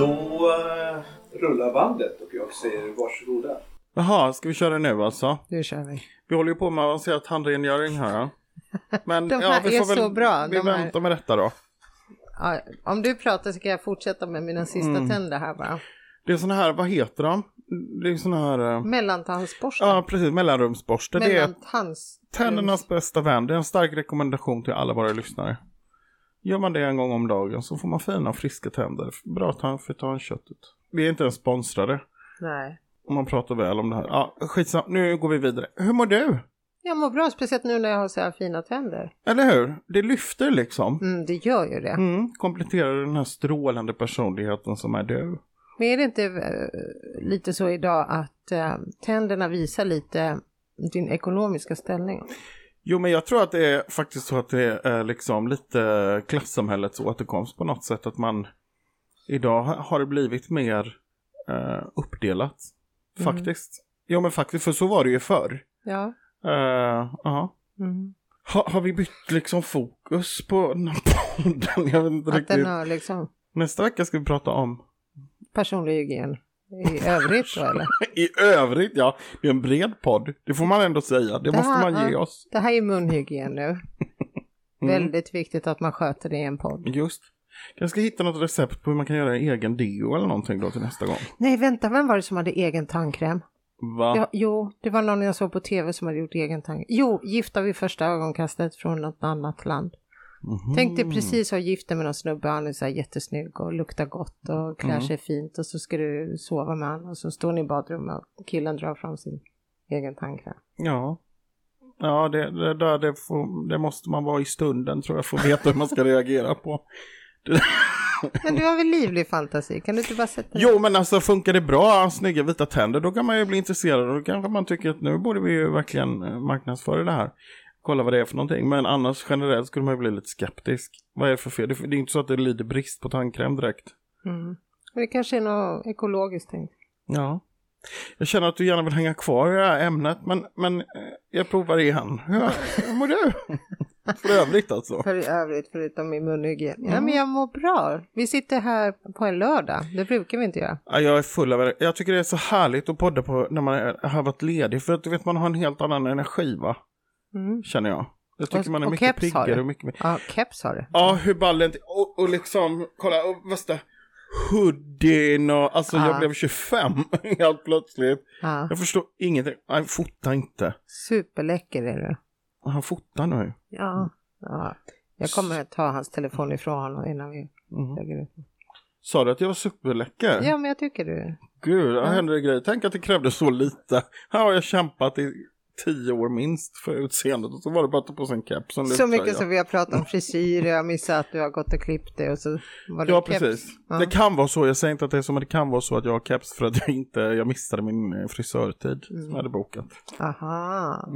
Då rullar bandet och jag säger varsågoda. Jaha, ska vi köra nu alltså? Nu kör vi. Vi håller ju på med avancerad tandrengöring här. Men de här vi är väl, så bra. Vi väntar med detta då. Ja, om du pratar så kan jag fortsätta med mina sista tänder här bara. Det är såna här, vad heter de? Det är såna här... Mellantandsborste. Ja, precis. Mellanrumsborste. Det är tändernas bästa vän. Det är en stark rekommendation till alla våra lyssnare. Gör man det en gång om dagen så får man fina och friska tänder. Bra tand för tandköttet. Vi är inte ens sponsrade. Nej. Om man pratar väl om det här. Ja, skitsamt. Nu går vi vidare. Hur mår du? Jag mår bra, speciellt nu när jag har så här fina tänder. Eller hur? Det lyfter liksom. Mm, det gör ju det. Mm, kompletterar den här strålande personligheten som är du. Men är det inte lite så idag att tänderna visar lite din ekonomiska ställning? Jo, men jag tror att det är faktiskt så att det är liksom lite klassamhällets återkomst på något sätt. Att man idag har det blivit mer uppdelat. Faktiskt. Jo, men faktiskt, för så var det ju förr. Ja. Har vi bytt liksom fokus på den här podden? Jag vet inte riktigt. Nästa vecka ska vi prata om personlig hygien i övrigt då, eller? I övrigt, ja. Det är en bred podd. Det får man ändå säga. Det måste man ge oss. Det här är munhygien nu. Väldigt viktigt att man sköter det i en podd. Just. Jag ska hitta något recept på hur man kan göra en egen deo eller någonting då till nästa gång. Nej, vänta. Vem var det som hade egen tandkräm? Va? Ja, jo, det var någon jag såg på tv som hade gjort egen tandkräm. Jo, gifta vid första ögonkastet från något annat land. Mm-hmm. Tänkte precis ha gifta med någon snubbe. Han är så här jättesnygg och luktar gott och klär sig fint. Och så ska du sova med han. Och så står ni i badrummet och killen drar fram sin egen tandkräm. Ja. Ja, det måste man vara i stunden, tror jag, för att veta hur man ska reagera på. Men du har väl livlig fantasi? Kan du inte bara sätta det? Jo, men alltså funkar det bra, snygga vita tänder, då kan man ju bli intresserad. Då kanske man tycker att nu borde vi ju verkligen marknadsföra det här. Kolla vad det är för någonting. Men annars generellt skulle man ju bli lite skeptisk. Vad är det för fel? Det är inte så att det lider brist på tandkräm direkt. Mm. Det kanske är något ekologiskt tänkt. Ja. Jag känner att du gärna vill hänga kvar i det här ämnet. Men jag provar igen. Hur mår du? För övrigt alltså. För övrigt, förutom min munhygien. Ja, men jag mår bra. Vi sitter här på en lördag. Det brukar vi inte göra. Ja, jag är full av det. Jag tycker det är så härligt att podda på när man har varit ledig. För att du vet, man har en helt annan energi, va? Känner jag. Jag tycker man är mycket piggare och mycket... Ja, keps har du. Ja, hur ballen... Och liksom, kolla, vad står det? Hoodien och... Alltså, jag blev 25 helt plötsligt. Jag förstår ingenting. Nej, fota inte. Superläcker är du. Han fotar nu. Ja. Jag kommer att ta hans telefon ifrån honom innan vi lägger ut. Sa du att jag var superläcker? Ja, men jag tycker du. Gud, det händer en grej. Tänk att det krävde så lite. Här har jag kämpat i 10 år minst för utseendet. Och så var det bara att ta på sig en keps. Så mycket som vi har pratat om frisyr. Jag missade att du har gått och klippt det. Och så var det keps. Precis. Ja. Det kan vara så. Jag säger inte att det är så, men det kan vara så att jag har keps. För att jag missade min frisörtid som jag hade bokat. Aha.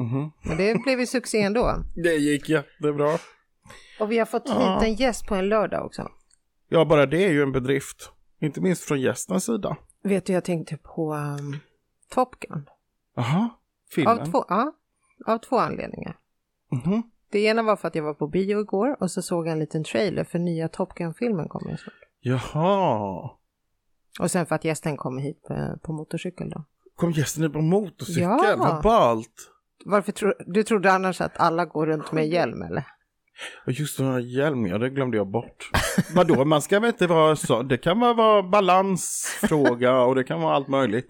Men det blev ju succé ändå. Det gick jättebra. Och vi har fått hit en gäst på en lördag också. Ja, bara det är ju en bedrift. Inte minst från gästens sida. Vet du, jag tänkte på Top Gun. Aha. Av två anledningar. Det ena var för att jag var på bio igår och så såg jag en liten trailer för nya Top Gun-filmen kommer snart. Jaha. Och sen för att gästen kom hit på motorcykel då. Kom gästen hit på motorcykel? Ja. Vad ballt. Varför du trodde annars att alla går runt med hjälm, eller? Just den här hjälmen, det glömde jag bort. Vadå, man ska väl inte vara så. Det kan vara balansfråga och det kan vara allt möjligt.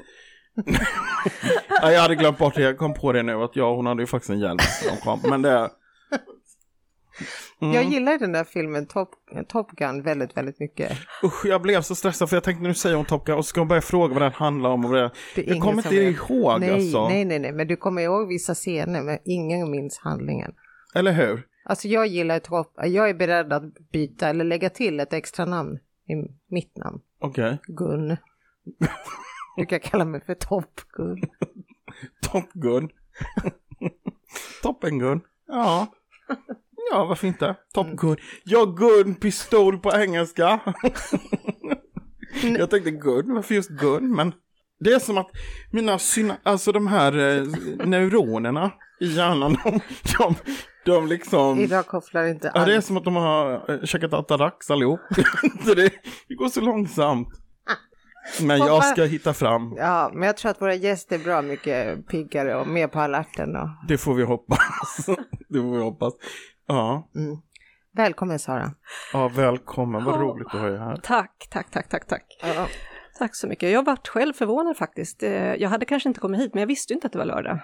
Jag hade glömt bort det. Jag kom på det nu att hon hade ju faktiskt en hjälp som kom, men det... Jag gillar den där filmen Top Gun väldigt, väldigt mycket. Usch, jag blev så stressad för jag tänkte nu säga om Top Gun och så ska hon börja fråga vad den handlar om. Jag kommer inte ihåg. Nej, men du kommer ihåg vissa scener men ingen minns handlingen. Eller hur? Alltså jag gillar jag är beredd att byta eller lägga till ett extra namn i mitt namn. Okej. Gun. Du kan kalla mig för Toppgun. Toppgun. Toppengun. Ja. Ja, varför inte? Toppgun. Ja, gun, pistol på engelska. Jag tänkte gun, varför just gun? Men det är som att mina alltså de här neuronerna i hjärnan, de liksom... Idag kopplar inte alls. Ja, det är som att de har checkat Atarax allihop. Det går så långsamt. Men jag ska hitta fram. Ja, men jag tror att våra gäster är bra mycket piggare och mer på alerten. Och... det får vi hoppas. Det får vi hoppas. Ja. Mm. Välkommen Sara. Ja, välkommen. Vad roligt att ha dig här. Tack. Ja. Tack så mycket. Jag varit själv förvånad faktiskt. Jag hade kanske inte kommit hit, men jag visste inte att det var lördag.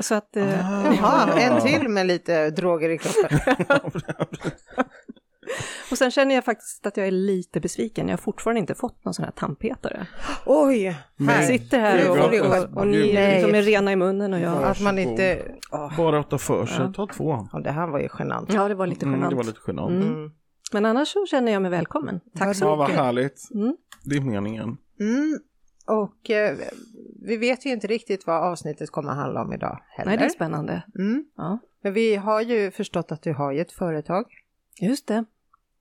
Så att... Jaha, en till med lite droger i kroppen. Och sen känner jag faktiskt att jag är lite besviken. Jag har fortfarande inte fått någon sån här tandpetare. Oj! Jag sitter här och ni liksom är rena i munnen. Och jag... att man inte... bara att ta för sig, ta två. Ja, det här var ju genant. Ja, det var lite genant. Men annars så känner jag mig välkommen. Tack så mycket. Ja, vad härligt. Mm. Det är meningen. Mm. Och vi vet ju inte riktigt vad avsnittet kommer att handla om idag heller. Nej, det är spännande. Mm. Ja. Men vi har ju förstått att du har ju ett företag. Just det.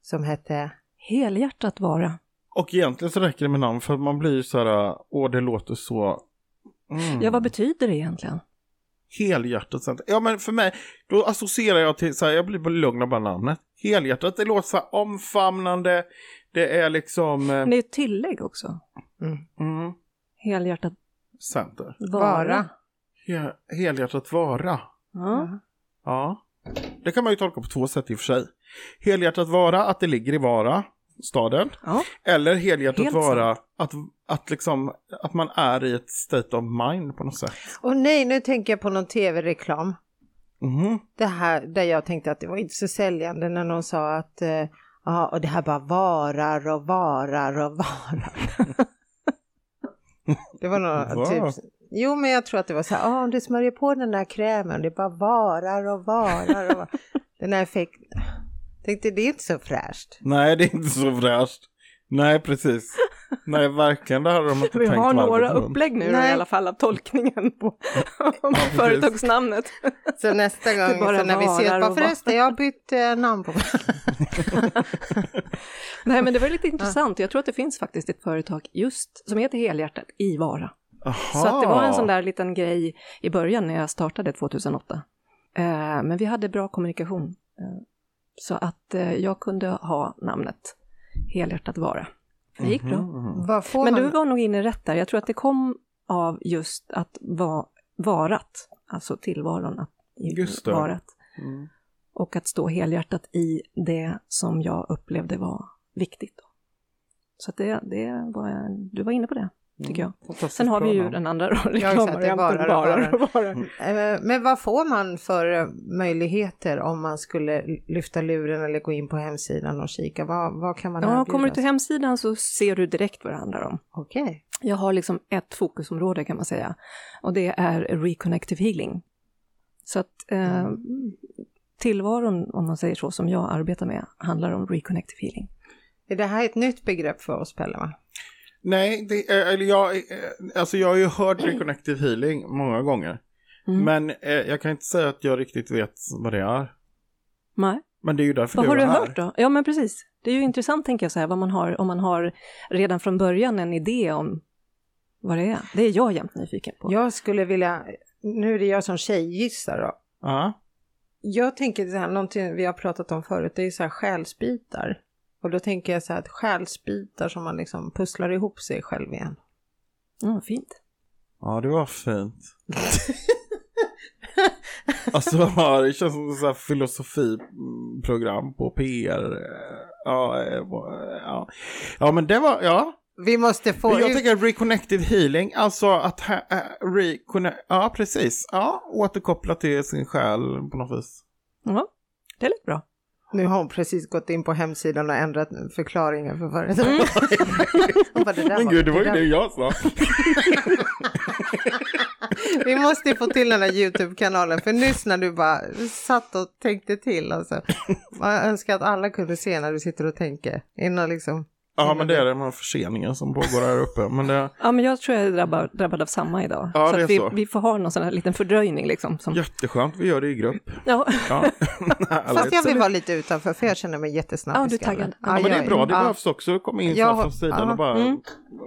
Som hette Helhjärtat vara. Och egentligen så räcker det med namn för man blir ju så här, åh det låter så... Mm. Ja, vad betyder det egentligen? Helhjärtat. Ja, men för mig, då associerar jag till så här, jag blir bara lugn av bara namnet. Helhjärtat, det låter så här omfamnande, det är liksom... Men det är ett tillägg också. Mm. Mm. Helhjärtat center. Vara. Helhjärtat vara. Mm. Ja. Det kan man ju tolka på två sätt i och för sig. Helhjärtat vara, att det ligger i vara, staden. Ja. Eller helhjärtat vara, att man är i ett state of mind på något sätt. Och nej, nu tänker jag på någon tv-reklam. Mm. Det här, där jag tänkte att det var inte så säljande när någon sa att och det här bara varar. Det var någon typ... Jo, men jag tror att det var så här, om du smörjer på den där krämen, det är bara varar. Den här effekten. Tänkte, det är inte så fräscht. Nej, det är inte så fräscht. Nej, precis. Nej, verkligen. Det hade de inte tänkt. Vi har några upplägg nu i alla fall av tolkningen på företagsnamnet. Så nästa gång så när vi ses, bara förresten, jag har bytt namn på. Nej, men det var lite intressant. Jag tror att det finns faktiskt ett företag just som heter Helhjärtat i vara. Aha. Så att det var en sån där liten grej i början när jag startade 2008. Men vi hade bra kommunikation. Så att jag kunde ha namnet Helhjärtat vara. Det gick bra. Mm-hmm. Men du var nog inne rätt där. Jag tror att det kom av just att varat. Alltså tillvaron att varat. Mm. Och att stå helhjärtat i det som jag upplevde var viktigt. Så att du var inne på det. Tycker jag. Sen har vi ju den andra reklamaren. Men vad får man för möjligheter om man skulle lyfta luren eller gå in på hemsidan och kika? Vad kan man erbjuda? Kommer du till hemsidan så ser du direkt vad det handlar om. Okej. Jag har liksom ett fokusområde kan man säga. Och det är Reconnective Healing. Så att tillvaron, om man säger så, som jag arbetar med handlar om Reconnective Healing. Är det här ett nytt begrepp för oss, Pelle, va? Nej, jag har ju hört Reconnective Healing många gånger. Mm. Men jag kan inte säga att jag riktigt vet vad det är. Nej. Men det är ju därför vad du är här. Vad har du hört då? Ja, men precis. Det är ju intressant, tänker jag, så här, vad man har, om man har redan från början en idé om vad det är. Det är jag jämt nyfiken på. Jag skulle vilja, nu är det jag som tjejgissar då. Ja. Jag tänker så här, någonting vi har pratat om förut, det är ju så här själsbitar. Och då tänker jag så här att själsbitar som man liksom pusslar ihop sig själv igen. Mm, fint. Ja, det var fint. Alltså, det känns som ett så här filosofiprogram på PR. Ja, men det var, ja. Vi måste få... Jag tycker reconnective healing, alltså att... Ja, precis. Ja, återkoppla till sin själ på något vis. Ja, det är lite bra. Nu har hon precis gått in på hemsidan och ändrat förklaringen för företaget. Men gud, det var ju det jag sa. Vi måste få till den här YouTube-kanalen. För nyss när du bara satt och tänkte till. Alltså. Jag önskar att alla kunde se när du sitter och tänker. Innan liksom... Ja, men det är de här förseningarna som pågår här uppe. Men det... Ja, men jag tror jag är drabbad av samma idag. Ja, så att vi får ha någon sån här liten fördröjning. Liksom, som... Jätteskönt, vi gör det i grupp. Ja. Ja. Fast jag vill vara lite utanför, för jag känner mig jättesnabb. Ja, du är taggad. Ja, men det är bra, det behövs också. Kom in från sidan och bara... Mm.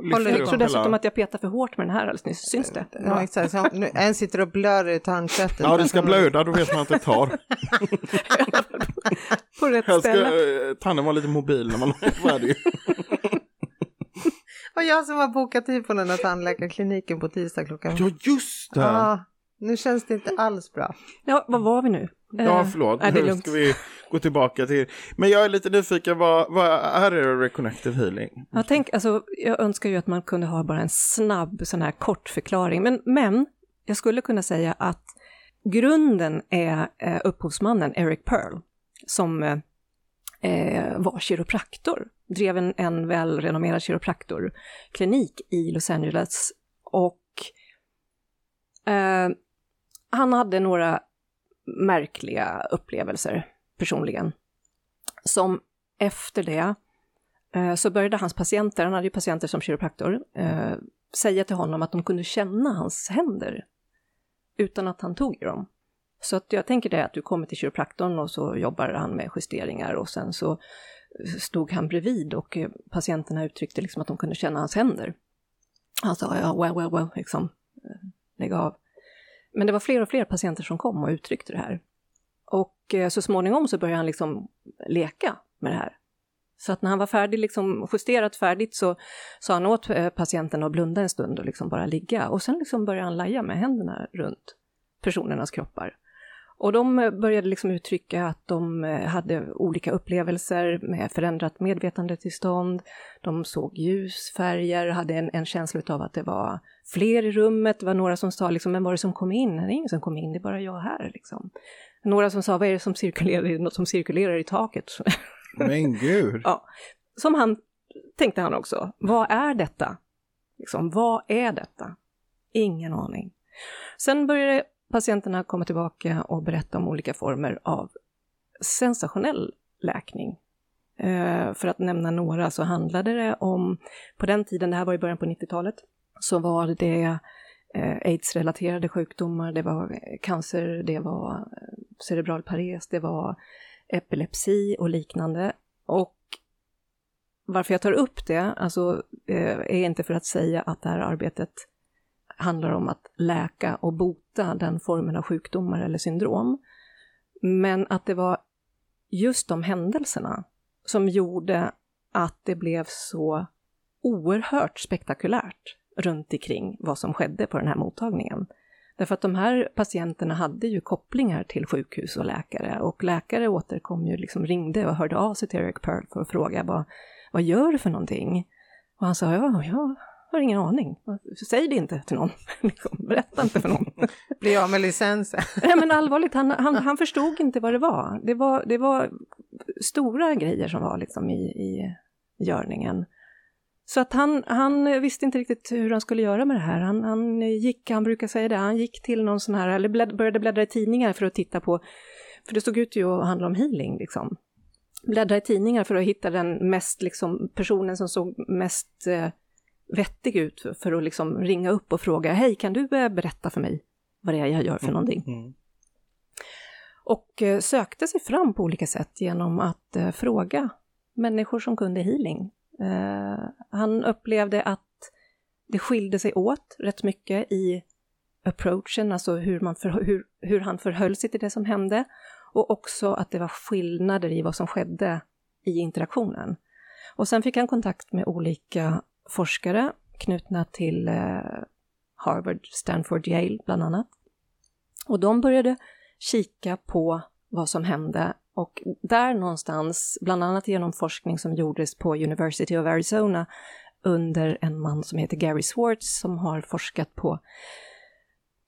Jag tror dessutom att jag petar för hårt med den här alldeles nyss. Syns det? Ja, exakt. Så nu, en sitter och blöder ut handköttet. Ja, du ska blöda, då vet man att det tar. På rätt ställe. Tanden var lite mobil när man var det. Och jag som var bokat tid på den här tandläkarkliniken på tisdag klockan. Ja, just det! Ah, nu känns det inte alls bra. Ja, vad var vi nu? Ja, förlåt. Nu ska vi gå tillbaka till... Men jag är lite nyfiken, vad är det Reconnective Healing? Jag tänker, alltså, jag önskar ju att man kunde ha bara en snabb sån här kort förklaring. Men jag skulle kunna säga att grunden är upphovsmannen Eric Pearl, som var kiropraktor. Drev en välrenommerad kiropraktorklinik i Los Angeles. Och han hade några märkliga upplevelser personligen. Som efter det så började hans patienter, han hade ju patienter som kiropraktor, säga till honom att de kunde känna hans händer utan att han tog i dem. Så att jag tänker det att du kommer till kiropraktorn och så jobbar han med justeringar och sen så stod han bredvid och patienterna uttryckte liksom att de kunde känna hans händer. Han sa ja, well, liksom, lägg av. Men det var fler och fler patienter som kom och uttryckte det här. Och så småningom så började han liksom leka med det här. Så att när han var färdig, liksom justerat färdigt, så sa han åt patienten att blunda en stund och liksom bara ligga. Och sen liksom började han laja med händerna runt personernas kroppar. Och de började liksom uttrycka att de hade olika upplevelser med förändrat medvetandetillstånd. De såg ljusfärger, hade en känsla av att det var fler i rummet. Det var några som sa, liksom, men var det som kom in? Det är ingen som kom in, det är bara jag här. Liksom. Några som sa, vad är det som cirkulerar? Något som cirkulerar i taket. Men gud! Ja, som han, tänkte han också. Vad är detta? Liksom, vad är detta? Ingen aning. Sen började patienterna kommer tillbaka och berättar om olika former av sensationell läkning. För att nämna några så handlade det om, på den tiden, det här var i början på 90-talet, så var det AIDS-relaterade sjukdomar, det var cancer, det var cerebral pares, det var epilepsi och liknande. Och varför jag tar upp det, alltså, är inte för att säga att det här arbetet handlar om att läka och bota den formen av sjukdomar eller syndrom. Men att det var just de händelserna som gjorde att det blev så oerhört spektakulärt runt omkring vad som skedde på den här mottagningen. Därför att de här patienterna hade ju kopplingar till sjukhus och läkare. Och läkare återkom ju, liksom ringde och hörde av sig till Eric Pearl för att fråga vad gör du för någonting? Och han sa, ja. Jag har ingen aning. Säg det inte till någon. Berätta inte för någon. Blir jag med licensen? Nej, men allvarligt, han förstod inte vad det var. Det var stora grejer som var liksom i görningen. Så att han visste inte riktigt hur han skulle göra med det här. Han brukar säga det, han gick till någon sån här, eller började bläddra i tidningar för att titta på, för det stod ut ju att handla om healing liksom. Bläddra i tidningar för att hitta den mest, liksom, personen som såg mest vettig ut för att liksom ringa upp och fråga, hej, kan du berätta för mig vad det är jag gör för någonting? Mm. Och sökte sig fram på olika sätt genom att fråga människor som kunde healing. Han upplevde att det skilde sig åt rätt mycket i approachen, alltså hur han förhöll sig till det som hände, och också att det var skillnader i vad som skedde i interaktionen. Och sen fick han kontakt med olika forskare knutna till Harvard, Stanford, Yale bland annat. Och de började kika på vad som hände. Och där någonstans, bland annat genom forskning som gjordes på University of Arizona under en man som heter Gary Schwartz, som har forskat på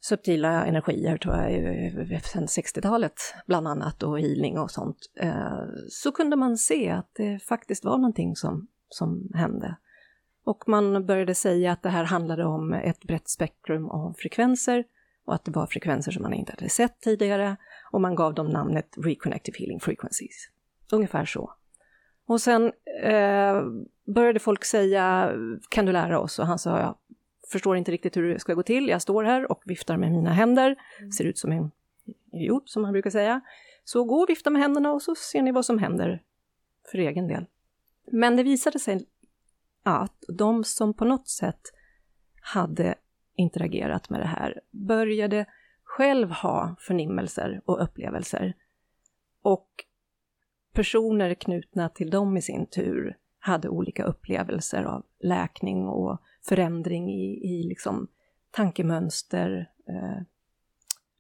subtila energier, tror jag, sedan 60-talet bland annat, och healing och sånt. Så kunde man se att det faktiskt var någonting som hände. Och man började säga att det här handlade om ett brett spektrum av frekvenser och att det var frekvenser som man inte hade sett tidigare, och man gav dem namnet Reconnective Healing Frequencies. Ungefär så. Och sen började folk säga, kan du lära oss? Och han sa, jag förstår inte riktigt hur det ska gå till. Jag står här och viftar med mina händer. Ser ut som en idiot, som han brukar säga. Så gå och vifta med händerna och så ser ni vad som händer för egen del. Men det visade sig att de som på något sätt hade interagerat med det här började själv ha förnimmelser och upplevelser. Och personer knutna till dem i sin tur hade olika upplevelser av läkning och förändring i liksom tankemönster,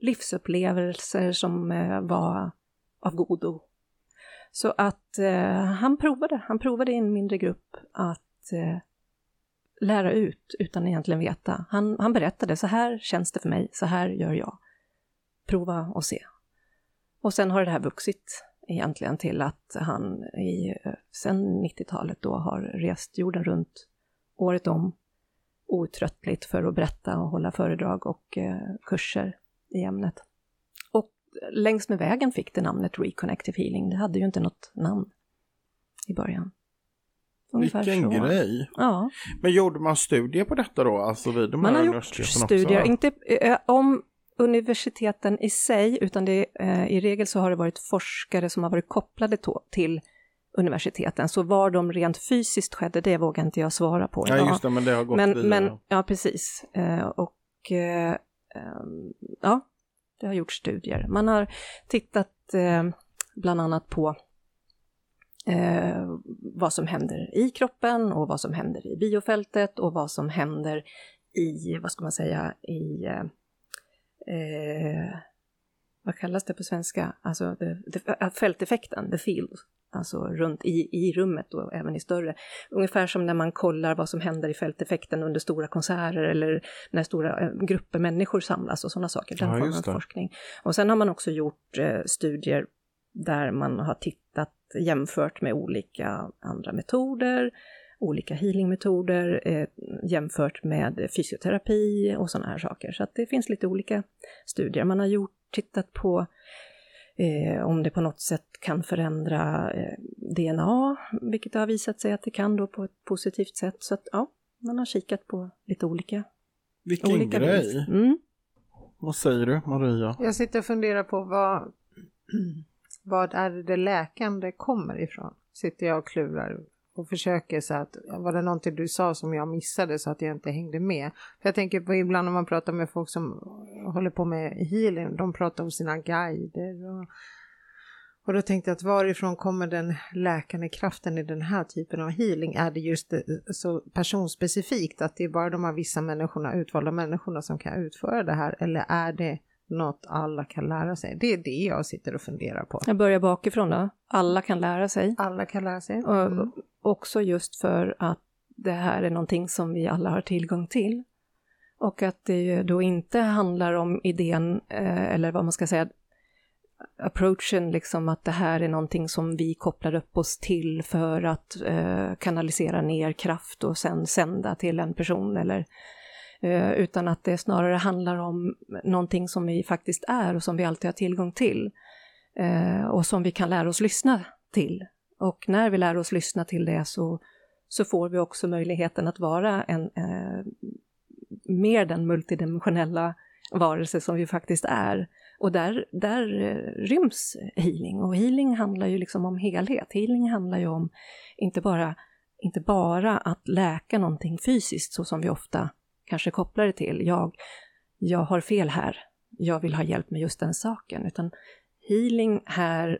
livsupplevelser som var av godo. Så att han provade i en mindre grupp att lära ut utan egentligen veta. Han berättade, så här känns det för mig, så här gör jag. Prova och se. Och sen har det här vuxit egentligen till att han sen 90-talet då har rest jorden runt året om otröttligt för att berätta och hålla föredrag och kurser i ämnet. Och längs med vägen fick det namnet Reconnective Healing. Det hade ju inte något namn i början. Ungefär vilken så. Grej. Ja. Men gjorde man studier på detta då? Alltså vid de man har gjort studier. Också? Inte om universiteten i sig, utan det, i regel så har det varit forskare som har varit kopplade till universiteten. Så var de rent fysiskt skedde, det vågar inte jag svara på. Ja, just det, men det har gått vidare. Men, ja, precis. Ja, det har gjort studier. Man har tittat bland annat på vad som händer i kroppen och vad som händer i biofältet och vad som händer i, vad ska man säga, i vad kallas det på svenska? Alltså fälteffekten, the field. Alltså runt i rummet och även i större. Ungefär som när man kollar vad som händer i fälteffekten under stora konserter eller när stora grupper människor samlas och sådana saker. Den formen av forskning. Och sen har man också gjort studier där man har tittat, jämfört med olika andra metoder, olika healingmetoder, jämfört med fysioterapi och sådana här saker. Så att det finns lite olika studier. Man har tittat på om det på något sätt kan förändra DNA, vilket har visat sig att det kan då på ett positivt sätt. Så att ja, man har kikat på lite olika. Vilken olika grej! Mm. Vad säger du, Maria? Jag sitter och funderar på vad är det läkande kommer ifrån? Sitter jag och klurar och försöker så att, var det någonting du sa som jag missade så att jag inte hängde med? För jag tänker på ibland när man pratar med folk som håller på med healing, de pratar om sina guider och då tänkte jag att varifrån kommer den läkande kraften i den här typen av healing? Är det just så personspecifikt att det är bara de här vissa människorna, utvalda människorna som kan utföra det här, eller är det något alla kan lära sig? Det är det jag sitter och funderar på. Jag börjar bakifrån då. Alla kan lära sig. Alla kan lära sig. Mm. Och också just för att det här är någonting som vi alla har tillgång till. Och att det då inte handlar om idén, eller vad man ska säga, approachen liksom, att det här är någonting som vi kopplar upp oss till för att kanalisera ner kraft och sen sända till en person eller... Utan att det snarare handlar om någonting som vi faktiskt är och som vi alltid har tillgång till. Och som vi kan lära oss lyssna till. Och när vi lär oss lyssna till det så får vi också möjligheten att vara mer den multidimensionella varelse som vi faktiskt är. Och där ryms healing. Och healing handlar ju liksom om helhet. Healing handlar ju om inte bara att läka någonting fysiskt så som vi ofta kanske kopplar det till, jag har fel här, jag vill ha hjälp med just den saken, utan healing här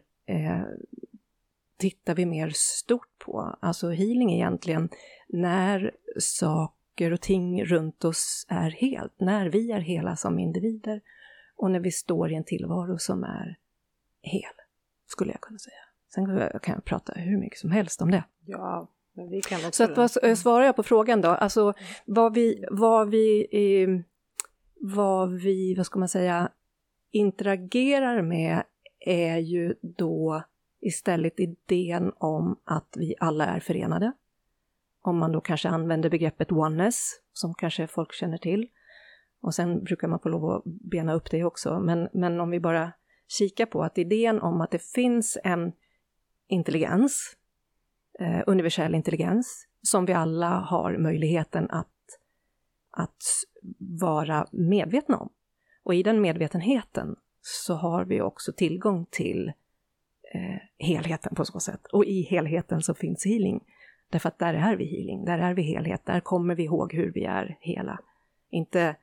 tittar vi mer stort på. Alltså healing egentligen när saker och ting runt oss är helt, när vi är hela som individer och när vi står i en tillvaro som är hel, skulle jag kunna säga. Sen kan jag prata hur mycket som helst om det. Ja. Så att, vad svarar jag på frågan då? Alltså vad vi vad ska man säga, interagerar med är ju då istället idén om att vi alla är förenade. Om man då kanske använder begreppet oneness, som kanske folk känner till. Och sen brukar man få lov att bena upp det också. Men om vi bara kikar på att idén om att det finns en intelligens, universell intelligens, som vi alla har möjligheten att vara medvetna om. Och i den medvetenheten så har vi också tillgång till helheten på så sätt. Och i helheten så finns healing. Därför att där är vi healing, där är vi helhet, där kommer vi ihåg hur vi är hela. Inte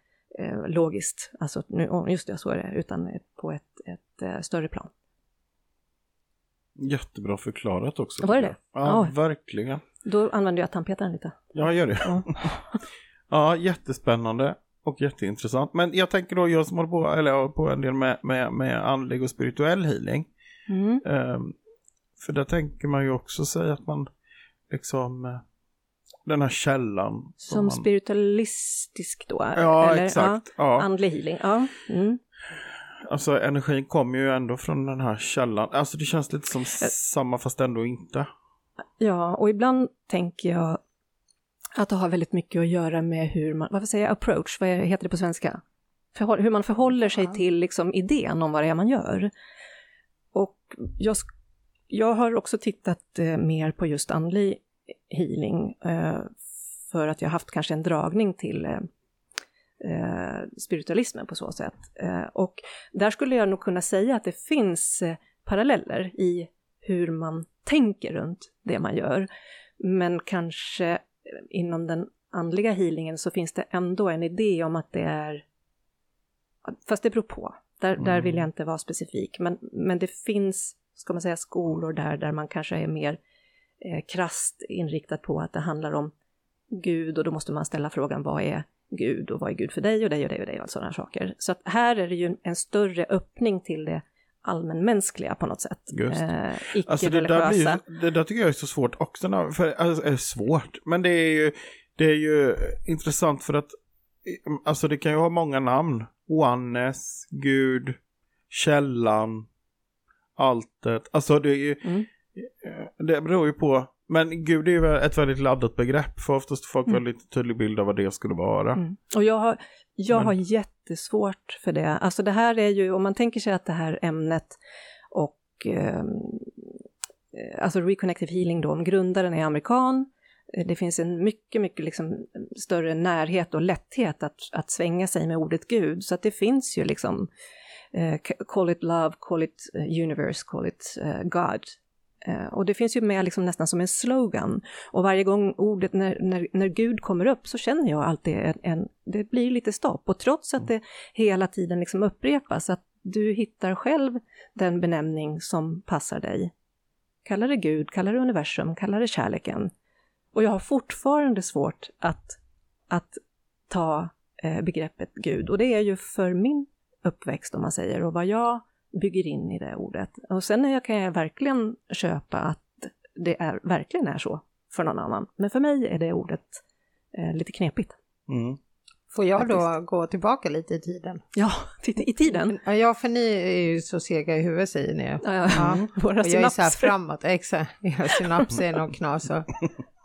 logiskt, alltså, just det, så är det, utan på ett större plan. Jättebra förklarat också. Var det? Ja, verkligen. Då använder jag tandpetaren lite. Ja, gör det. Ja. Ja, jättespännande och jätteintressant. Men jag tänker då, jag som håller på, eller jag håller på en del med andlig och spirituell healing. Mm. För där tänker man ju också säga att man liksom... Den här källan. Som man... spiritualistisk då? Ja, eller? Exakt. Ja. Andlig healing. Ja. Mm. Alltså energin kommer ju ändå från den här källan. Alltså det känns lite som samma fast ändå inte. Ja, och ibland tänker jag att det har väldigt mycket att göra med hur man... Varför säger jag approach? Vad heter det på svenska? Hur man förhåller sig till liksom idén om vad det är man gör. Och jag har också tittat mer på just andlig healing för att jag haft kanske en dragning till spiritualismen på så sätt. Och där skulle jag nog kunna säga att det finns paralleller i hur man tänker runt det man gör. Men kanske inom den andliga healingen så finns det ändå en idé om att det är... Fast det beror på. Där vill jag inte vara specifik. Men det finns, ska man säga, skolor där man kanske är mer... krasst inriktat på att det handlar om Gud, och då måste man ställa frågan: vad är Gud och vad är Gud för dig och dig och dig och dig och sådana saker. Så att här är det ju en större öppning till det allmänmänskliga på något sätt. Just det. Alltså det där tycker jag är så svårt också. För, alltså, är svårt, men det är ju intressant för att alltså det kan ju ha många namn. Oannes, Gud, källan, alltet. Alltså det är ju... Det beror ju på, men Gud är ju ett väldigt laddat begrepp, för oftast får folk väldigt tydlig bild av vad det skulle vara. Och jag har jättesvårt för det. Alltså det här är ju, om man tänker sig att det här ämnet och alltså Reconnective Healing då, om grundaren är amerikan, det finns en mycket, mycket liksom större närhet och lätthet att svänga sig med ordet Gud, så att det finns ju liksom call it love, call it universe, call it God. Och det finns ju med liksom nästan som en slogan. Och varje gång ordet när Gud kommer upp så känner jag alltid det blir lite stopp. Och trots att det hela tiden liksom upprepas, att du hittar själv den benämning som passar dig. Kallar det Gud, kallar det universum, kallar det kärleken. Och jag har fortfarande svårt att ta begreppet Gud. Och det är ju för min uppväxt, om man säger, och vad jag bygger in i det ordet. Och sen kan jag verkligen köpa att det verkligen är så för någon annan. Men för mig är det ordet lite knepigt. Mm. Får jag då gå tillbaka lite i tiden? Ja, i tiden? Ja, för ni är ju så sega i huvudet, säger ni. Ja. Våra synapser. Och jag är så här framåt. Exakt. Synapser och knas.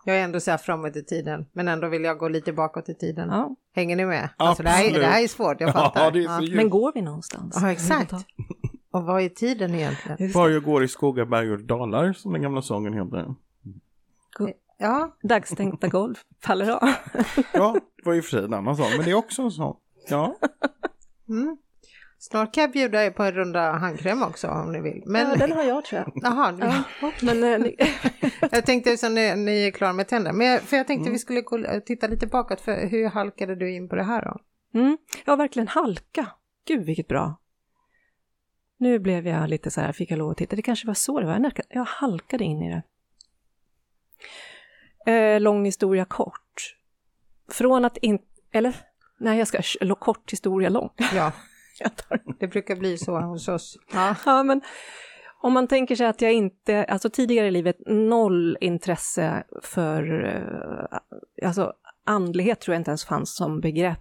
Jag är ändå så här framåt i tiden. Men ändå vill jag gå lite bakåt i tiden. Ja. Hänger ni med? Alltså, det här är svårt, jag fattar. Ja, det är så. Men går vi någonstans? Ja, exakt. Och vad är tiden egentligen? Var jag går i skogar, berg och dalar, som den gamla sången heter. Ja, dagstänkta golv faller av. Ja, det var ju för sig en annan sång, men det är också en sån. Ja. Snart kan jag bjuda er på en runda handkräm också om ni vill. Men... Ja, den har jag, tror jag. Jaha, ja. Men jag tänkte så ni är klara med tänderna. Men för jag tänkte vi skulle titta lite bakåt, för hur halkade du in på det här då? Ja, verkligen halka. Gud, vilket bra. Nu blev jag lite så här, fick jag lov att titta. Det kanske var så det var. Jag halkade in i det. Lång historia kort. Från att inte... Eller? Nej, jag ska... Kort historia lång. Ja, det brukar bli så hos oss. Ja, men om man tänker sig att jag inte... Alltså tidigare i livet, noll intresse för... Alltså andlighet tror jag inte ens fanns som begrepp.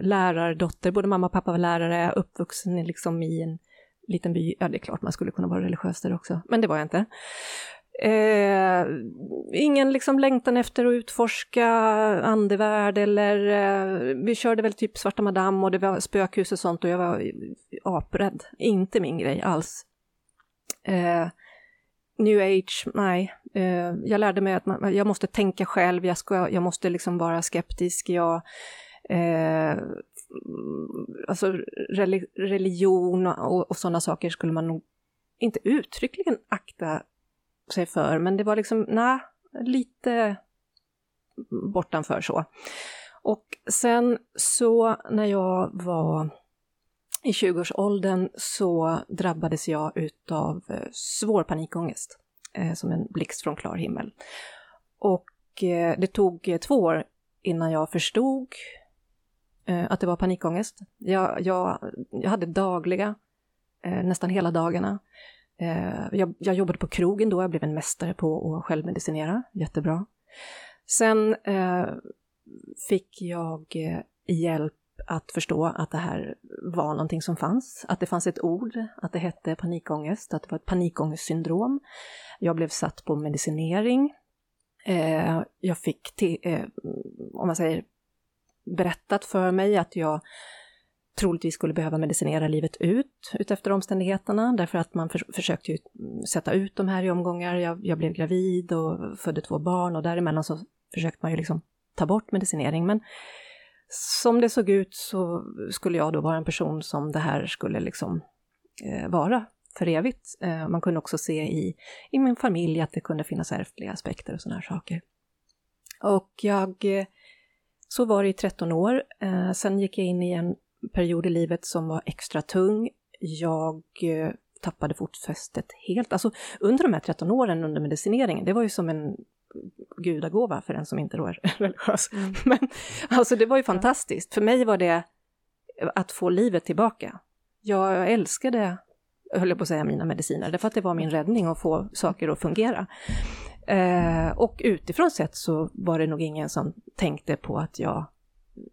Lärardotter, både mamma och pappa var lärare, uppvuxen liksom i en liten by. Ja, det är klart man skulle kunna vara religiös där också, men det var jag inte. Ingen liksom längtan efter att utforska andevärld, eller vi körde väl typ Svarta Madame och det var spökhus och sånt, och jag var aprädd, inte min grej alls. New Age, nej. Jag lärde mig att jag måste tänka själv, jag måste liksom vara skeptisk. Alltså religion och sådana saker skulle man nog inte uttryckligen akta sig för, men det var liksom lite bortanför så. Och sen så när jag var i 20-årsåldern så drabbades jag utav svår panikångest. som en blixt från klar himmel. Och det tog 2 år innan jag förstod att det var panikångest. Jag hade dagliga, nästan hela dagarna. Jag jobbade på krogen då, jag blev en mästare på att självmedicinera, jättebra. Sen fick jag hjälp att förstå att det här var någonting som fanns. Att det fanns ett ord, att det hette panikångest, att det var ett panikångestsyndrom. Jag blev satt på medicinering. Jag fick, om man säger, berättat för mig att jag troligtvis skulle behöva medicinera livet ut efter omständigheterna. Därför att man försökte ju sätta ut de här i omgångar. Jag blev gravid och födde 2 barn och däremellan så försökte man ju liksom ta bort medicinering. Men som det såg ut så skulle jag då vara en person som det här skulle liksom vara för evigt. Man kunde också se i min familj att det kunde finnas ärftliga aspekter och såna här saker. Och så var det i 13 år. Sen gick jag in i en period i livet som var extra tung. Jag tappade fotfästet helt. Alltså under de här 13 åren under medicineringen, det var ju som en gudagåva för den som inte då är religiös. Mm. Men alltså det var ju fantastiskt. För mig var det att få livet tillbaka. Jag älskade, höll jag på att säga, mina mediciner. Därför att det var min räddning att få saker att fungera. Och utifrån sett så var det nog ingen som tänkte på att jag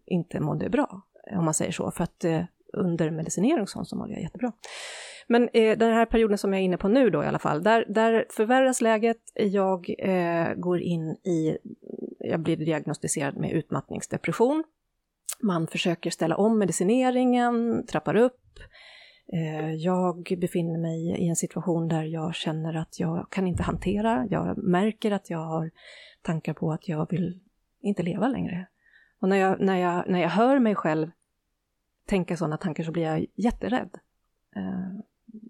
inte mådde bra. Om man säger så. För att under medicinering och sånt så mådde jag jättebra. Men den här perioden som jag är inne på nu då i alla fall. Där förvärras läget. Jag går in i... Jag blir diagnostiserad med utmattningsdepression. Man försöker ställa om medicineringen. Trappar upp. Jag befinner mig i en situation där jag känner att jag kan inte hantera. Jag märker att jag har tankar på att jag vill inte leva längre. Och när jag hör mig själv tänka sådana tankar så blir jag jätterädd.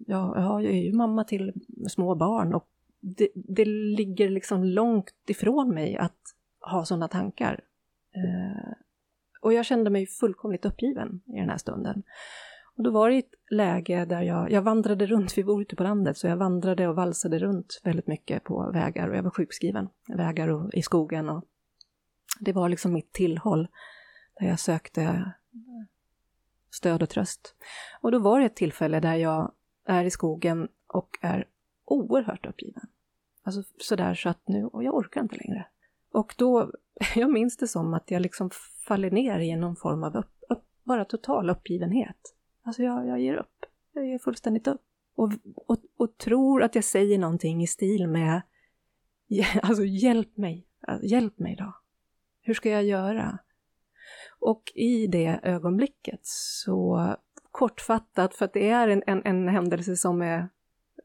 Jag är ju mamma till små barn och det ligger liksom långt ifrån mig att ha sådana tankar. Och jag kände mig fullkomligt uppgiven i den här stunden. Och då var det ett läge där jag vandrade runt, vi bor ute på landet, så jag vandrade och valsade runt väldigt mycket på vägar. Och jag var sjukskriven, vägar och i skogen. Och det var liksom mitt tillhåll där jag sökte stöd och tröst. Och då var det ett tillfälle där jag är i skogen och är oerhört uppgiven. Alltså sådär så att nu, och jag orkar inte längre. Och då, jag minns det som att jag liksom faller ner i någon form av bara total uppgivenhet. Alltså jag ger upp. Jag ger fullständigt upp. Och tror att jag säger någonting i stil med, alltså hjälp mig då. Hur ska jag göra? Och i det ögonblicket så kortfattat, för att det är en händelse som är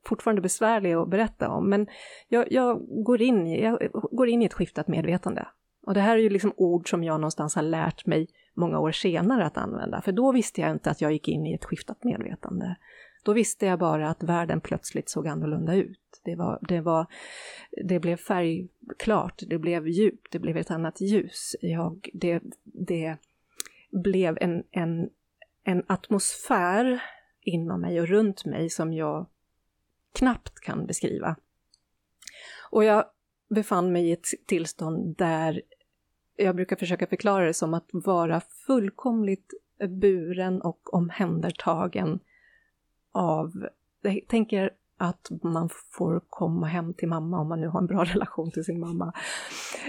fortfarande besvärlig att berätta om. Men jag går in i ett skiftat medvetande. Och det här är ju liksom ord som jag någonstans har lärt mig många år senare att använda. För då visste jag inte att jag gick in i ett skiftat medvetande. Då visste jag bara att världen plötsligt såg annorlunda ut. Det blev färgklart, det blev djupt, det blev ett annat ljus. Det blev en atmosfär inom mig och runt mig som jag knappt kan beskriva. Och jag befann mig i ett tillstånd där jag brukar försöka förklara det som att vara fullkomligt buren och omhändertagen av, jag tänker att man får komma hem till mamma om man nu har en bra relation till sin mamma.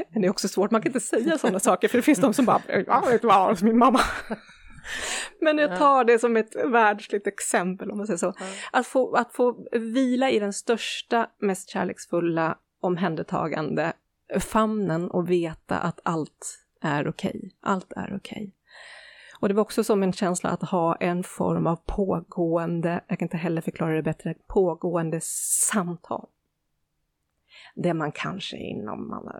Men det är också svårt, man kan inte säga sådana saker för det finns de som bara, jag vet vad min mamma. Men jag tar det som ett världsligt exempel om man säger så. Att få vila i den största, mest kärleksfulla omhändertagande famnen och veta att allt är okej. Allt är okej. Och det var också som en känsla att ha en form av pågående, jag kan inte heller förklara det bättre, pågående samtal. Det man kanske inom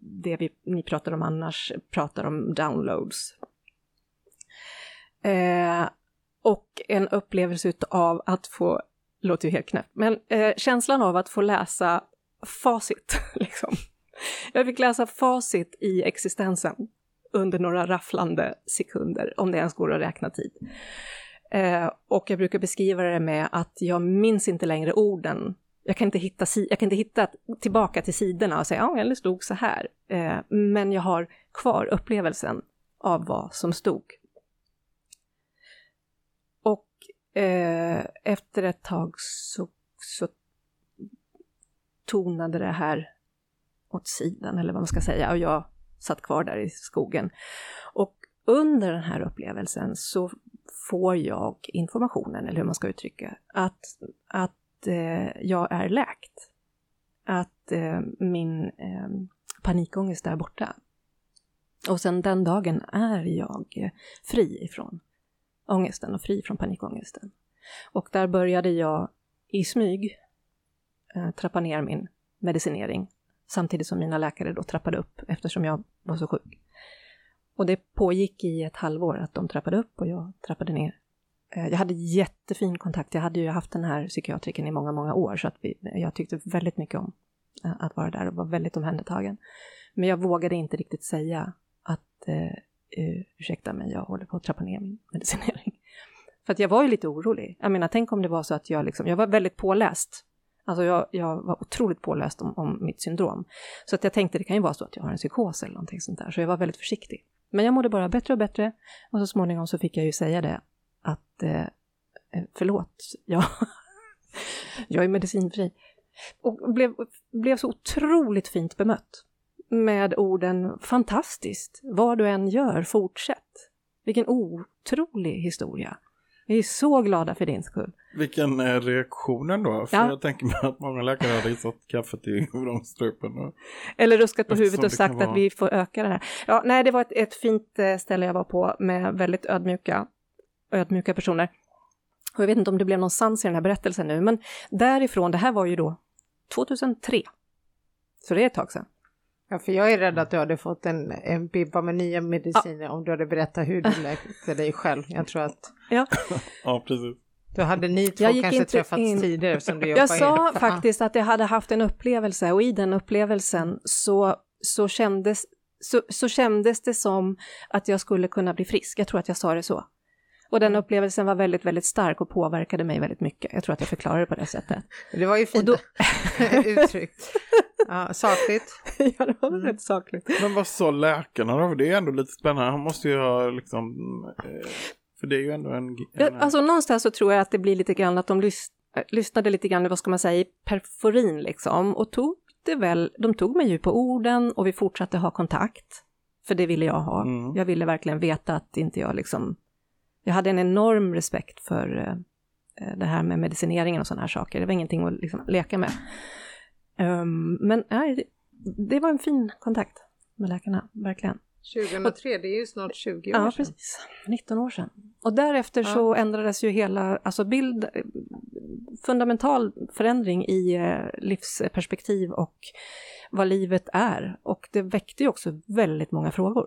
det ni pratar om annars pratar om downloads. Och en upplevelse av att få, låter ju helt knäppt, men känslan av att få läsa facit liksom. Jag fick läsa facit i existensen under några rafflande sekunder, om det ens går att räkna tid. Och jag brukar beskriva det med att jag minns inte längre orden. Jag kan inte hitta tillbaka till sidorna och säga, ja, eller stod så här. Men jag har kvar upplevelsen av vad som stod. Och efter ett tag så tonade det här åt sidan, eller vad man ska säga. Och jag satt kvar där i skogen. Och under den här upplevelsen så får jag informationen, eller hur man ska uttrycka, att jag är läkt. Att min panikångest är borta. Och sen den dagen är jag fri ifrån ångesten och fri från panikångesten. Och där började jag i smyg trappa ner min medicinering. Samtidigt som mina läkare då trappade upp eftersom jag var så sjuk. Och det pågick i ett halvår att de trappade upp och jag trappade ner. Jag hade jättefin kontakt. Jag hade ju haft den här psykiatriken i många, många år. Så att jag tyckte väldigt mycket om att vara där och var väldigt omhändertagen. Men jag vågade inte riktigt säga att ursäkta mig, jag håller på att trappa ner min medicinering. För att jag var ju lite orolig. Jag menar, tänk om det var så att jag var väldigt påläst. Alltså jag var otroligt påläst om mitt syndrom. Så att jag tänkte, det kan ju vara så att jag har en psykos eller någonting sånt där. Så jag var väldigt försiktig. Men jag mådde bara bättre och bättre. Och så småningom så fick jag ju säga det. Att förlåt, jag är medicinfri. Och blev så otroligt fint bemött. Med orden, fantastiskt. Vad du än gör, fortsätt. Vilken otrolig historia. Vi är så glada för din skull. Vilken är reaktionen då? För jag tänker mig att många läkare hade satt kaffet i överomstrupen. Och... eller ruskat på huvudet och sagt att vi får öka det här. Ja, nej, det var ett fint ställe jag var på med väldigt ödmjuka personer. Och jag vet inte om det blev någon sans i den här berättelsen nu. Men därifrån, det här var ju då 2003. Så det är ett tag sedan. Ja, för jag är rädd att du hade fått en bibba med nya mediciner om du hade berättat hur du läkte dig själv. Jag tror att... ja, precis. Då hade ni två kanske träffats tidigare som du jobbade. Jag sa faktiskt att jag hade haft en upplevelse och i den upplevelsen så kändes det som att jag skulle kunna bli frisk. Jag tror att jag sa det så. Och den upplevelsen var väldigt, väldigt stark och påverkade mig väldigt mycket. Jag tror att jag förklarade det på det sättet. Det var ju fint då... uttryckt. Ja, sakligt. Ja, det var rätt sakligt. Men vad sa läkarna då? Det är ändå lite spännande. Han måste ju ha liksom... För det är ju ändå alltså någonstans så tror jag att det blir lite grann att de lyssnade lite grann, vad ska man säga, i perforin liksom. Och de tog mig ju på orden och vi fortsatte ha kontakt. För det ville jag ha. Mm. Jag ville verkligen veta att inte jag liksom... Jag hade en enorm respekt för det här med medicineringen och sådana här saker. Det var ingenting att liksom leka med. Men det var en fin kontakt med läkarna, verkligen. 2003, det är ju snart 20 år sedan. Ja, precis. 19 år sedan. Och därefter så ändrades ju hela, alltså fundamental förändring i livsperspektiv och vad livet är. Och det väckte ju också väldigt många frågor.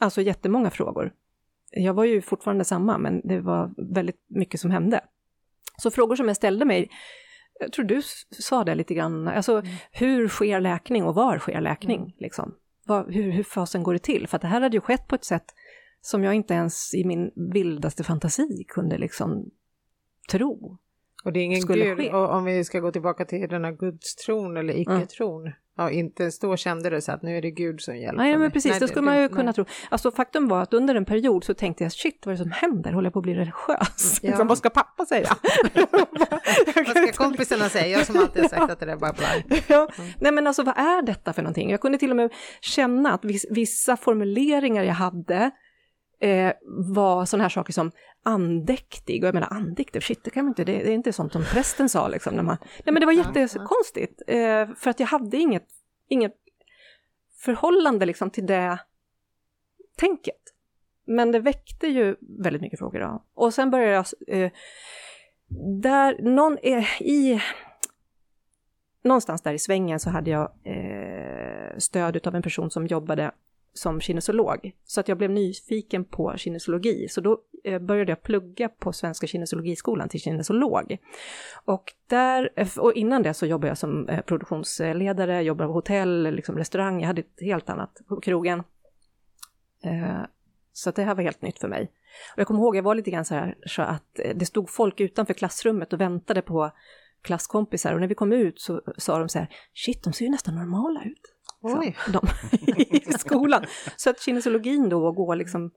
Alltså jättemånga frågor. Jag var ju fortfarande samma, men det var väldigt mycket som hände. Så frågor som jag ställde mig, jag tror du sa det lite grann, alltså hur sker läkning och var sker läkning? Liksom? Hur fasen går det till? För att det här hade ju skett på ett sätt som jag inte ens i min vildaste fantasi kunde liksom tro. Och det är ingen gud, om vi ska gå tillbaka till den här gudstron eller icke-tron. Mm. Ja, inte stå kände det så att nu är det Gud som hjälper mig. Nej, men precis, det skulle man ju kunna tro. Alltså faktum var att under en period så tänkte jag, shit, vad är det som händer? Håller jag på att bli religiös? Ja. Liksom, vad ska pappa säga? Vad ska kompisarna säga? Jag som alltid har sagt att det där är bara blank. Ja. Nej, men alltså vad är detta för någonting? Jag kunde till och med känna att vissa formuleringar jag hade var sådana här saker som andäktig, och jag menar andäktig, shit, det kan man inte, det är inte sånt som prästen sa liksom. Nej, men det var jättekonstigt för att jag hade inget förhållande liksom till det tänket, men det väckte ju väldigt mycket frågor då. Och sen började jag där någonstans där i svängen så hade jag stöd av en person som jobbade som kinesolog. Så att jag blev nyfiken på kinesologi. Så då började jag plugga på Svenska kinesologiskolan till kinesolog. Och innan det så jobbade jag som produktionsledare. Jobbade på hotell, liksom restaurang. Jag hade ett helt annat på krogen. Så att det här var helt nytt för mig. Och jag kommer ihåg, jag var lite grann så här. Så att det stod folk utanför klassrummet och väntade på klasskompisar, och när vi kom ut så sa de så här: shit, de ser ju nästan normala ut. Oj. De, i skolan. Så att kinesiologin då och gå liksom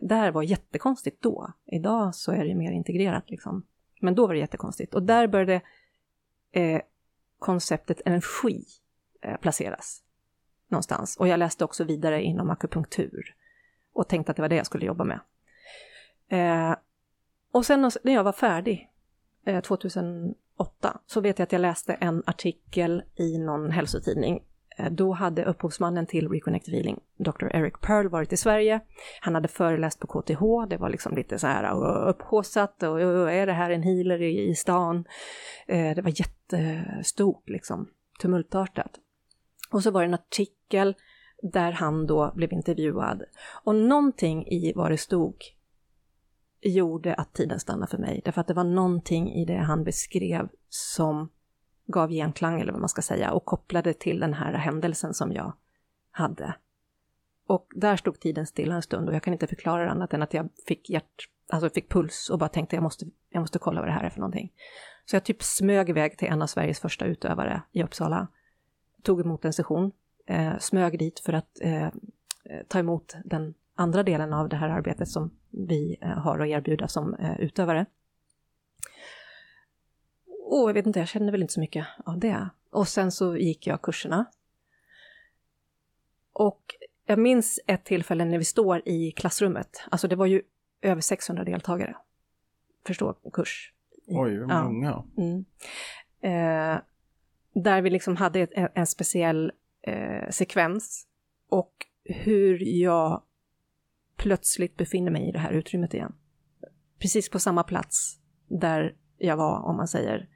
där var jättekonstigt då. Idag så är det mer integrerat liksom. Men då var det jättekonstigt. Och där började konceptet energi placeras någonstans. Och jag läste också vidare inom akupunktur och tänkte att det var det jag skulle jobba med. Och sen när jag var färdig 2008 så vet jag att jag läste en artikel i någon hälsotidning. Då hade upphovsmannen till Reconnective Healing, Dr. Eric Pearl, varit i Sverige. Han hade föreläst på KTH. Det var liksom lite så här upphåsat. Och är det här en healer i stan? Det var jättestort liksom, tumultartat. Och så var det en artikel där han då blev intervjuad. Och någonting i vad det stod gjorde att tiden stannade för mig. Därför att det var någonting i det han beskrev som gav genklang, eller vad man ska säga, och kopplade till den här händelsen som jag hade. Och där stod tiden stilla en stund, och jag kan inte förklara det annat än att jag fick fick puls och bara tänkte jag måste kolla vad det här är för någonting. Så jag typ smög iväg till en av Sveriges första utövare i Uppsala, tog emot en session, smög dit för att ta emot den andra delen av det här arbetet som vi har att erbjuda som utövare. Jag vet inte, jag känner väl inte så mycket av det. Och sen så gick jag kurserna. Och jag minns ett tillfälle när vi står i klassrummet. Alltså det var ju över 600 deltagare. Förstå, kurs. Oj, hur många. Ja. Mm. Där vi liksom hade en speciell sekvens. Och hur jag plötsligt befinner mig i det här utrymmet igen. Precis på samma plats där jag var, om man säger,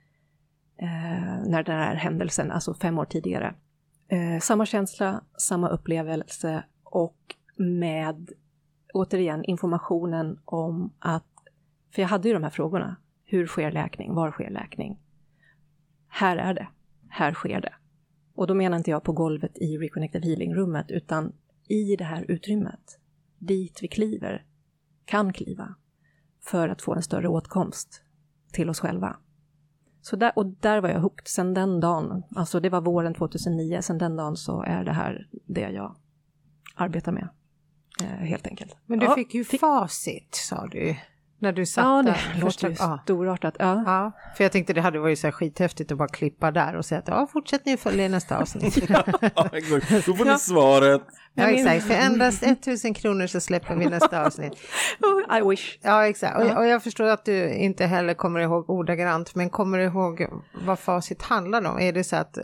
när den här händelsen, alltså 5 år tidigare. Samma känsla, samma upplevelse, och med återigen informationen om att, för jag hade ju de här frågorna, hur sker läkning, var sker läkning? Här är det, här sker det. Och då menar inte jag på golvet i Reconnective Healing-rummet, utan i det här utrymmet, dit vi kliver, kan kliva, för att få en större åtkomst till oss själva. Så där, och där var jag hooked sedan den dagen. Alltså det var våren 2009. Sedan den dagen så är det här det jag arbetar med. Helt enkelt. Men du fick facit, sa du. När du satt där. Ja, det låter ju storartat. Ja. Ja, för jag tänkte det hade varit så här skithäftigt att bara klippa där och säga att fortsätt ni följa nästa avsnitt. Exakt. Då får ni svaret. Ja, exakt. För endast 1 000 kronor så släpper vi nästa avsnitt. I wish. Ja, exakt. Och jag förstår att du inte heller kommer ihåg ordagrant, men kommer du ihåg vad facit handlar om? Är det så att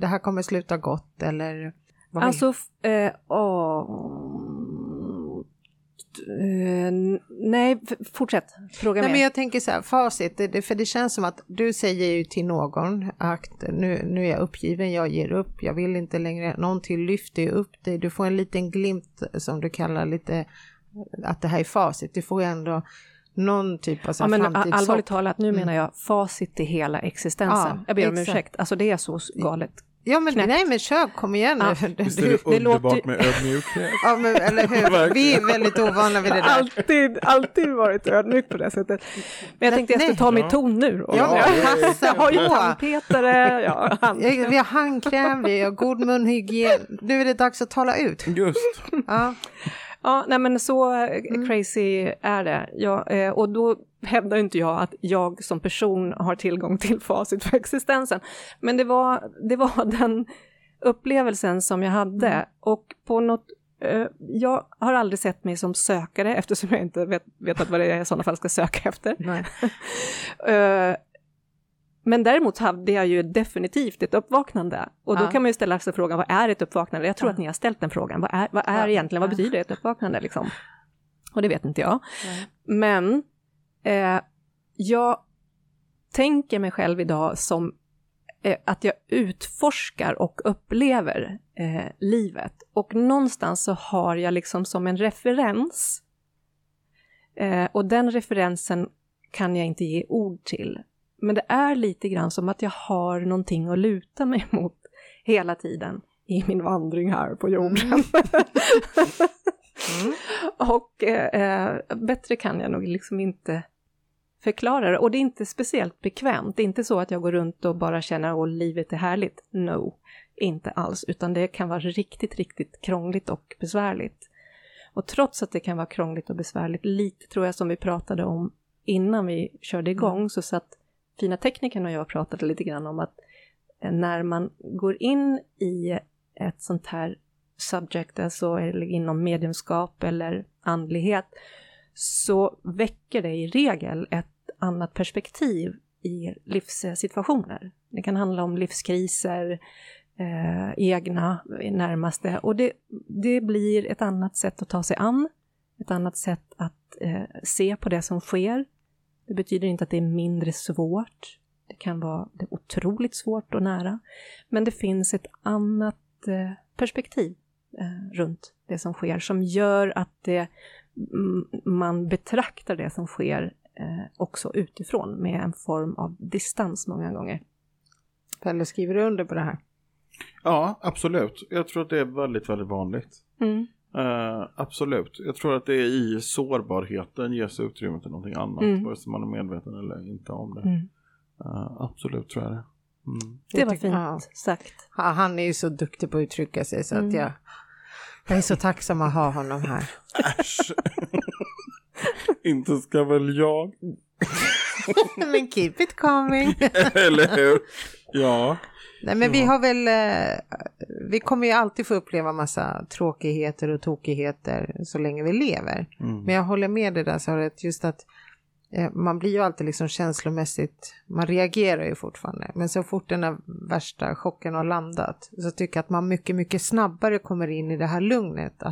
det här kommer sluta gott, eller? Alltså, nej, fortsätt. Fråga mig. Men jag tänker så här, facit, för det känns som att du säger ju till någon att nu är jag uppgiven, jag ger upp, jag vill inte längre, någon till lyfter upp dig, du får en liten glimt som du kallar lite att det här är facit, du får ändå någon typ av framtidshopp. Allvarligt talat, nu menar jag facit till hela existensen. Ja, jag ber om ursäkt, alltså det är så galet. Ja, men knäppt. Nej, men köp, kom igen. Ja. Visst är det underbart med ödmjukhet. Ja, men eller hur? Vi är väldigt ovana vid det där. Alltid varit ödmjuk på det sättet. Men jag tänkte att jag ska ta min ton nu. Jag har ju handpetare. Vi har handkräm, vi har god munhygien. Nu är det dags att tala ut. Just. Ja, nej men så crazy är det. Ja, och då hävdar inte jag att jag som person har tillgång till facit för existensen. Men det var den upplevelsen som jag hade. Och på något, jag har aldrig sett mig som sökare, eftersom jag inte vet vad det är jag i sådana fall ska söka efter. Nej. Men däremot hade jag ju definitivt ett uppvaknande. Och då kan man ju ställa sig frågan, vad är ett uppvaknande? Jag tror att ni har ställt den frågan. Vad är egentligen, vad betyder ett uppvaknande liksom? Och det vet inte jag. Nej. Men jag tänker mig själv idag som att jag utforskar och upplever livet. Och någonstans så har jag liksom som en referens. Och den referensen kan jag inte ge ord till. Men det är lite grann som att jag har någonting att luta mig mot hela tiden i min vandring här på jorden. Och bättre kan jag nog liksom inte förklarar det. Och det är inte speciellt bekvämt. Det är inte så att jag går runt och bara känner att livet är härligt. No, inte alls. Utan det kan vara riktigt, riktigt krångligt och besvärligt. Och trots att det kan vara krångligt och besvärligt, lite tror jag som vi pratade om innan vi körde igång, så satt fina teknikerna och jag pratade lite grann om att när man går in i ett sånt här subject, alltså eller inom mediumskap eller andlighet, så väcker det i regel ett annat perspektiv i livssituationer. Det kan handla om livskriser, egna närmaste, och det blir ett annat sätt att ta sig an, ett annat sätt att se på det som sker. Det betyder inte att det är mindre svårt. Det kan vara otroligt svårt och nära, men det finns ett annat perspektiv runt det som sker, som gör att man betraktar det som sker också utifrån med en form av distans många gånger. Pelle, skriver du under på det här? Ja, absolut. Jag tror att det är väldigt, väldigt vanligt. Mm. Absolut. Jag tror att det är i sårbarheten ges utrymme till någonting annat. Vare sig man är medveten eller inte om det. Mm. Absolut tror jag det. Mm. Det var fint sagt. Ja, han är ju så duktig på att uttrycka sig så att jag är så tacksam att ha honom här. Äsch. Inte ska väl jag. Men keep it coming. Eller hur? Ja. Nej, men vi har väl, vi kommer ju alltid få uppleva massa tråkigheter och tokigheter så länge vi lever. Mm. Men jag håller med dig där, så just att man blir ju alltid liksom känslomässigt, man reagerar ju fortfarande. Men så fort den här värsta chocken har landat, så tycker jag att man mycket, mycket snabbare kommer in i det här lugnet,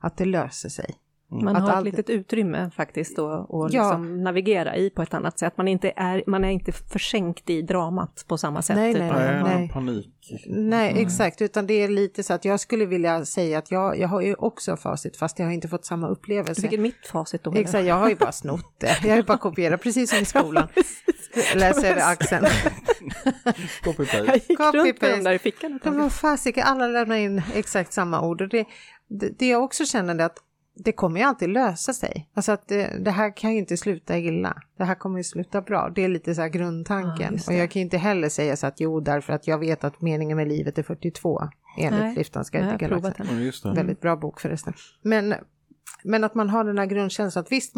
att det löser sig. Mm. Man har ett litet utrymme faktiskt då, och liksom navigera i på ett annat sätt. Man är inte försänkt i dramat på samma sätt. Nej. Panik. Nej, exakt. Utan det är lite så att jag skulle vilja säga att jag har ju också facit, fast jag har inte fått samma upplevelse. Vilket mitt facit då? Exakt, jag har ju bara snott det. Jag har ju bara kopierat, precis som i skolan. Läs över axeln. Copy-paste. Men vad fasiken, alla lämnar in exakt samma ord. Och det jag också känner är att det kommer ju alltid lösa sig. Alltså att det här kan ju inte sluta illa. Det här kommer ju sluta bra. Det är lite så här grundtanken. Ja, och jag kan ju inte heller säga så att därför att jag vet att meningen med livet är 42. Enligt Livtanska etiken. Väldigt bra bok förresten. Men att man har den här grundkänslan att visst,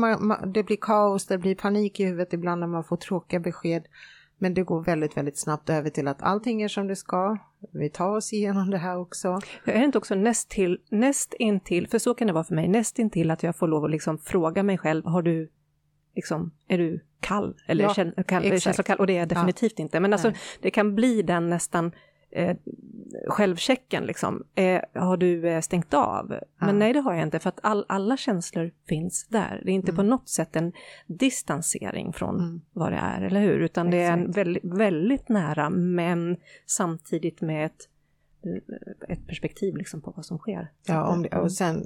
det blir kaos, det blir panik i huvudet ibland när man får tråkiga besked. Men det går väldigt, väldigt snabbt över till att allting är som det ska. Vi tar oss igenom det här också. Jag är inte också näst intill, för så kan det vara för mig, näst intill att jag får lov att liksom fråga mig själv, är du kall? Eller känslokall? Och det är jag definitivt inte. Men alltså, det kan bli den nästan självchecken liksom. Har du stängt av? Men nej, det har jag inte, för att alla känslor finns där. Det är inte på något sätt en distansering från vad det är, eller hur? Utan det är en väldigt, väldigt nära, men samtidigt med ett perspektiv liksom på vad som sker. Ja, och sen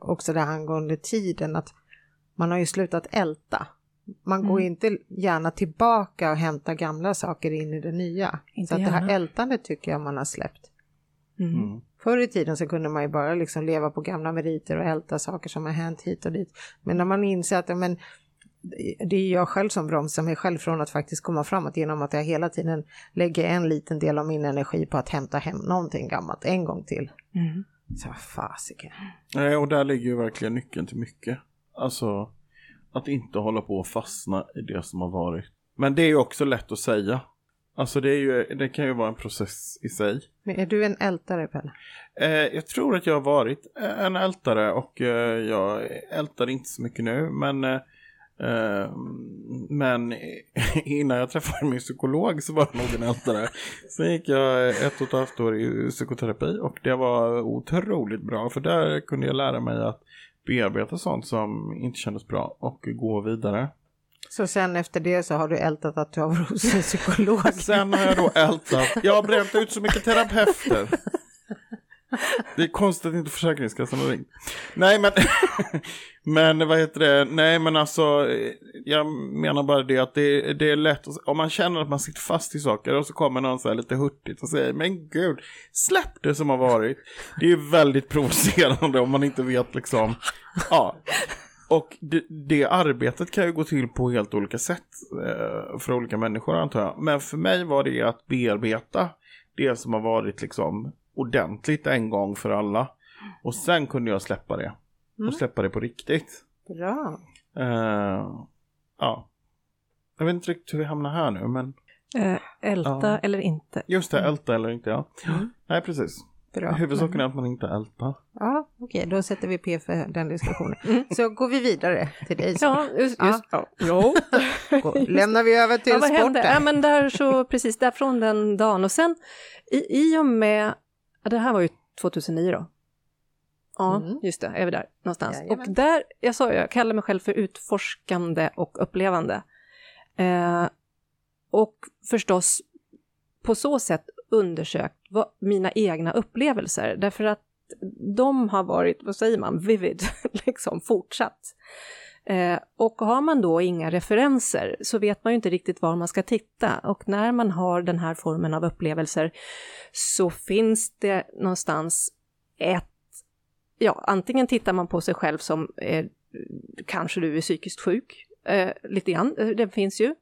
också det angående tiden, att man har ju slutat älta. Man går inte gärna tillbaka och hämtar gamla saker in i det nya. Inte så att det här ältandet tycker jag man har släppt. Mm. Förr i tiden så kunde man ju bara liksom leva på gamla meriter och älta saker som har hänt hit och dit. Men när man inser att det är jag själv som bromsar mig själv från att faktiskt komma framåt, genom att jag hela tiden lägger en liten del av min energi på att hämta hem någonting gammalt en gång till. Mm. Så vad fasiken. Nej, och där ligger ju verkligen nyckeln till mycket. Alltså, att inte hålla på och fastna i det som har varit. Men det är ju också lätt att säga. Alltså det kan ju vara en process i sig. Men är du en ältare, Pelle? Jag tror att jag har varit en ältare. Och jag ältar inte så mycket nu. Men innan jag träffade min psykolog så var det nog en ältare. Sen gick jag 1,5 år i psykoterapi. Och det var otroligt bra. För där kunde jag lära mig att bearbeta sånt som inte kändes bra och gå vidare. Så sen efter det så har du ältat att du har varit hos en psykolog. Sen har jag då ältat. Jag har bränt ut så mycket terapeuter. Det är konstigt att inte Försäkringskassan har ringt. Nej, men men vad heter det? Nej, men alltså jag menar bara det att det är lätt att, om man känner att man sitter fast i saker, och så kommer någon så här lite hurtigt och säger men gud, släpp det som har varit. Det är ju väldigt provocerande om man inte vet liksom. Ja. Och det arbetet kan ju gå till på helt olika sätt för olika människor, antar jag. Men för mig var det att bearbeta det som har varit liksom ordentligt en gång för alla. Och sen kunde jag släppa det. Och släppa det på riktigt. Bra. Ja. Jag vet inte riktigt hur vi hamnar här nu, men... älta eller inte. Just det, älta eller inte, ja. Nej, precis. Bra. Huvudsaken är att man inte ältar. Ja, okej. Då sätter vi P för den diskussionen. Så går vi vidare till dig. Ja, just. Ja. Jo. Lämnar vi över till sporten. Hände? Ja, men där så precis därifrån den dagen. Och sen i och med... Det här var ju 2009 då. Ja, just det. Är vi där någonstans. Jajamän. Och där, jag kallar mig själv för utforskande och upplevande. Och förstås på så sätt undersökt mina egna upplevelser. Därför att de har varit, vad säger man, vivid, liksom fortsatt. Och har man då inga referenser så vet man ju inte riktigt var man ska titta. Och när man har den här formen av upplevelser så finns det någonstans antingen tittar man på sig själv som kanske du är psykiskt sjuk, lite grann, det finns ju.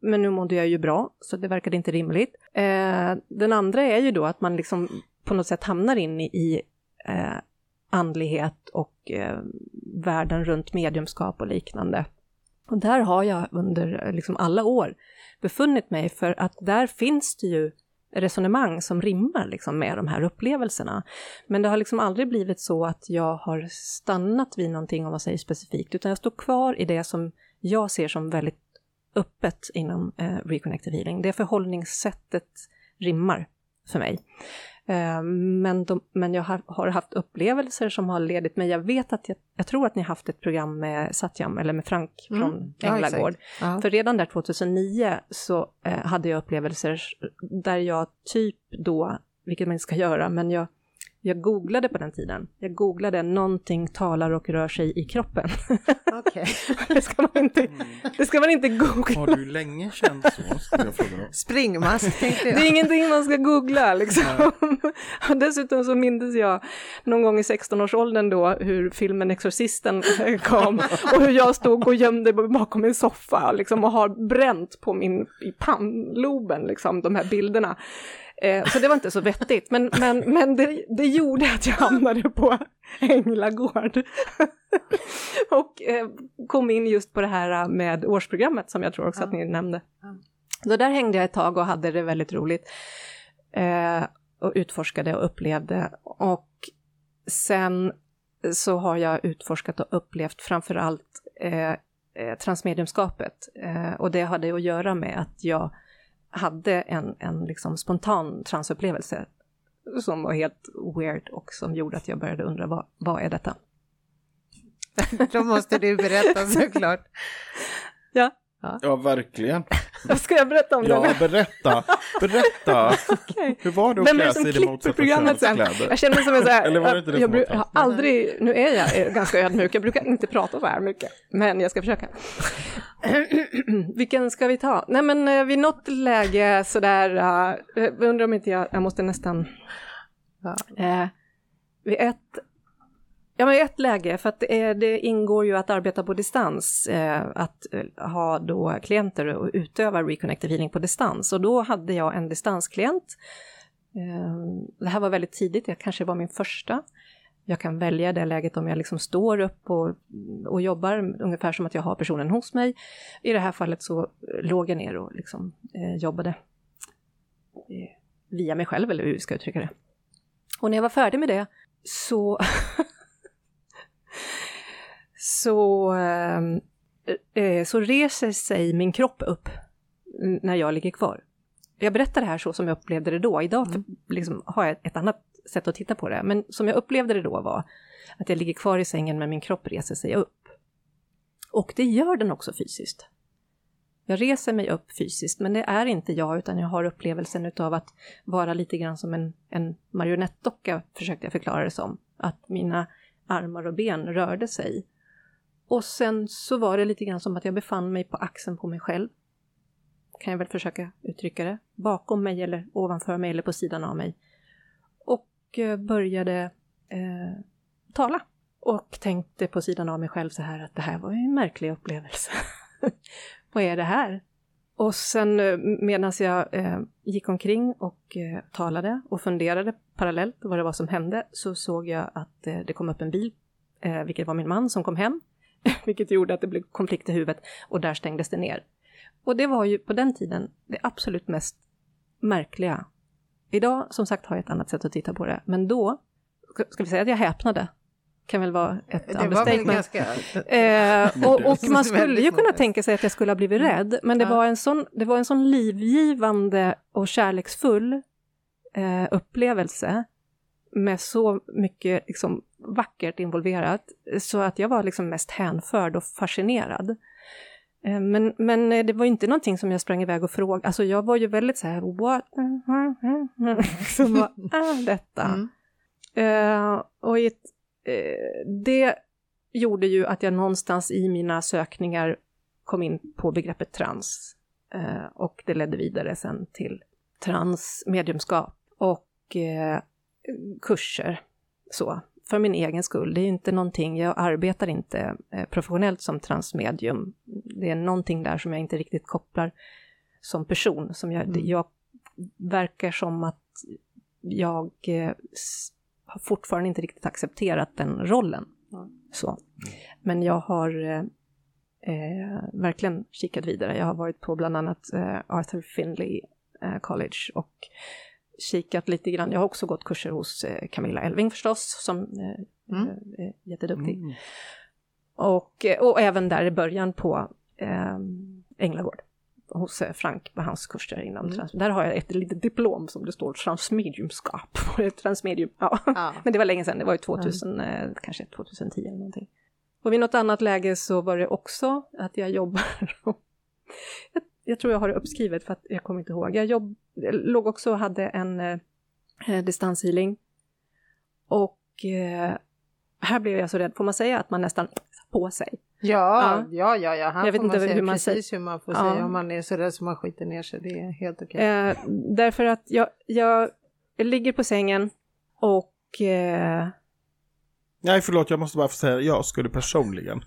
Men nu mådde jag ju bra, så det verkade inte rimligt. Den andra är ju då att man liksom på något sätt hamnar in i andlighet och världen runt mediumskap och liknande. Och där har jag under liksom alla år befunnit mig, för att där finns det ju resonemang som rimmar liksom med de här upplevelserna. Men det har liksom aldrig blivit så att jag har stannat vid någonting, om man säger specifikt, utan jag står kvar i det som jag ser som väldigt öppet inom Reconnective Healing. Det förhållningssättet rimmar för mig. Men jag har haft upplevelser som har ledit mig. Jag vet att jag tror att ni har haft ett program med Satyam eller med Frank från Änglagård. Ja. För redan där 2009 så hade jag upplevelser där jag typ då, vilket man inte ska göra, men jag googlade på den tiden. Jag googlade någonting talar och rör sig i kroppen. Okej. Det ska man inte googla. Har du länge känt så? Ska jag fråga då. Springmask tänkte jag. Det är ingenting man ska googla liksom. Dessutom så mindes jag någon gång i 16-årsåldern då hur filmen Exorcisten kom och hur jag stod och gömde bakom en soffa liksom, och har bränt på i pannloben liksom, de här bilderna. Så det var inte så vettigt. Men det gjorde att jag hamnade på Änglagård. Och kom in just på det här med årsprogrammet som jag tror också att ni nämnde. Så där hängde jag ett tag och hade det väldigt roligt. Och utforskade och upplevde. Och sen så har jag utforskat och upplevt framförallt transmediumskapet. Och det hade att göra med att jag hade en liksom spontan transupplevelse som var helt weird och som gjorde att jag började undra, vad är detta? Då måste du berätta såklart. Ja, verkligen. Ska jag berätta om det? Ja, berätta. Okay. Hur var det att klä sig i det motsatta kläder? Jag känner mig som en så här, eller var det inte det jag har aldrig, nu är jag ganska ödmjuk, jag brukar inte prata så här mycket, men jag ska försöka. Vilken ska vi ta? Nej, men vid något läge sådär, undrar om inte jag måste nästan... vid ett läge, för att det ingår ju att arbeta på distans, att ha då klienter och utöva Reconnective Healing på distans. Och då hade jag en distansklient. Det här var väldigt tidigt, det kanske var min första. Jag kan välja det läget om jag liksom står upp och jobbar ungefär som att jag har personen hos mig. I det här fallet så låg jag ner och liksom, jobbade via mig själv, eller hur ska jag uttrycka det. Och när jag var färdig med det så... Så reser sig min kropp upp när jag ligger kvar. Jag berättar det här så som jag upplevde det då. Idag liksom har jag ett annat sätt att titta på det. Men som jag upplevde det då var att jag ligger kvar i sängen men min kropp reser sig upp. Och det gör den också fysiskt. Jag reser mig upp fysiskt, men det är inte jag, utan jag har upplevelsen utav att vara lite grann som en marionettdocka, försökte jag förklara det som. Att mina armar och ben rörde sig. Och sen så var det lite grann som att jag befann mig på axeln på mig själv. Kan jag väl försöka uttrycka det. Bakom mig eller ovanför mig eller på sidan av mig. Och började tala. Och tänkte på sidan av mig själv så här att det här var ju en märklig upplevelse. Vad är det här? Och sen medan jag gick omkring och talade och funderade parallellt vad det var som hände, så såg jag att det kom upp en bil. Vilket var min man som kom hem. Vilket gjorde att det blev konflikt i huvudet. Och där stängdes det ner. Och det var ju på den tiden det absolut mest märkliga. Idag som sagt har jag ett annat sätt att titta på det. Men då, ska vi säga att jag häpnade. Kan väl vara ett understatement. Och man skulle ju kunna tänka sig att jag skulle ha blivit rädd. Men det var en sån livgivande och kärleksfull upplevelse. Med så mycket liksom, vackert involverat. Så att jag var liksom mest hänförd och fascinerad. Men det var inte någonting som jag sprang iväg och frågade. Alltså jag var ju väldigt så här. What? Som var detta? Mm. Och det gjorde ju att jag någonstans i mina sökningar kom in på begreppet trans. Och det ledde vidare sen till transmediumskap och kurser. Så, för min egen skull. Det är ju inte någonting, jag arbetar inte professionellt som transmedium. Det är någonting där som jag inte riktigt kopplar som person. Som jag verkar som att jag... har fortfarande inte riktigt accepterat den rollen. Så. Men jag har verkligen kikat vidare. Jag har varit på bland annat Arthur Findlay College och kikat lite grann. Jag har också gått kurser hos Camilla Elving förstås, som är jätteduktig. Mm. Och även där i början på Änglagård. Hos Frank på hans kurser inom där har jag ett litet diplom som det står transmediumskap. Transmedium. Ja. Ja. Men det var länge sedan, det var ju 2000 kanske 2010 eller någonting. Och vid något annat läge så var det också att jag jobbar jag tror jag har det uppskrivet för att jag kommer inte ihåg. Jag låg också och hade en distanshealing. Och här blev jag så rädd, får man säga att man nästan på sig. Ja. Här jag vet inte hur man säger. Precis hur man får säga om man är så rädd som man skiter ner sig. Det är helt okej. Därför att jag ligger på sängen och... Nej, förlåt. Jag måste bara få säga, jag skulle personligen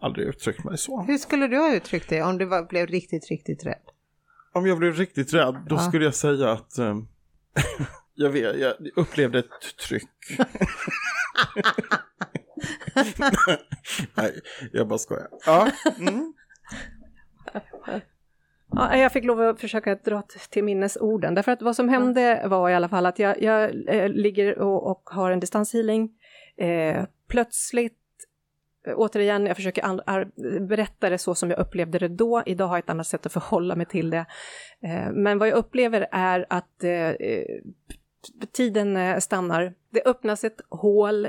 aldrig uttryckt mig så. Hur skulle du ha uttryckt dig om du blev riktigt, riktigt rädd? Om jag blev riktigt rädd, då skulle jag säga att jag upplevde ett tryck. Nej, jag bara skojar. Ja, jag fick lov att försöka dra till minnes orden. Därför att vad som hände var i alla fall att jag ligger och har en distanshealing. Plötsligt, återigen, jag försöker berätta det så som jag upplevde det då. Idag har jag ett annat sätt att förhålla mig till det. Men vad jag upplever är att tiden stannar. Det öppnas ett hål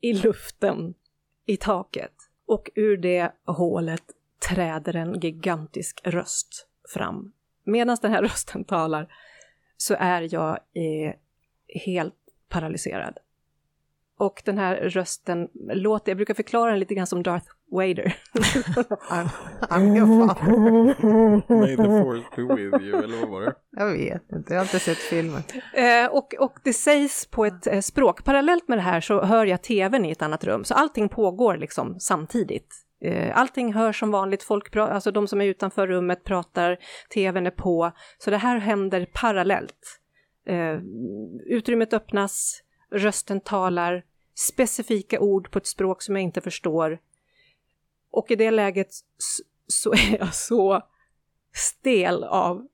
i luften, i taket. Och ur det hålet träder en gigantisk röst fram. Medan den här rösten talar så är jag helt paralyserad. Och den här rösten jag brukar förklara den lite grann som Darth Vader. I'm your father. May the force be with you, eller vad var det? Jag vet inte, jag har inte sett filmen. Och det sägs på ett språk. Parallellt med det här så hör jag tvn i ett annat rum. Så allting pågår liksom samtidigt. Allting hörs som vanligt. Folk alltså de som är utanför rummet pratar, tvn är på. Så det här händer parallellt. Utrymmet öppnas. Rösten talar specifika ord på ett språk som jag inte förstår. Och i det läget så är jag så stel av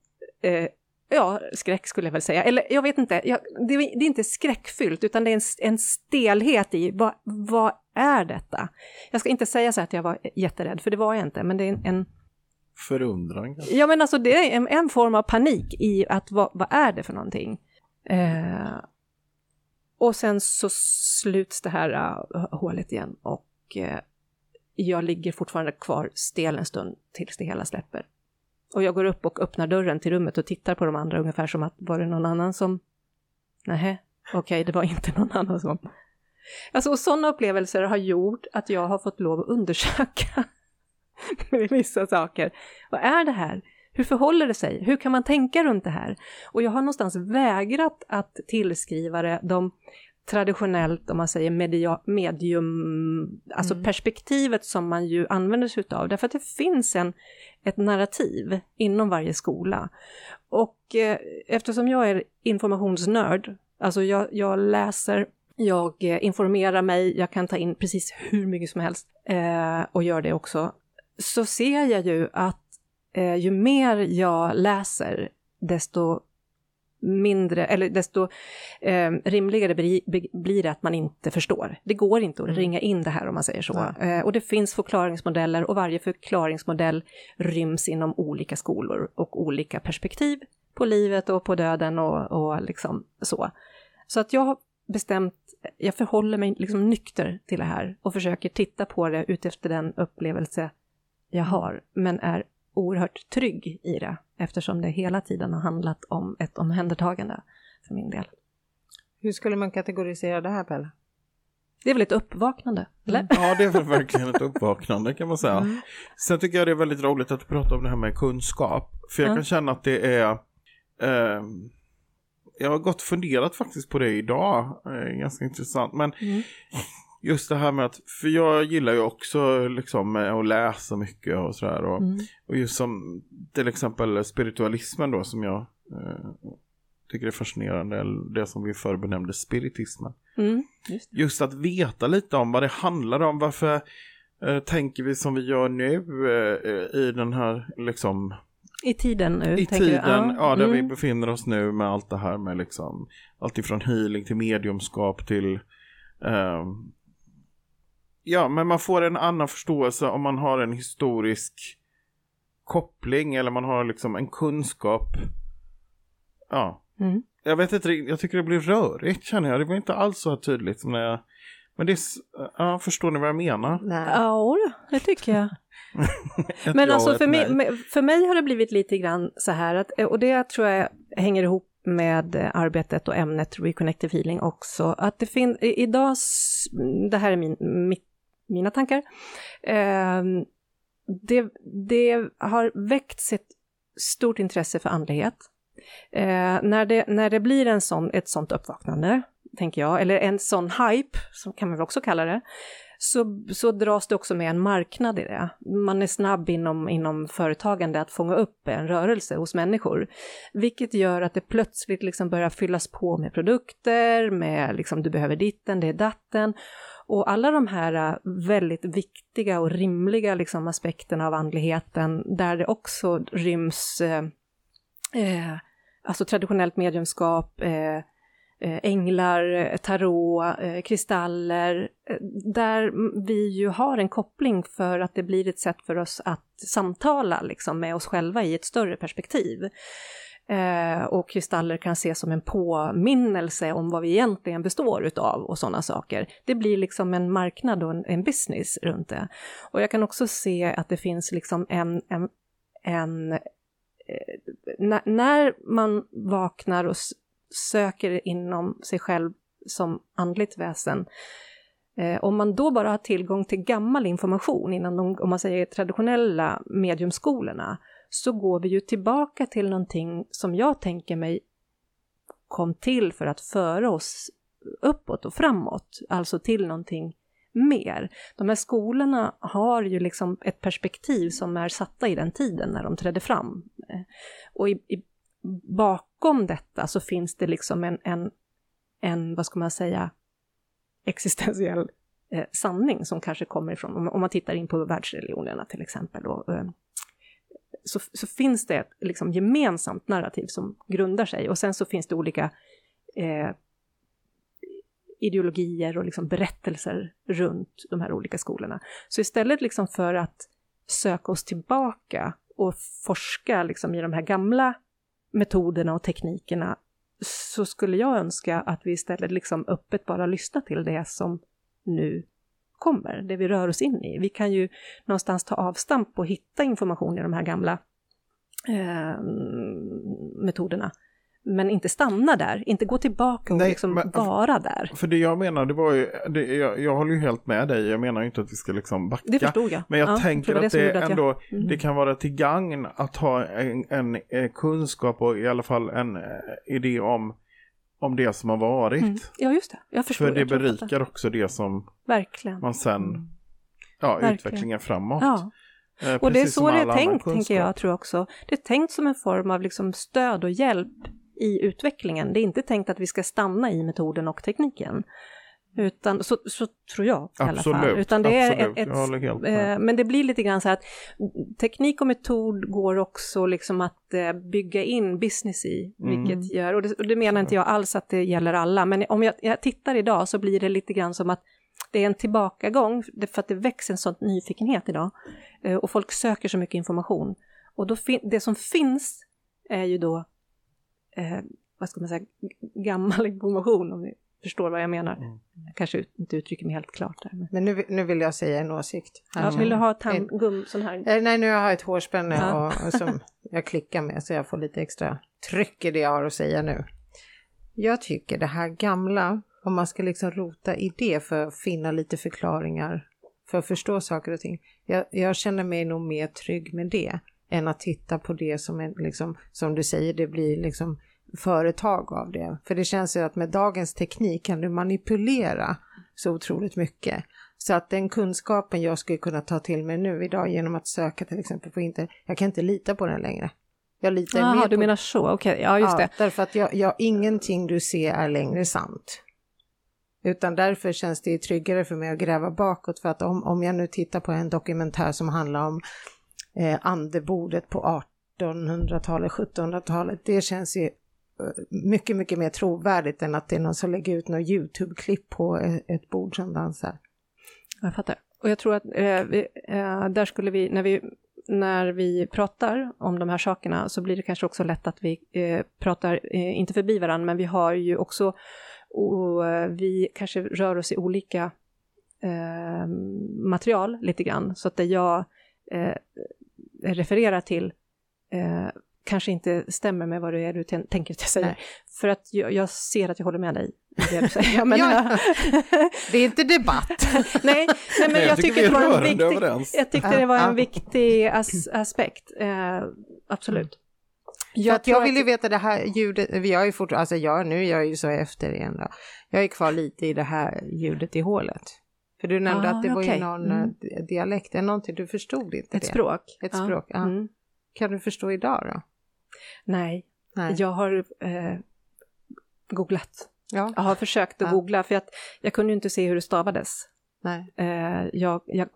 skräck skulle jag väl säga. Eller jag vet inte, det är inte skräckfyllt utan det är en stelhet i vad är detta? Jag ska inte säga så att jag var jätterädd för det var jag inte. Men det är en förundran. Kanske. Ja men alltså det är en form av panik i att vad är det för någonting? Och sen så sluts det här hålet igen och jag ligger fortfarande kvar stel en stund tills det hela släpper. Och jag går upp och öppnar dörren till rummet och tittar på de andra ungefär som att var det någon annan som... Nej, okej, det var inte någon annan som... Alltså och sådana upplevelser har gjort att jag har fått lov att undersöka vissa saker. Vad är det här? Hur förhåller det sig? Hur kan man tänka runt det här? Och jag har någonstans vägrat att tillskriva det de traditionellt, om man säger medium, alltså perspektivet som man ju använder sig utav. Därför att det finns ett narrativ inom varje skola. Och eftersom jag är informationsnörd, alltså jag läser, jag informerar mig, jag kan ta in precis hur mycket som helst och gör det också. Så ser jag ju att ju mer jag läser, desto mindre, eller desto rimligare blir det att man inte förstår. Det går inte att ringa in det här, om man säger så. Ja. Och det finns förklaringsmodeller, och varje förklaringsmodell ryms inom olika skolor och olika perspektiv på livet och på döden och liksom så. Så att jag förhåller mig liksom nykter till det här och försöker titta på det utefter den upplevelse jag har, men är oerhört trygg i det, eftersom det hela tiden har handlat om ett omhändertagande för min del. Hur skulle man kategorisera det här, Pelle? Det är väl ett uppvaknande, eller? Ja, det är väl verkligen ett uppvaknande, kan man säga. Mm. Sen tycker jag det är väldigt roligt att prata om det här med kunskap, för jag kan känna att det är... jag har gått funderat faktiskt på det idag. Ganska intressant. Men just det här med att... För jag gillar ju också liksom att läsa mycket och sådär. Och just som till exempel spiritualismen då, som jag tycker är fascinerande. Det som vi förr benämnde spiritismen. Mm, just att veta lite om vad det handlar om. Varför tänker vi som vi gör nu i den här liksom... I tiden nu. I tiden, ja, där vi befinner oss nu med allt det här med liksom allt ifrån healing till mediumskap till ja, men man får en annan förståelse om man har en historisk koppling, eller man har liksom en kunskap. Ja. Mm. Jag vet inte, jag tycker det blir rörigt, känner jag. Det blir inte alls så här tydligt som när jag... Men det är, ja, förstår ni vad jag menar? Nej. Ja, det tycker jag. Men alltså för mig har det blivit lite grann så här att, och det tror jag hänger ihop med arbetet och ämnet Reconnective Healing också, att det finns idag, det här är mina tankar, det har väckt ett stort intresse för andlighet. När det blir ett sånt uppvaknande, tänker jag, eller en sån hype, som kan man väl också kalla det, så dras det också med en marknad i det. Man är snabb inom företagande att fånga upp en rörelse hos människor, vilket gör att det plötsligt liksom börjar fyllas på med produkter, med liksom, du behöver ditten, det är datten, och alla de här väldigt viktiga och rimliga liksom aspekterna av andligheten, där det också ryms alltså traditionellt mediumskap, änglar, tarot, kristaller, där vi ju har en koppling, för att det blir ett sätt för oss att samtala liksom med oss själva i ett större perspektiv. Och kristaller kan ses som en påminnelse om vad vi egentligen består utav och sådana saker. Det blir liksom en marknad och en business runt det. Och jag kan också se att det finns liksom när man vaknar och söker inom sig själv som andligt väsen. Om man då bara har tillgång till gammal information innan om man säger traditionella mediumskolorna, så går vi ju tillbaka till någonting som jag tänker mig kom till för att föra oss uppåt och framåt, alltså till någonting mer. De här skolorna har ju liksom ett perspektiv som är satta i den tiden när de trädde fram. Och bakom detta så finns det liksom en vad ska man säga, existentiell sanning som kanske kommer ifrån, om man tittar in på världsreligionerna till exempel då, så finns det ett liksom gemensamt narrativ som grundar sig, och sen så finns det olika ideologier och liksom berättelser runt de här olika skolorna. Så istället liksom för att söka oss tillbaka och forska liksom i de här gamla metoderna och teknikerna, så skulle jag önska att vi istället liksom öppet bara lyssnar till det som nu kommer, det vi rör oss in i. Vi kan ju någonstans ta avstamp och hitta information i de här gamla metoderna, men inte stanna där, inte gå tillbaka och vara där. För det jag menar, det var ju, jag håller ju helt med dig, jag menar ju inte att vi ska liksom backa. Det förstod jag. Men jag tänker att det ändå, det kan vara till gagn att ha en kunskap och i alla fall en idé om om det som har varit. Mm. Ja, just det. Jag förstår. För det berikar också det som verkligen man sen, ja, verkligen, utvecklingen framåt. Ja. Och det är så det är tänkt, tänker jag, tror jag också. Det är tänkt som en form av liksom stöd och hjälp i utvecklingen. Det är inte tänkt att vi ska stanna i metoden och tekniken. Utan, så tror jag i absolut, alla fall. Utan det absolut, är ett men det blir lite grann så här att teknik och metod går också liksom att bygga in business i, vilket gör, och det menar inte jag alls att det gäller alla, men om jag tittar idag så blir det lite grann som att det är en tillbakagång, för att det växer en sån nyfikenhet idag, och folk söker så mycket information, och då det som finns är ju då vad ska man säga, gammal information, om ni förstår vad jag menar. Jag kanske inte uttrycker mig helt klart där. Men nu vill jag säga en åsikt. Jag vill ha tandgum sån här. Nej, nu har jag ett hårspänne och som jag klickar med, så jag får lite extra tryck i det jag har att säga nu. Jag tycker det här gamla, om man ska liksom rota i det för att finna lite förklaringar, för att förstå saker och ting. Jag känner mig nog mer trygg med det än att titta på det som är, liksom, som du säger, det blir liksom företag av det. För det känns ju att med dagens teknik kan du manipulera så otroligt mycket. Så att den kunskapen jag skulle kunna ta till mig nu idag genom att söka till exempel på internet, jag kan inte lita på den längre. Jag litar mer på... du menar så, okej. Okay. Ja, just det. Därför att ingenting du ser är längre sant. Utan därför känns det ju tryggare för mig att gräva bakåt. För att om jag nu tittar på en dokumentär som handlar om andebordet på 1800-talet, 1700-talet, det känns ju mycket, mycket mer trovärdigt än att det är någon som lägger ut någon YouTube-klipp på ett bord som dansar. Jag fattar. Och jag tror att där skulle vi när vi pratar om de här sakerna, så blir det kanske också lätt att vi pratar inte förbi varandra, men vi har ju också, vi kanske rör oss i olika material lite grann, så att det jag refererar till kanske inte stämmer med vad det är du tänker att jag säger. Nej. För att jag ser att jag håller med dig i det du säger. Ja, men det är inte debatt. Nej, men jag tycker det var en viktig aspekt. Absolut. Jag vill ju veta det här ljudet. Jag är fortfarande, alltså jag är ju så efter igen då. Jag är kvar lite i det här ljudet i hålet. För du nämnde att det var ju någon dialekt eller någonting. Du förstod inte det. Språk. Ett språk, ja. Kan du förstå idag då? Nej. Jag har googlat. Ja. Jag har försökt att googla, för att jag kunde ju inte se hur det stavades. Nej.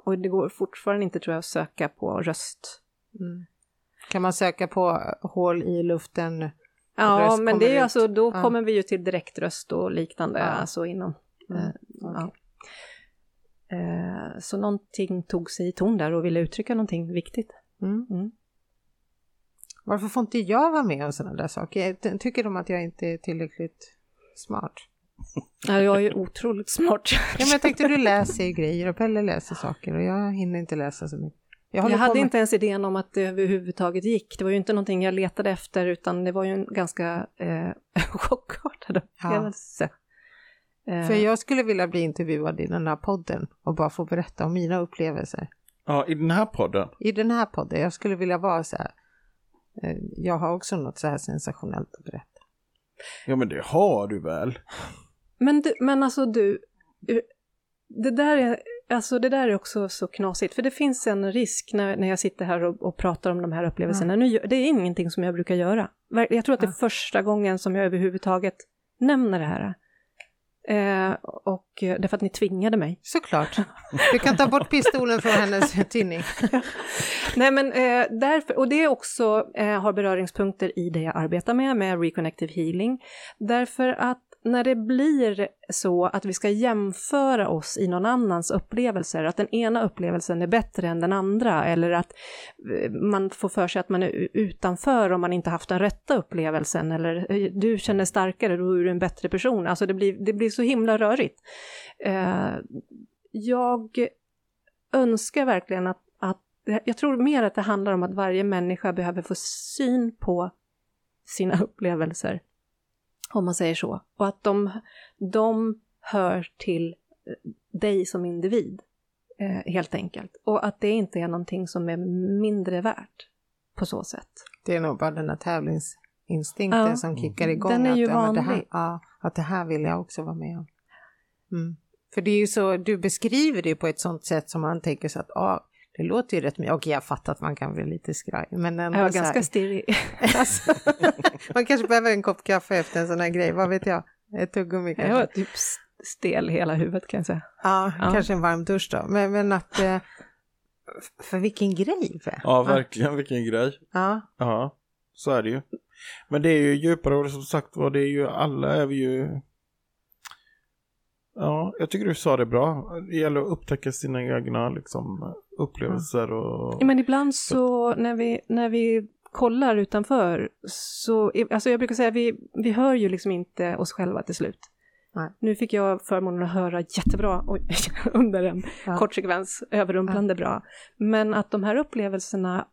Och det går fortfarande inte, tror jag, att söka på röst. Mm. Kan man söka på hål i luften? Ja, men det är alltså, då kommer vi ju till direktröst och liknande, alltså inom. Okay. Så någonting tog sig i ton där och ville uttrycka någonting viktigt. Mm. Varför får inte jag vara med om sådana där saker? Tycker de att jag inte är tillräckligt smart? Ja, jag är ju otroligt smart. Ja, men jag tänkte, du läser ju grejer och Pelle läser saker och jag hinner inte läsa så mycket. Jag hade inte ens idén om att det överhuvudtaget gick. Det var ju inte någonting jag letade efter, utan det var ju en ganska chockartad upplevelse. För jag skulle vilja bli intervjuad i den här podden och bara få berätta om mina upplevelser. Ja, i den här podden? I den här podden. Jag skulle vilja vara så här. Jag har också något så här sensationellt att berätta. Ja, men det har du väl. Men alltså du, det där är också så knasigt. För det finns en risk när jag sitter här och pratar om de här upplevelserna. Nu, det är ingenting som jag brukar göra. Jag tror att det är första gången som jag överhuvudtaget nämner det här. Och därför att ni tvingade mig. Såklart. Du kan ta bort pistolen från hennes tinning. Nej, men därför, och det också har beröringspunkter i det jag arbetar med Reconnective Healing. Därför att när det blir så att vi ska jämföra oss i någon annans upplevelser, att den ena upplevelsen är bättre än den andra, eller att man får för sig att man är utanför om man inte haft den rätta upplevelsen, eller du känner starkare, då är du en bättre person. Alltså det blir så himla rörigt. Jag önskar verkligen att jag tror mer att det handlar om att varje människa behöver få syn på sina upplevelser, om man säger så. Och att de hör till dig som individ. Helt enkelt. Och att det inte är någonting som är mindre värt. På så sätt. Det är nog bara den här tävlings... instinkter som kickar igång. Den är ju vanlig. Att det här vill jag också vara med om. Mm. För det är ju så, du beskriver det på ett sånt sätt som man tänker så att det låter ju rätt mycket. Okej, jag fattar att man kan bli lite skraj. Men jag var ganska stirrig. Alltså, man kanske behöver en kopp kaffe efter en sån här grej. Vad vet jag? Ett tuggummi kanske. Jag var typ stel hela huvudet kan jag säga. Ja, kanske en varm dusch då. Men att... för vilken grej. Ja, verkligen vilken grej. Ja, så är det ju. Men det är ju djupare och som sagt vad det är ju alla är vi ju... Ja, jag tycker du sa det bra. Det gäller att upptäcka sina egna liksom, upplevelser. Och... Ja, men ibland så när vi kollar utanför så... Alltså jag brukar säga vi hör ju liksom inte oss själva till slut. Nej. Nu fick jag förmånen att höra jättebra under en kort sekvens, överrumplande bra. Men att de här upplevelserna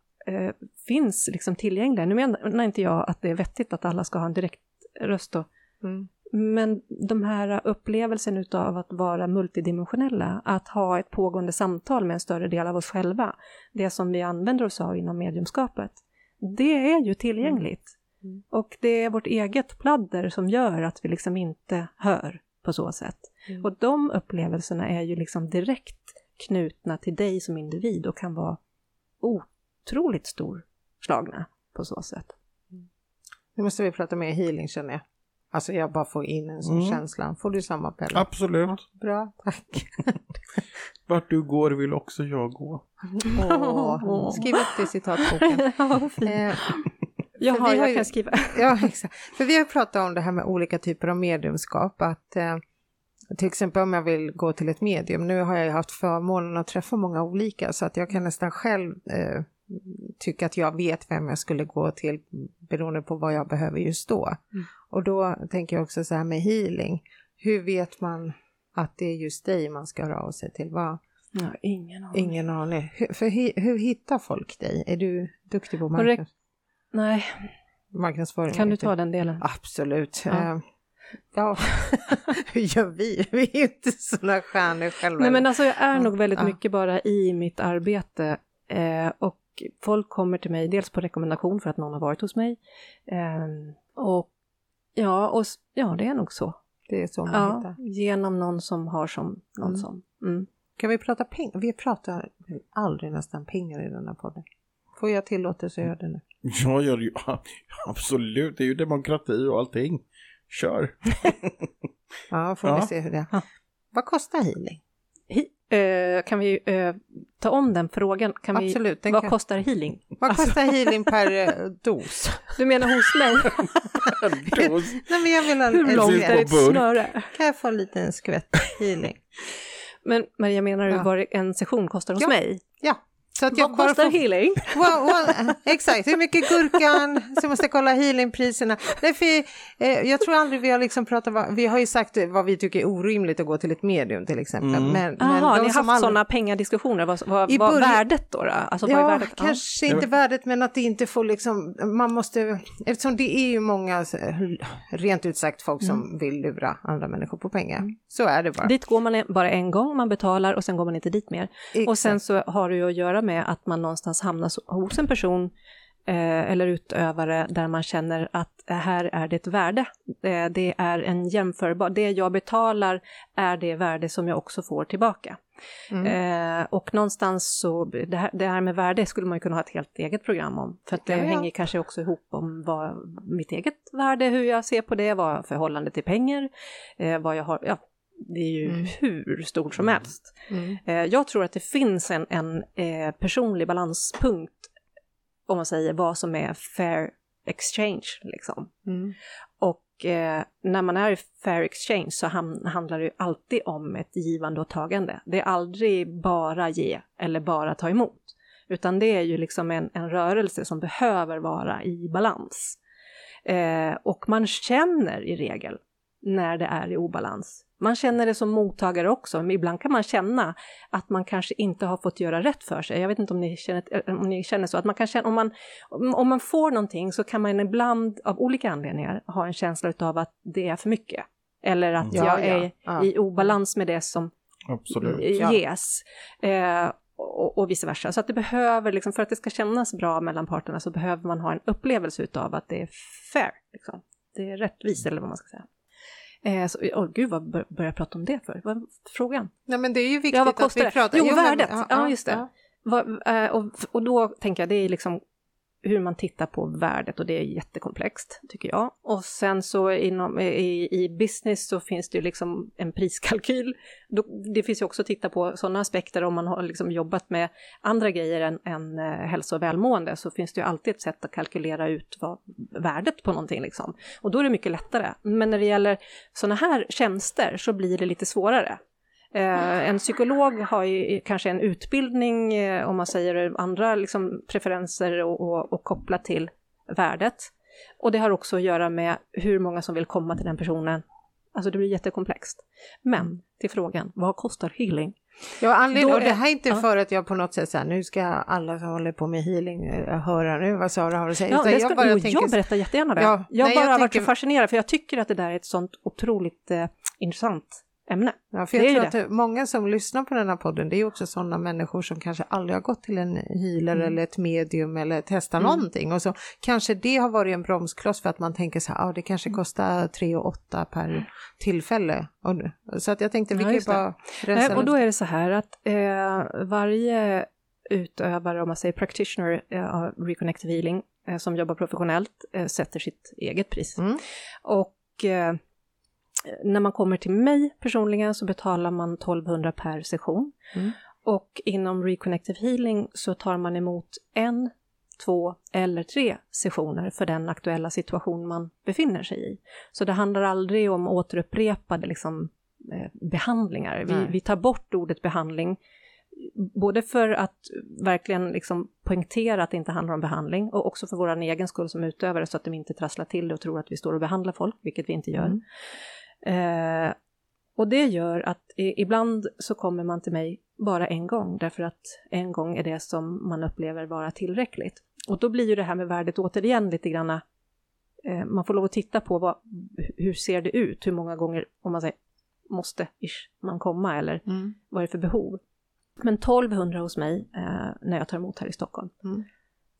finns liksom tillgängliga. Nu menar inte jag att det är vettigt att alla ska ha en direkt röst då. Mm. Men de här upplevelsen utav att vara multidimensionella, att ha ett pågående samtal med en större del av oss själva, det som vi använder oss av inom mediumskapet, det är ju tillgängligt. Mm. Och det är vårt eget pladder som gör att vi liksom inte hör på så sätt. Mm. Och de upplevelserna är ju liksom direkt knutna till dig som individ och kan vara otroligt storslagna på så sätt. Mm. Nu måste vi prata mer healing känner jag. Alltså jag bara får in en sån känslan. Får du samma Pelle? Absolut. Ja, bra, tack. Vart du går vill också jag gå. Skriv upp det i citatboken. Jag kan skriva. Ja, exakt. För vi har pratat om det här med olika typer av mediumskap. Att, till exempel om jag vill gå till ett medium. Nu har jag haft förmånen att träffa många olika. Så att jag kan nästan själv tycka att jag vet vem jag skulle gå till. Beroende på vad jag behöver just då. Mm. Och då tänker jag också så här med healing. Hur vet man att det är just dig man ska höra av sig till? Vad? Ja, ingen aning. Hur hittar folk dig? Är du duktig på marknadsföring? Nej. Marknadsföring. Kan du ta den delen? Absolut. Ja. Hur gör vi? Vi är inte såna stjärnor själva. Nej, men alltså jag är nog väldigt mycket bara i mitt arbete. Och folk kommer till mig dels på rekommendation för att någon har varit hos mig. Och det är nog så. Det är så man hittar. Genom någon som har som någon som. Mm. Kan vi prata pengar? Vi pratar aldrig nästan pengar i den här podden. Får jag tillåtelse att göra det nu? Jag gör ju absolut. Det är ju demokrati och allting. Kör. Får vi se hur det är. Vad kostar healing? Kan vi ta om den frågan? Absolut. Vad kostar healing? Vad kostar healing per dos? Du menar hos mig? Dos? Nej, men jag vill ha hur långt är ett snöre? Kan jag få en liten skvätt healing? Men jag menar vad en session kostar hos mig? Ja. Så att jag kostar healing? Exakt, hur mycket gurkan? Så måste jag kolla healingpriserna. Jag tror aldrig vi har liksom pratat... Vi har ju sagt vad vi tycker är orimligt att gå till ett medium till exempel. Mm. Men ni har haft sådana pengadiskussioner. Vad är värdet då? Alltså, vad är värdet? Kanske inte värdet, men att det inte får liksom... Man måste, eftersom det är ju många, rent ut sagt, folk som vill lura andra människor på pengar. Mm. Så är det bara. Dit går man bara en gång, man betalar och sen går man inte dit mer. Exakt. Och sen så har det ju att göra med att man någonstans hamnar hos en person eller utövare där man känner att här är det ett värde. Det är en jämförbar, det jag betalar är det värde som jag också får tillbaka. Mm. Och någonstans så det här med värde skulle man ju kunna ha ett helt eget program om. För att det hänger kanske också ihop om vad mitt eget värde, hur jag ser på det, vad förhållande till pengar, vad jag har... Ja. Det är ju hur stort som helst. Mm. Jag tror att det finns en personlig balanspunkt om man säger vad som är fair exchange liksom. Mm. Och när man är i fair exchange så handlar det ju alltid om ett givande och tagande. Det är aldrig bara ge eller bara ta emot. Utan det är ju liksom en rörelse som behöver vara i balans. Och man känner i regel när det är i obalans. Man känner det som mottagare också. Men ibland kan man känna att man kanske inte har fått göra rätt för sig. Jag vet inte om ni känner så. Att man kan känna, om man får någonting så kan man ibland av olika anledningar ha en känsla av att det är för mycket. Eller att jag är i obalans med det som ges. och vice versa. Så att det behöver, liksom, för att det ska kännas bra mellan parterna så behöver man ha en upplevelse utav att det är fair. Liksom. Det är rättvist eller vad man ska säga. Gud, vad började jag prata om det för? Vad frågan? Nej, men det är ju viktigt att vi pratar. Jo, värdet. Ja, just det. Ja. Och då tänker jag, det är liksom hur man tittar på värdet, och det är jättekomplext tycker jag. Och sen så i business så finns det ju liksom en priskalkyl. Det finns ju också att titta på sådana aspekter. Om man har liksom jobbat med andra grejer än hälsa och välmående, så finns det ju alltid ett sätt att kalkylera ut vad värdet på någonting liksom. Och då är det mycket lättare. Men när det gäller sådana här tjänster så blir det lite svårare. En psykolog har ju kanske en utbildning, om man säger andra liksom preferenser och kopplat till värdet. Och det har också att göra med hur många som vill komma till den personen. Alltså det blir jättekomplext. Men till frågan, vad kostar healing? Ja, anledningen, det här är inte för att jag på något sätt så här, nu ska alla som håller på med healing höra nu vad Sara har att säga. Ja, jag berättar jättegärna det. Ja, jag varit så fascinerad, för jag tycker att det där är ett sånt otroligt intressant ämne. Ja, för jag tror att många som lyssnar på den här podden, det är också sådana människor som kanske aldrig har gått till en healer eller ett medium eller testat någonting, och så kanske det har varit en bromskloss för att man tänker så här, det kanske kostar 3,8 per tillfälle. Så att jag tänkte vi kan ju bara rensa. Och då är det så här att varje utövare, om man säger practitioner av reconnective healing som jobbar professionellt, sätter sitt eget pris. Och när man kommer till mig personligen så betalar man 1200 per session. Och inom Reconnective Healing så tar man emot 1, 2 eller 3 sessioner för den aktuella situation man befinner sig i. Så det handlar aldrig om återupprepade liksom, behandlingar. Vi tar bort ordet behandling, både för att verkligen liksom poängtera att det inte handlar om behandling, och också för våran egen skull som utövare, så att de inte trasslar till det och tror att vi står och behandlar folk, vilket vi inte gör. Och det gör att ibland så kommer man till mig bara en gång, därför att en gång är det som man upplever vara tillräckligt. Och då blir ju det här med värdet återigen lite granna, man får lov att titta på hur ser det ut, hur många gånger, om man säger måste man komma, eller vad är det för behov. Men 1200 hos mig när jag tar emot här i Stockholm.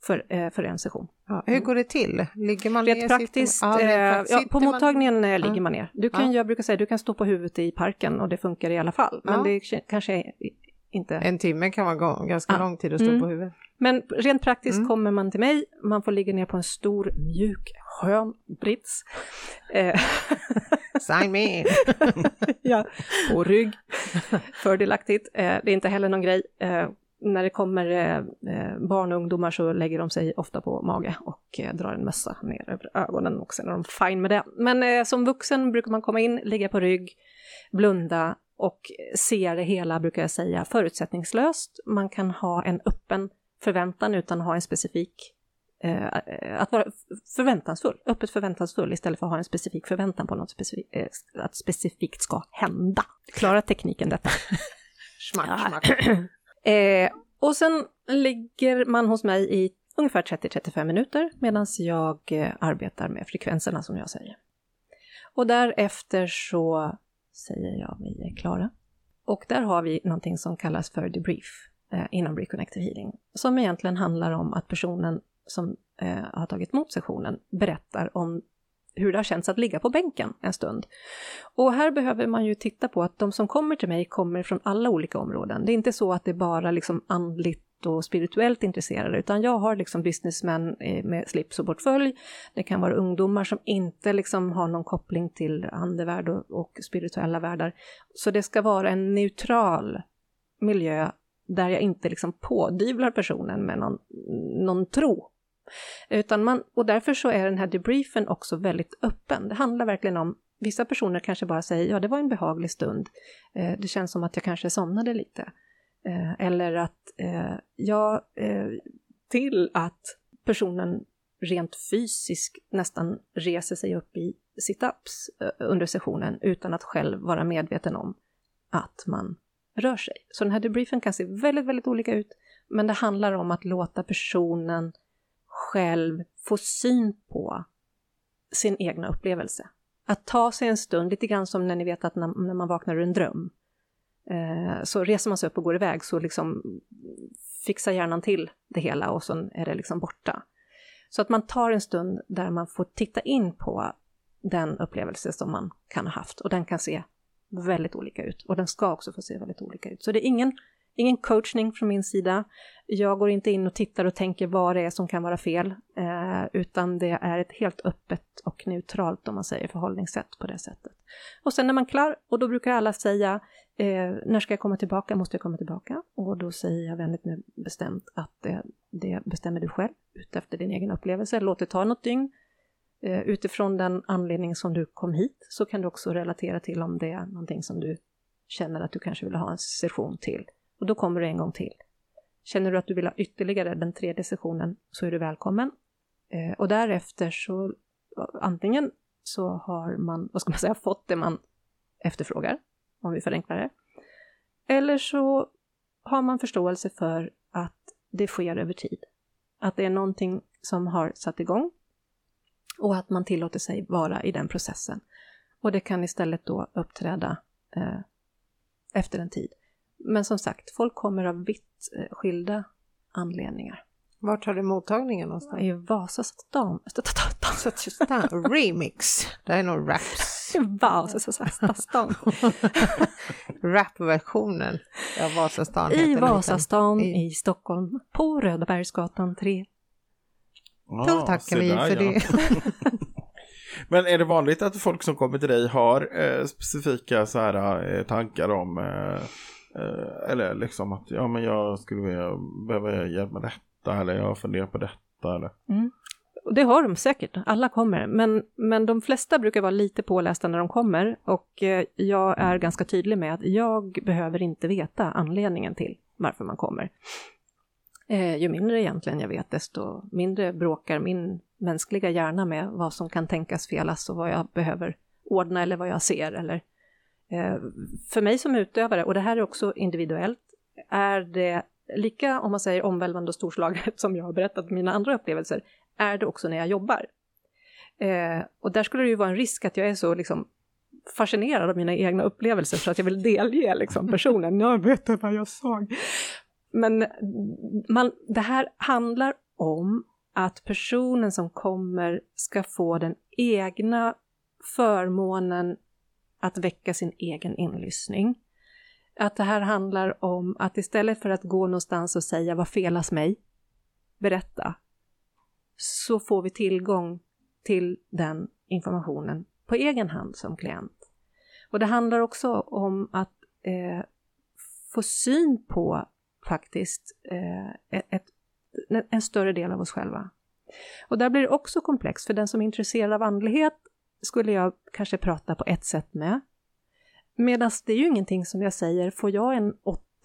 För en session. Ja, hur går det till? Ligger man ner? Praktiskt, på mottagningen ligger man ner. Du kan, jag brukar säga, du kan stå på huvudet i parken och det funkar i alla fall. Men det kanske inte... En timme kan vara ganska lång tid att stå på huvudet. Men rent praktiskt kommer man till mig. Man får ligga ner på en stor, mjuk, skön brits. Sign me! Ja, på rygg. Fördelaktigt. Det är inte heller någon grej... När det kommer barn och ungdomar så lägger de sig ofta på mage och drar en mössa ner över ögonen, och sen är de fine med det. Men som vuxen brukar man komma in, ligga på rygg, blunda och se det hela, brukar jag säga, förutsättningslöst. Man kan ha en öppen förväntan utan att ha en specifik, att vara förväntansfull, öppet förväntansfull istället för att ha en specifik förväntan på något att specifikt ska hända. Klara tekniken detta. Smack. Och sen ligger man hos mig i ungefär 30-35 minuter medan jag arbetar med frekvenserna, som jag säger. Och därefter så säger jag vi är klara. Och där har vi någonting som kallas för debrief inom Reconnective Healing, som egentligen handlar om att personen som har tagit emot sessionen berättar om hur det har känts att ligga på bänken en stund. Och här behöver man ju titta på att de som kommer till mig kommer från alla olika områden. Det är inte så att det är bara liksom andligt och spirituellt intresserade, utan jag har liksom businessmän med slips och portfölj. Det kan vara ungdomar som inte liksom har någon koppling till andevärld och spirituella världar. Så det ska vara en neutral miljö där jag inte liksom pådyvlar personen med någon tro. Och därför så är den här debriefen också väldigt öppen. Det handlar verkligen om, vissa personer kanske bara säger, ja, det var en behaglig stund, det känns som att jag kanske somnade lite, eller att till att personen rent fysiskt nästan reser sig upp i sit-ups under sessionen utan att själv vara medveten om att man rör sig. Så den här debriefen kan se väldigt, väldigt olika ut, men det handlar om att låta personen själv få syn på sin egna upplevelse. Att ta sig en stund, lite grann som när ni vet att när man vaknar ur en dröm, så reser man sig upp och går iväg, så liksom fixar hjärnan till det hela och så är det liksom borta. Så att man tar en stund där man får titta in på den upplevelse som man kan ha haft. Och den kan se väldigt olika ut. Och den ska också få se väldigt olika ut. Så det är ingen coachning från min sida. Jag går inte in och tittar och tänker vad det är som kan vara fel. Utan det är ett helt öppet och neutralt, om man säger, förhållningssätt på det sättet. Och sen när man är klar, och då brukar alla säga när ska jag komma tillbaka, måste jag komma tillbaka? Och då säger jag väldigt bestämt att det bestämmer du själv utefter din egen upplevelse. Låt det ta något dygn. Utifrån den anledning som du kom hit så kan du också relatera till om det är någonting som du känner att du kanske vill ha en session till. Och då kommer du en gång till. Känner du att du vill ha ytterligare den tredje sessionen så är du välkommen. Och därefter så antingen så har man, vad ska man säga, fått det man efterfrågar, om vi förenklar det. Eller så har man förståelse för att det sker över tid. Att det är någonting som har satt igång. Och att man tillåter sig vara i den processen. Och det kan istället då uppträda efter en tid. Men som sagt, folk kommer av vitt skilda anledningar. Vart har du mottagningen någonstans? I Vasastan. Remix. Det är nog raps. Vasastan. Rapversionen av Vasastan. I Vasastan i Stockholm. På Rödabergsgatan 3. Då tackar vi för det. Men är det vanligt att folk som kommer till dig har specifika så här, tankar om eller liksom att ja, men jag skulle behöva hjälp med detta eller jag funderar på detta eller? Mm. Det har de säkert, alla kommer, men de flesta brukar vara lite pålästa när de kommer, och jag är ganska tydlig med att jag behöver inte veta anledningen till varför man kommer. Ju mindre egentligen jag vet, desto mindre bråkar min mänskliga hjärna med vad som kan tänkas felas och vad jag behöver ordna eller vad jag ser. Eller, för mig som utövare, och det här är också individuellt, är det lika, om man säger, omvälvande och storslaget som jag har berättat mina andra upplevelser, är det också när jag jobbar. Och där skulle det ju vara en risk att jag är så liksom fascinerad av mina egna upplevelser så att jag vill delge liksom personen. Jag vet vad jag såg. Men det här handlar om att personen som kommer ska få den egna förmånen att väcka sin egen inlyssning. Att det här handlar om att istället för att gå någonstans och säga vad felas mig, berätta. Så får vi tillgång till den informationen på egen hand som klient. Och det handlar också om att få syn på faktiskt en större del av oss själva. Och där blir det också komplext. För den som är intresserad av andlighet skulle jag kanske prata på ett sätt med. Medan det är ju ingenting som jag säger. Får jag en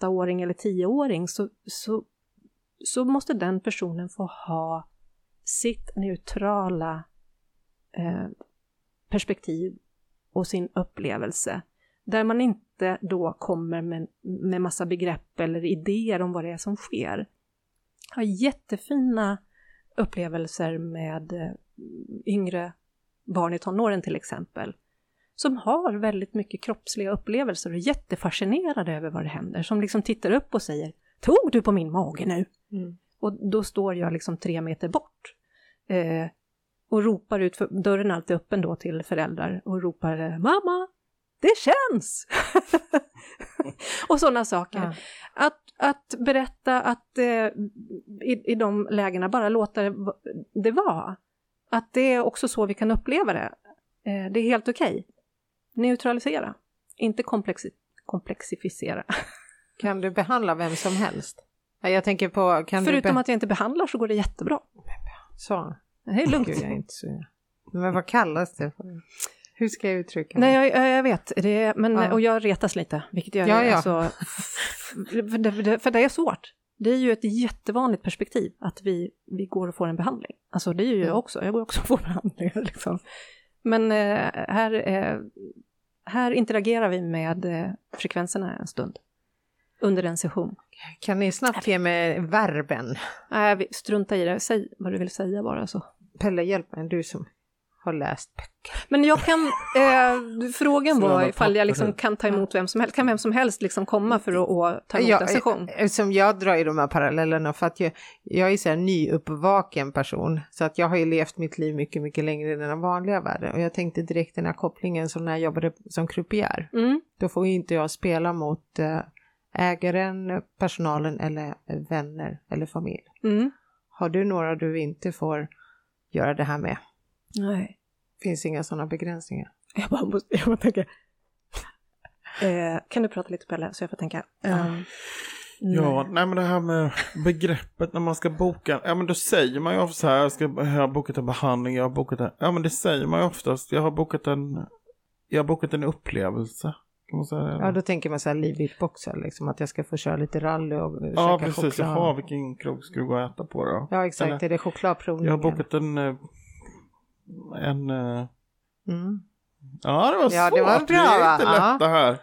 8-åring eller 10-åring så måste den personen få ha sitt neutrala perspektiv och sin upplevelse. Där man inte då kommer med massa begrepp eller idéer om vad det är som sker. Jag har jättefina upplevelser med yngre barn i tonåren till exempel. Som har väldigt mycket kroppsliga upplevelser och är jättefascinerade över vad det händer. Som liksom tittar upp och säger, tog du på min mage nu? Mm. Och då står jag liksom 3 meter bort. Och ropar ut, för dörren är alltid öppen då till föräldrar. Och ropar, mamma! Det känns! Och sådana saker. Ja. Att berätta att i de lägena bara låta det vara. Att det är också så vi kan uppleva det. Det är helt okej. Neutralisera. Inte komplexificera. Kan du behandla vem som helst? Jag tänker på... Förutom att jag inte behandlar så går det jättebra. Så. Det är lugnt. Gud, jag är inte så... Men vad kallas det för? Hur ska jag uttrycka mig? Nej, jag vet. Det, men, ja. Och jag retas lite. Vilket jag gör. Alltså, för det är svårt. Det är ju ett jättevanligt perspektiv. Att vi går och får en behandling. Alltså det är ju jag också. Jag går också och får behandlingar. Liksom. Men här interagerar vi med frekvenserna en stund. Under en session. Kan ni snabbt ge mig verben? Nej, strunta i det. Säg vad du vill säga bara så. Pelle, hjälp mig. Du som... har läst böcker. Men jag kan, frågan var ifall jag liksom kan ta emot vem som helst. Kan vem som helst liksom komma för att ta emot en session? Som jag drar i de här parallellerna, för att jag är så här nyuppvaken person. Så att jag har ju levt mitt liv mycket, mycket längre än den vanliga världen. Och jag tänkte direkt den här kopplingen som när jag jobbade som croupier. Mm. Då får ju inte jag spela mot ägaren, personalen eller vänner eller familj. Mm. Har du några du inte får göra det här med? Nej. Finns inga sådana begränsningar. Jag bara tänker. Kan du prata lite Pelle så jag får tänka. Nej men det här med begreppet när man ska boka. Ja men då säger man ju ofta så här. Jag har bokat en behandling. Jag har bokat en. Ja men det säger man ju oftast. Jag har bokat en upplevelse. Ja, då tänker man så här livbitboxar liksom, att jag ska få köra lite rally och käka choklad. Ja, precis. Choklad. Jaha, vilken krog ska du gå och äta på då? Ja, exakt. Eller, är det chokladprovningen? Jag har bokat en Ja, det var svårt. Ja, det var bra. Det är inte lätt det här.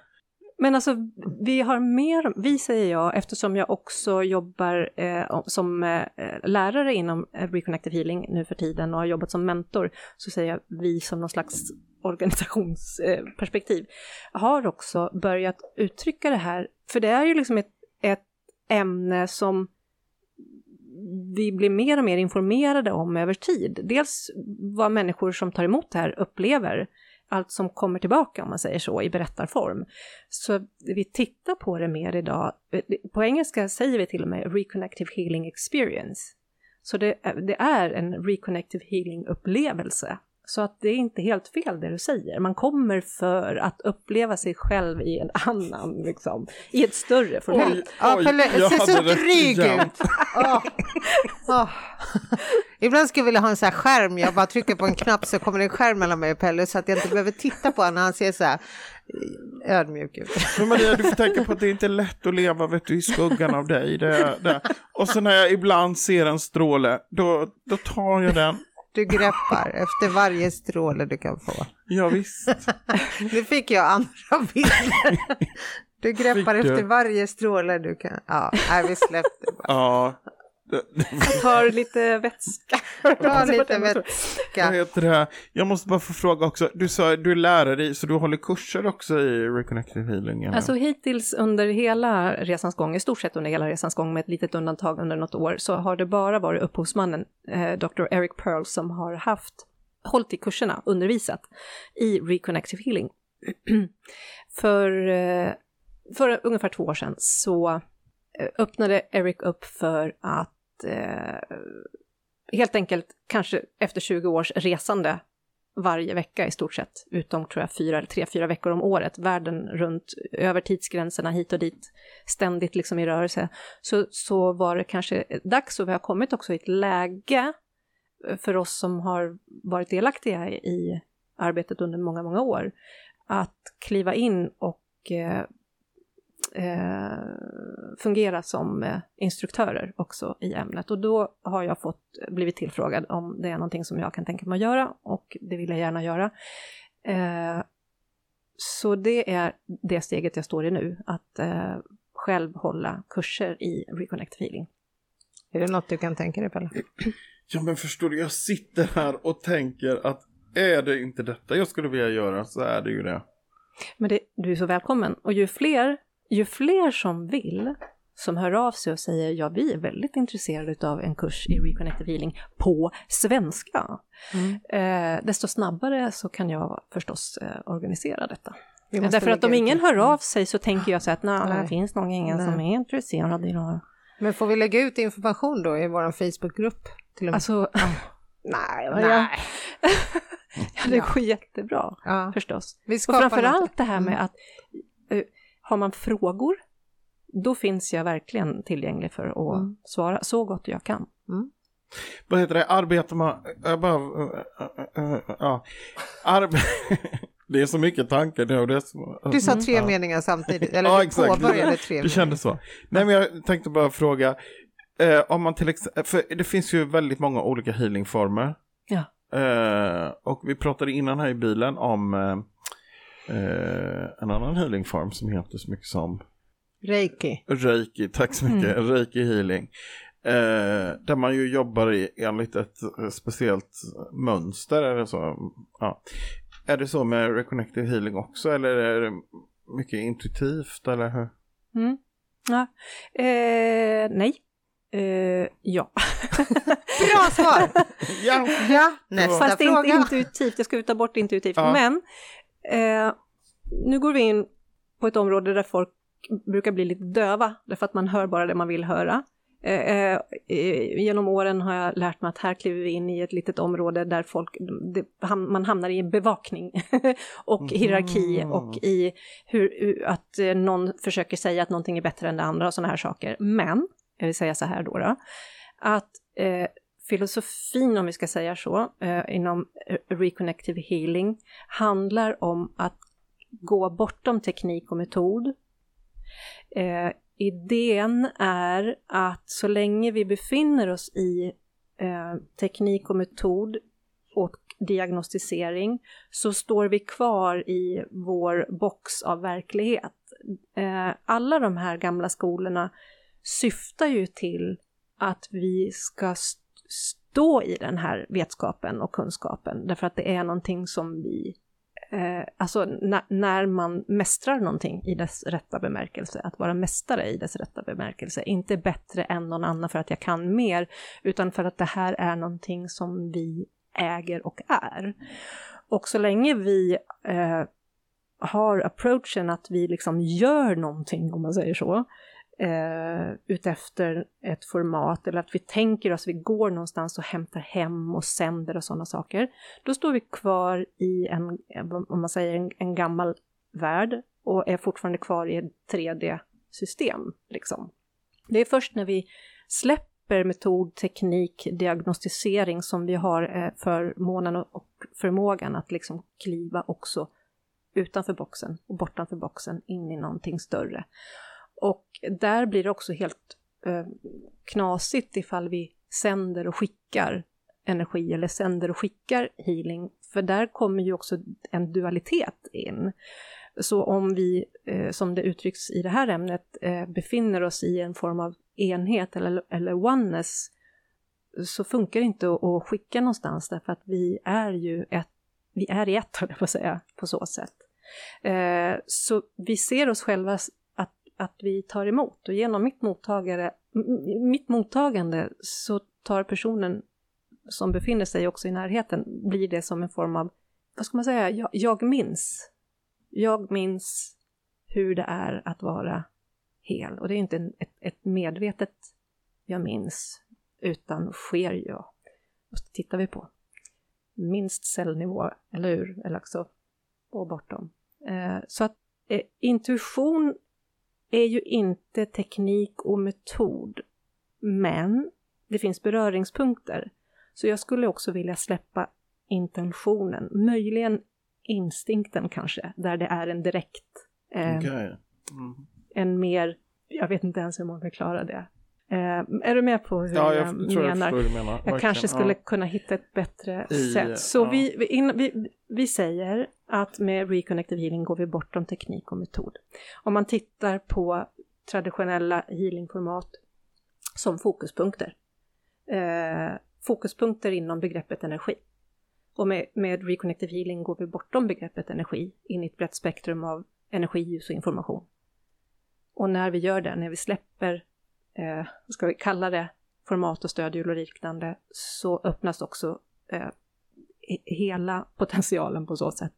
Men alltså, vi har mer, vi säger jag, eftersom jag också jobbar som lärare inom Reconnective Healing nu för tiden och har jobbat som mentor, så säger jag vi som någon slags organisationsperspektiv har också börjat uttrycka det här. För det är ju liksom ett ämne som vi blir mer och mer informerade om över tid. Dels vad människor som tar emot det här upplever. Allt som kommer tillbaka, om man säger så, i berättarform. Så vi tittar på det mer idag. På engelska säger vi till och med reconnective healing experience. Så det är en reconnective healing upplevelse. Så att det är inte helt fel det du säger. Man kommer för att uppleva sig själv i en annan, liksom. I ett större format. Jag ser så dryg ut. Ibland skulle jag vilja ha en sån här skärm. Jag bara trycker på en knapp så kommer det en skärm mellan mig och Pelle. Så att jag inte behöver titta på honom. Han ser så här ödmjuk ut. Men Maria, du får tänka på att det inte är lätt att leva, vet du, i skuggan av dig. Det. Och så när jag ibland ser en stråle, då tar jag den. Du greppar efter varje stråle du kan få. Ja visst. Nu fick jag andra bilder. Du greppar efter varje stråle du kan. Ja, vi släppte bara. Ja. Tar lite vätska. Ta lite vätska. Vad heter det här? Jag måste bara få fråga också. Du sa du är lärare, så du håller kurser också i Reconnective Healing? Eller? Alltså hittills under hela resans gång, i stort sett under hela resans gång med ett litet undantag under något år, så har det bara varit upphovsmannen Dr. Eric Pearl som har hållit i kurserna, undervisat i Reconnective Healing. för ungefär 2 år sedan så öppnade Eric upp för att helt enkelt kanske efter 20 års resande varje vecka i stort sett, utom tror jag 3-4 veckor om året, världen runt, över tidsgränserna hit och dit, ständigt liksom i rörelse, så var det kanske dags, och vi har kommit också i ett läge för oss som har varit delaktiga i arbetet under många, många år, att kliva in och fungera som instruktörer också i ämnet. Och då har jag blivit tillfrågad om det är någonting som jag kan tänka mig att göra, och det vill jag gärna göra. Så det är det steget jag står i nu, att själv hålla kurser i Reconnective Healing. Är det något du kan tänka dig, Pelle? Ja men förstår du, jag sitter här och tänker att är det inte detta jag skulle vilja göra, så är det ju det. Men du är så välkommen, och ju fler som vill, som hör av sig och säger ja, vi är väldigt intresserade av en kurs i Reconnective Healing på svenska. Desto snabbare så kan jag förstås organisera detta. Därför att om ingen hör av sig så tänker jag så att nej, det finns någon som är intresserad i några. Men får vi lägga ut information då i vår Facebookgrupp till och med? Alltså, nej. Ja, det går jättebra förstås. Och framförallt det här med att har man frågor, då finns jag verkligen tillgänglig för att svara så gott jag kan. Mm. Vad heter det? Arbetar man... Det är så mycket tankar nu. Det är så... Du sa 3 meningar samtidigt. Eller ja, exakt. Det kändes så. Nej, men jag tänkte bara fråga. Om man till exempel... För det finns ju väldigt många olika healingformer. Ja. Och vi pratade innan här i bilen om... en annan healingform som heter så mycket som Reiki. Tack så mycket. Reiki healing. Där man ju jobbar enligt ett speciellt mönster eller så. Ja. Är det så med Reconnective Healing också, eller är det mycket intuitivt eller hur? Mm. Ja. Nej. Ja. Bra svar. Ja. Nästa fast fråga. Inte intuitivt. Jag ska uta bort intuitivt. Ja. Men nu går vi in på ett område där folk brukar bli lite döva. Därför att man hör bara det man vill höra. Genom åren har jag lärt mig att här kliver vi in i ett litet område där folk, man hamnar i bevakning och hierarki och i hur att någon försöker säga att någonting är bättre än det andra och såna här saker. Men jag vill säga så här då att filosofin, om vi ska säga så, inom Reconnective Healing handlar om att gå bortom teknik och metod. Idén är att så länge vi befinner oss i teknik och metod och diagnostisering så står vi kvar i vår box av verklighet. Alla de här gamla skolorna syftar ju till att vi ska stå i den här vetskapen och kunskapen. Därför att det är någonting som vi... alltså när man mästrar någonting i dess rätta bemärkelse, att vara mästare i dess rätta bemärkelse, inte bättre än någon annan för att jag kan mer, utan för att det här är någonting som vi äger och är. Och så länge vi har approachen att vi liksom gör någonting, om man säger så, utefter ett format, eller att vi tänker oss, vi går någonstans och hämtar hem och sänder och sådana saker, då står vi kvar i en, om man säger en gammal värld, och är fortfarande kvar i ett 3D-system liksom. Det är först när vi släpper metod, teknik, diagnostisering som vi har förmånen och förmågan att liksom kliva också utanför boxen och bortanför boxen in i någonting större. Och där blir det också helt knasigt ifall vi sänder och skickar energi eller sänder och skickar healing. För där kommer ju också en dualitet in. Så om vi, som det uttrycks i det här ämnet, befinner oss i en form av enhet eller oneness, så funkar det inte att skicka någonstans, därför att vi är ju vi är i ett, höll jag på att säga, på så sätt. Så vi ser oss själva att vi tar emot, och genom mitt mottagande så tar personen som befinner sig också i närheten, blir det som en form av, vad ska man säga, jag minns hur det är att vara hel, och det är inte ett medvetet jag minns, utan sker jag, och så tittar vi på minst cellnivå, eller hur, eller också och bortom, så att intuition är ju inte teknik och metod. Men det finns beröringspunkter. Så jag skulle också vilja släppa intentionen. Möjligen instinkten kanske. där det är en direkt. Okay. En mer. Jag vet inte ens hur man förklarar det. Är du med på hur jag menar? Jag kanske skulle kunna hitta ett bättre sätt. Så vi säger att med Reconnective Healing går vi bortom teknik och metod. Om man tittar på traditionella healingformat som fokuspunkter. Fokuspunkter inom begreppet energi. Och med Reconnective Healing går vi bortom begreppet energi in i ett brett spektrum av energi, ljus och information. Och när vi gör det, när vi släpper ska vi kalla det format och stödjul och liknande, så öppnas också hela potentialen på så sätt.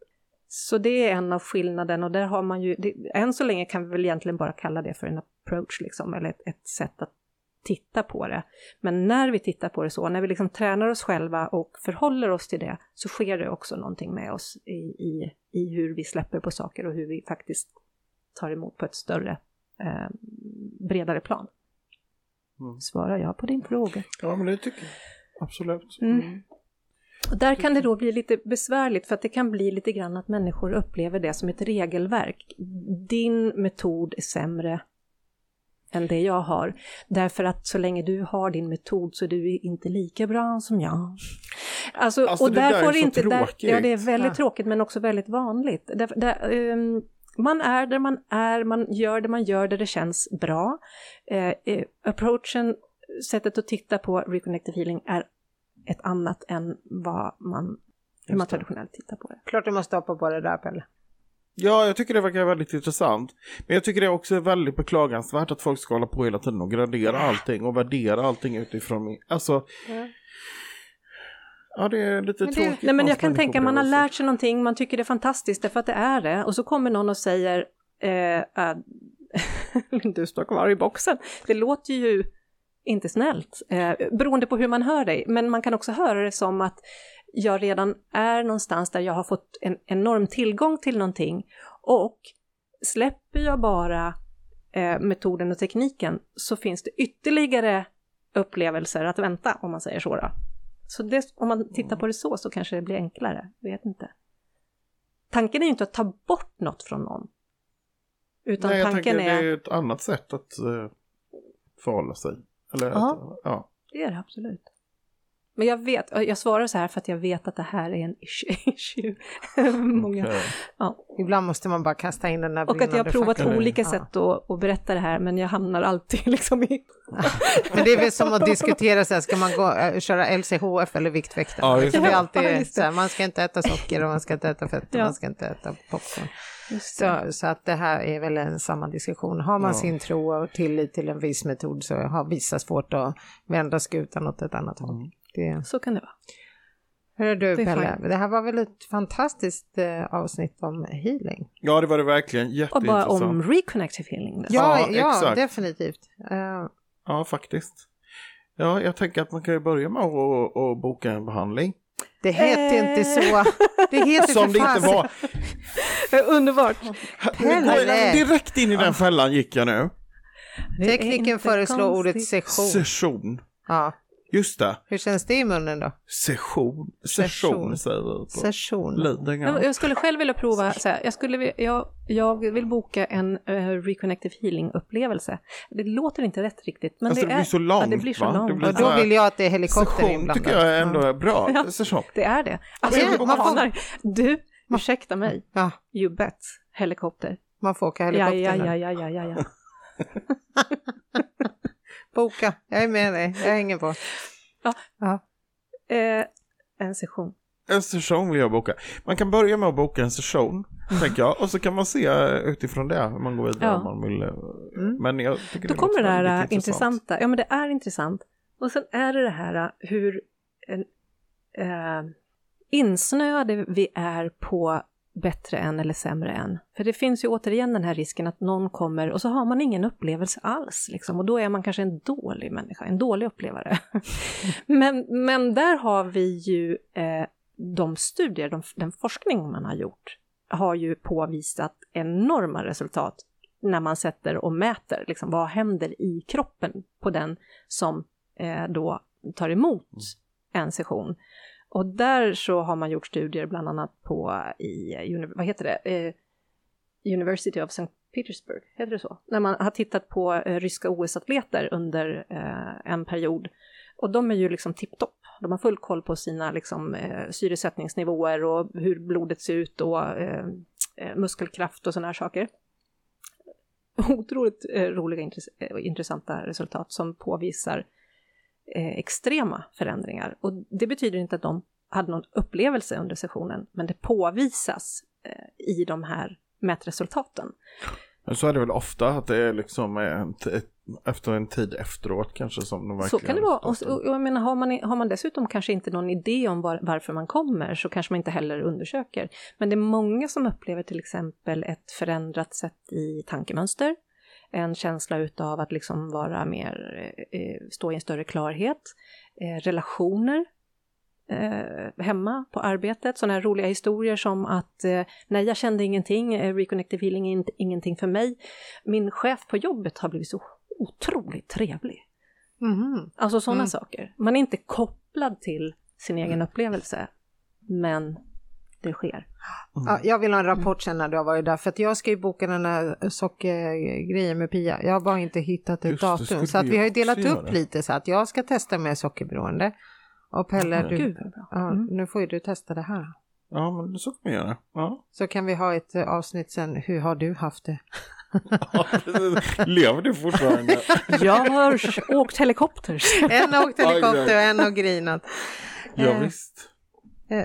Så det är en av skillnaden, och där har man ju, än så länge kan vi väl egentligen bara kalla det för en approach liksom, eller ett sätt att titta på det. Men när vi tittar på det så, när vi liksom tränar oss själva och förhåller oss till det, så sker det också någonting med oss i hur vi släpper på saker och hur vi faktiskt tar emot på ett större, bredare plan. Svarar jag på din fråga? Ja, men det tycker jag. Absolut. Och där kan det då bli lite besvärligt, för att det kan bli lite grann att människor upplever det som ett regelverk. Din metod är sämre än det jag har. Därför att så länge du har din metod så är du inte lika bra som jag. Alltså och där får inte tråkigt. Ja, det är väldigt tråkigt, men också väldigt vanligt. Man är där man är, man gör det känns bra. Approachen sättet att titta på Reconnective Healing är ett annat än vad man, hur man traditionellt tittar på det. Klart du måste hoppa på det där, Pelle. Ja, jag tycker det verkar väldigt intressant. Men jag tycker det också är väldigt beklagansvärt att folk ska hålla på hela tiden och gradera allting och värdera allting utifrån mig. Alltså... Ja. Ja, det är lite tråkigt. Nej, men jag kan tänka att man har lärt sig någonting, man tycker det är fantastiskt därför att det är det. Och så kommer någon och säger du står kvar i boxen. Det låter ju inte snällt, beroende på hur man hör dig. Men man kan också höra det som att jag redan är någonstans där jag har fått en enorm tillgång till någonting. Och släpper jag bara metoden och tekniken så finns det ytterligare upplevelser att vänta, om man säger så då. Så det, om man tittar på det så kanske det blir enklare. Vet inte. Tanken är ju inte att ta bort något från någon. Utan nej, tanken är... det är ett annat sätt att förhålla sig. Eller att, ja, det är det absolut. Men jag vet, jag svarar så här för att jag vet att det här är en issue. Många, okay. Ja. Ibland måste man bara kasta in den där. Och att jag har provat på olika sätt att berätta det här, men jag hamnar alltid liksom i... Men det är väl som att diskutera så här, ska man köra LCHF eller viktväkten? Ja, det är alltid så här, man ska inte äta socker och man ska inte äta fett och man ska inte äta popcorn. Så att det här är väl en samma diskussion. Har man sin tro och tillit till en viss metod så har vissa svårt att vända skutan åt ett annat håll. Det. Så kan det vara. Hörru du, det Pelle, det här var väl ett fantastiskt avsnitt om healing. Ja, det var det verkligen. Jätteintressant. Och bara om reconnective healing. Ja, definitivt. Ja, faktiskt. Ja, jag tänker att man kan ju börja med att boka en behandling. Det heter inte så. Det heter som det inte var. Underbart. Pelle. Direkt in i den fällan gick jag nu. Tekniken föreslår ordet session. Session. Ja. Just det. Hur känns det i munnen då? Session säger vi. Session. Jag skulle själv vilja prova så här, jag vill boka en reconnective healing upplevelse. Det låter inte rätt riktigt, men alltså, det blir så långt. Det blir så långt. Och då vill jag att det är helikopter inblandad. Session tycker jag ändå är bra. Ja, session. Det är det. Alltså, du ursäkta mig. Ja. You bet. Helikopter. Man får åka helikopter. Ja. Boka, jag är med dig, jag hänger på. Ja. En session. En session vill jag boka. Man kan börja med att boka en session, tänker jag. Och så kan man se utifrån det hur man går vidare om man vill. Men jag tycker då det kommer det här intressanta. Ja, men det är intressant. Och sen är det här hur insnöade vi är på bättre än eller sämre än. För det finns ju återigen den här risken att någon kommer och så har man ingen upplevelse alls liksom, och då är man kanske en dålig människa, en dålig upplevare. men där har vi ju de studier, den forskning man har gjort har ju påvisat enorma resultat när man sätter och mäter liksom, vad händer i kroppen på den som då tar emot en session. Och där så har man gjort studier bland annat på University of St. Petersburg, heter det så? När man har tittat på ryska OS-atleter under en period. Och de är ju liksom tipptopp. De har full koll på sina liksom, syresättningsnivåer och hur blodet ser ut och muskelkraft och såna här saker. Otroligt roliga och intressanta resultat som påvisar extrema förändringar, och det betyder inte att de hade någon upplevelse under sessionen, men det påvisas i de här mätresultaten. Men så är det väl ofta att det är liksom efter en tid efteråt kanske som de verkligen... Så kan det vara, och jag menar, har man dessutom kanske inte någon idé om varför man kommer, så kanske man inte heller undersöker. Men det är många som upplever till exempel ett förändrat sätt i tankemönster. En känsla utav att liksom vara mer, stå i en större klarhet. Relationer hemma på arbetet. Sådana här roliga historier som att nej, jag kände ingenting. Reconnective healing är ingenting för mig. Min chef på jobbet har blivit så otroligt trevlig. Mm-hmm. Alltså sådana saker. Man är inte kopplad till sin egen upplevelse. Men... det sker. Ja, jag vill ha en rapport sen när du har varit där, för att jag ska ju boka den här sockergrejen med Pia. Jag har bara inte hittat ett datum, så att vi har ju delat upp lite så att jag ska testa med sockerberoende och Pelle, nu får ju du testa det här. Ja, men så kan vi göra. Ja. Så kan vi ha ett avsnitt sen, hur har du haft det? Ja, lever du fortfarande? Jag har åkt helikopter. En har åkt helikopter och en har grinat. Ja, visst.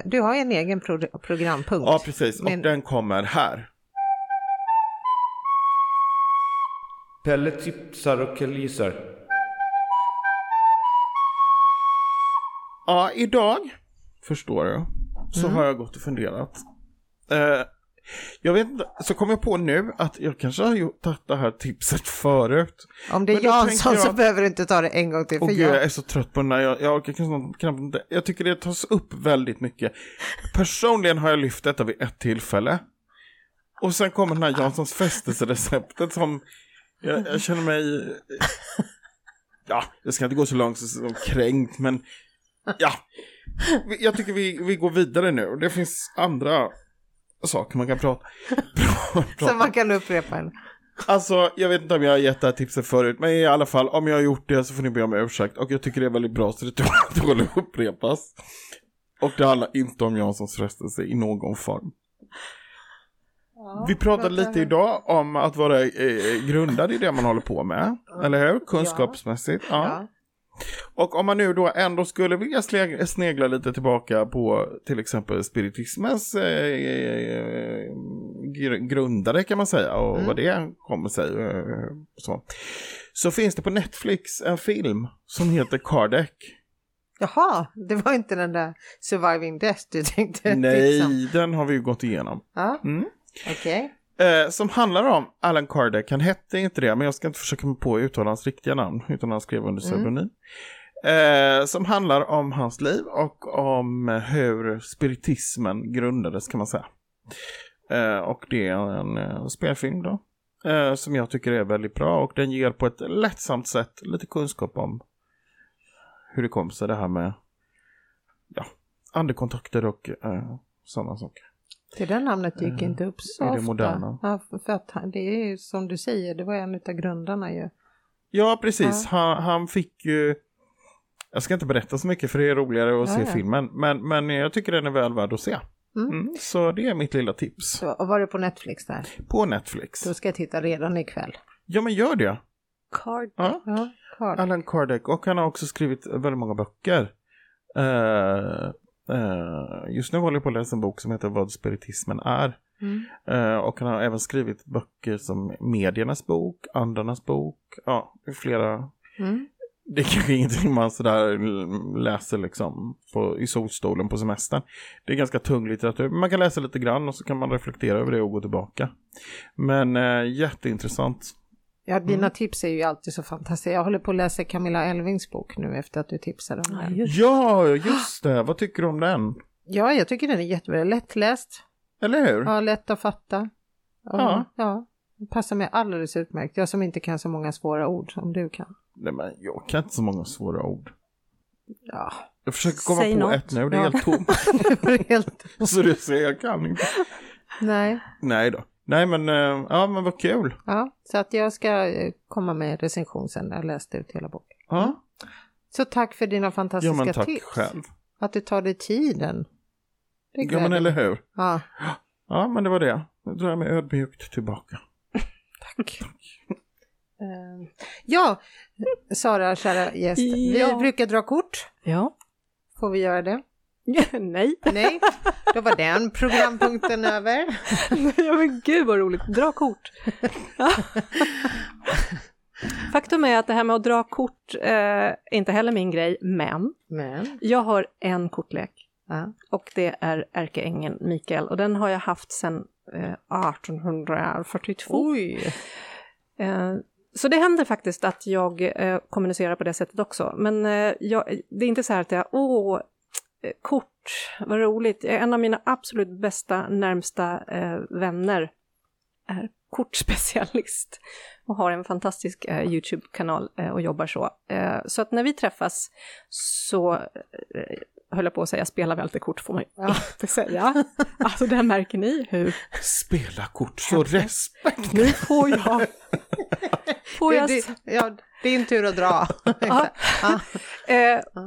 Du har en egen programpunkt. Ja, precis. Men... Och den kommer här. Pelle tipsar och killgissar. Ja, idag, förstår jag, så har jag gått och funderat. Jag vet inte, så kom jag på nu att jag kanske har tagit det här tipset förut. Om det är Jansson så behöver du inte ta det en gång till. För jag är så trött på den här. Jag tycker det tas upp väldigt mycket. Personligen har jag lyft detta vid ett tillfälle. Och sen kommer den här Janssons fästelsereceptet som... Jag känner mig... Ja, jag ska inte gå så långt som kränkt, men... Ja, jag tycker vi går vidare nu. Det finns andra... saker man kan prata. Så man kan upprepa en. Alltså, jag vet inte om jag har gett det här tipset förut, men i alla fall, om jag har gjort det så får ni be om ursäkt. Och jag tycker det är väldigt bra, så det tror jag att det håller upprepas. Och det handlar inte om Janssons frestelse i någon form. Ja, vi pratade lite idag om att vara grundad i det man håller på med. Eller hur? Kunskapsmässigt. Ja. Och om man nu då ändå skulle vilja snegla lite tillbaka på till exempel spiritismens grundare kan man säga, och vad det kommer sig så finns det på Netflix en film som heter Kardec. Jaha, det var inte den där Surviving Death du tänkte. Nej, den har vi ju gått igenom. Okej. Som handlar om Allan Kardec. Han hette inte det, men jag ska inte försöka mig på att uttala hans riktiga namn, utan han skrev under Söberoni. Som handlar om hans liv och om hur spiritismen grundades, kan man säga. Och det är en spelfilm då, som jag tycker är väldigt bra, och den ger på ett lättsamt sätt lite kunskap om hur det kom sig det här med andekontakter och sådana saker. Det där namnet dyker inte upp så ofta. Det moderna. Ja, för att det är ju som du säger, det var en av grundarna ju. Ja, precis. Ja. Han fick ju... Jag ska inte berätta så mycket för det är roligare att se filmen. Men jag tycker den är väl värd att se. Så det är mitt lilla tips. Så, och var det på Netflix där? På Netflix. Då ska jag titta redan ikväll. Ja, men gör det. Kardec. Ja. Ja, Kardec. Allan Kardec. Och han har också skrivit väldigt många böcker. Just nu håller jag på att läsa en bok som heter Vad spiritismen är. Och han har även skrivit böcker som Mediernas bok, Andarnas bok, ja, flera. Det är kanske ingenting man sådär läser liksom i solstolen på semestern. Det är ganska tung litteratur, man kan läsa lite grann och så kan man reflektera över det och gå tillbaka. Men jätteintressant. Ja, dina tips är ju alltid så fantastiska. Jag håller på att läsa Camilla Elvings bok nu efter att du tipsade om den. Ja, just det. Vad tycker du om den? Ja, jag tycker den är jättebra. Lättläst. Eller hur? Ja, lätt att fatta. Och, ja. Passar mig alldeles utmärkt. Jag som inte kan så många svåra ord som du kan. Nej, men jag kan inte så många svåra ord. Ja. Jag försöker komma på något. Ett nu. Det är helt tomt. Så du ser, jag kan inte. Nej. Nej då. Nej, men ja, men vad kul. Ja, så att jag ska komma med recension sen när jag läste ut hela boken. Ja. Så tack för dina fantastiska tips. Ja, men tack själv. Att du tar dig tiden. Ja, men eller hur? Ja. Ja, men det var det. Nu drar jag mig ödmjukt tillbaka. Tack. Ja, Sara, kära gäst. Ja. Vi brukar dra kort. Ja. Får vi göra det? Nej. Nej, då var den programpunkten över. Ja, men gud vad roligt, dra kort. Faktum är att det här med att dra kort är inte heller min grej, men jag har en kortlek. Och det är ärkeängeln Mikael, och den har jag haft sedan 1842. Oj. Så det händer faktiskt att jag kommunicerar på det sättet också. Men det är inte så här att jag kort, vad roligt. En av mina absolut bästa, närmsta vänner är kortspecialist och har en fantastisk YouTube-kanal och jobbar så. Så att när vi träffas så höll jag på att säga spela väl lite kort, får man inte säga. Alltså där märker ni hur... Spela kort, så respekt! Nu får jag... Din tur att dra.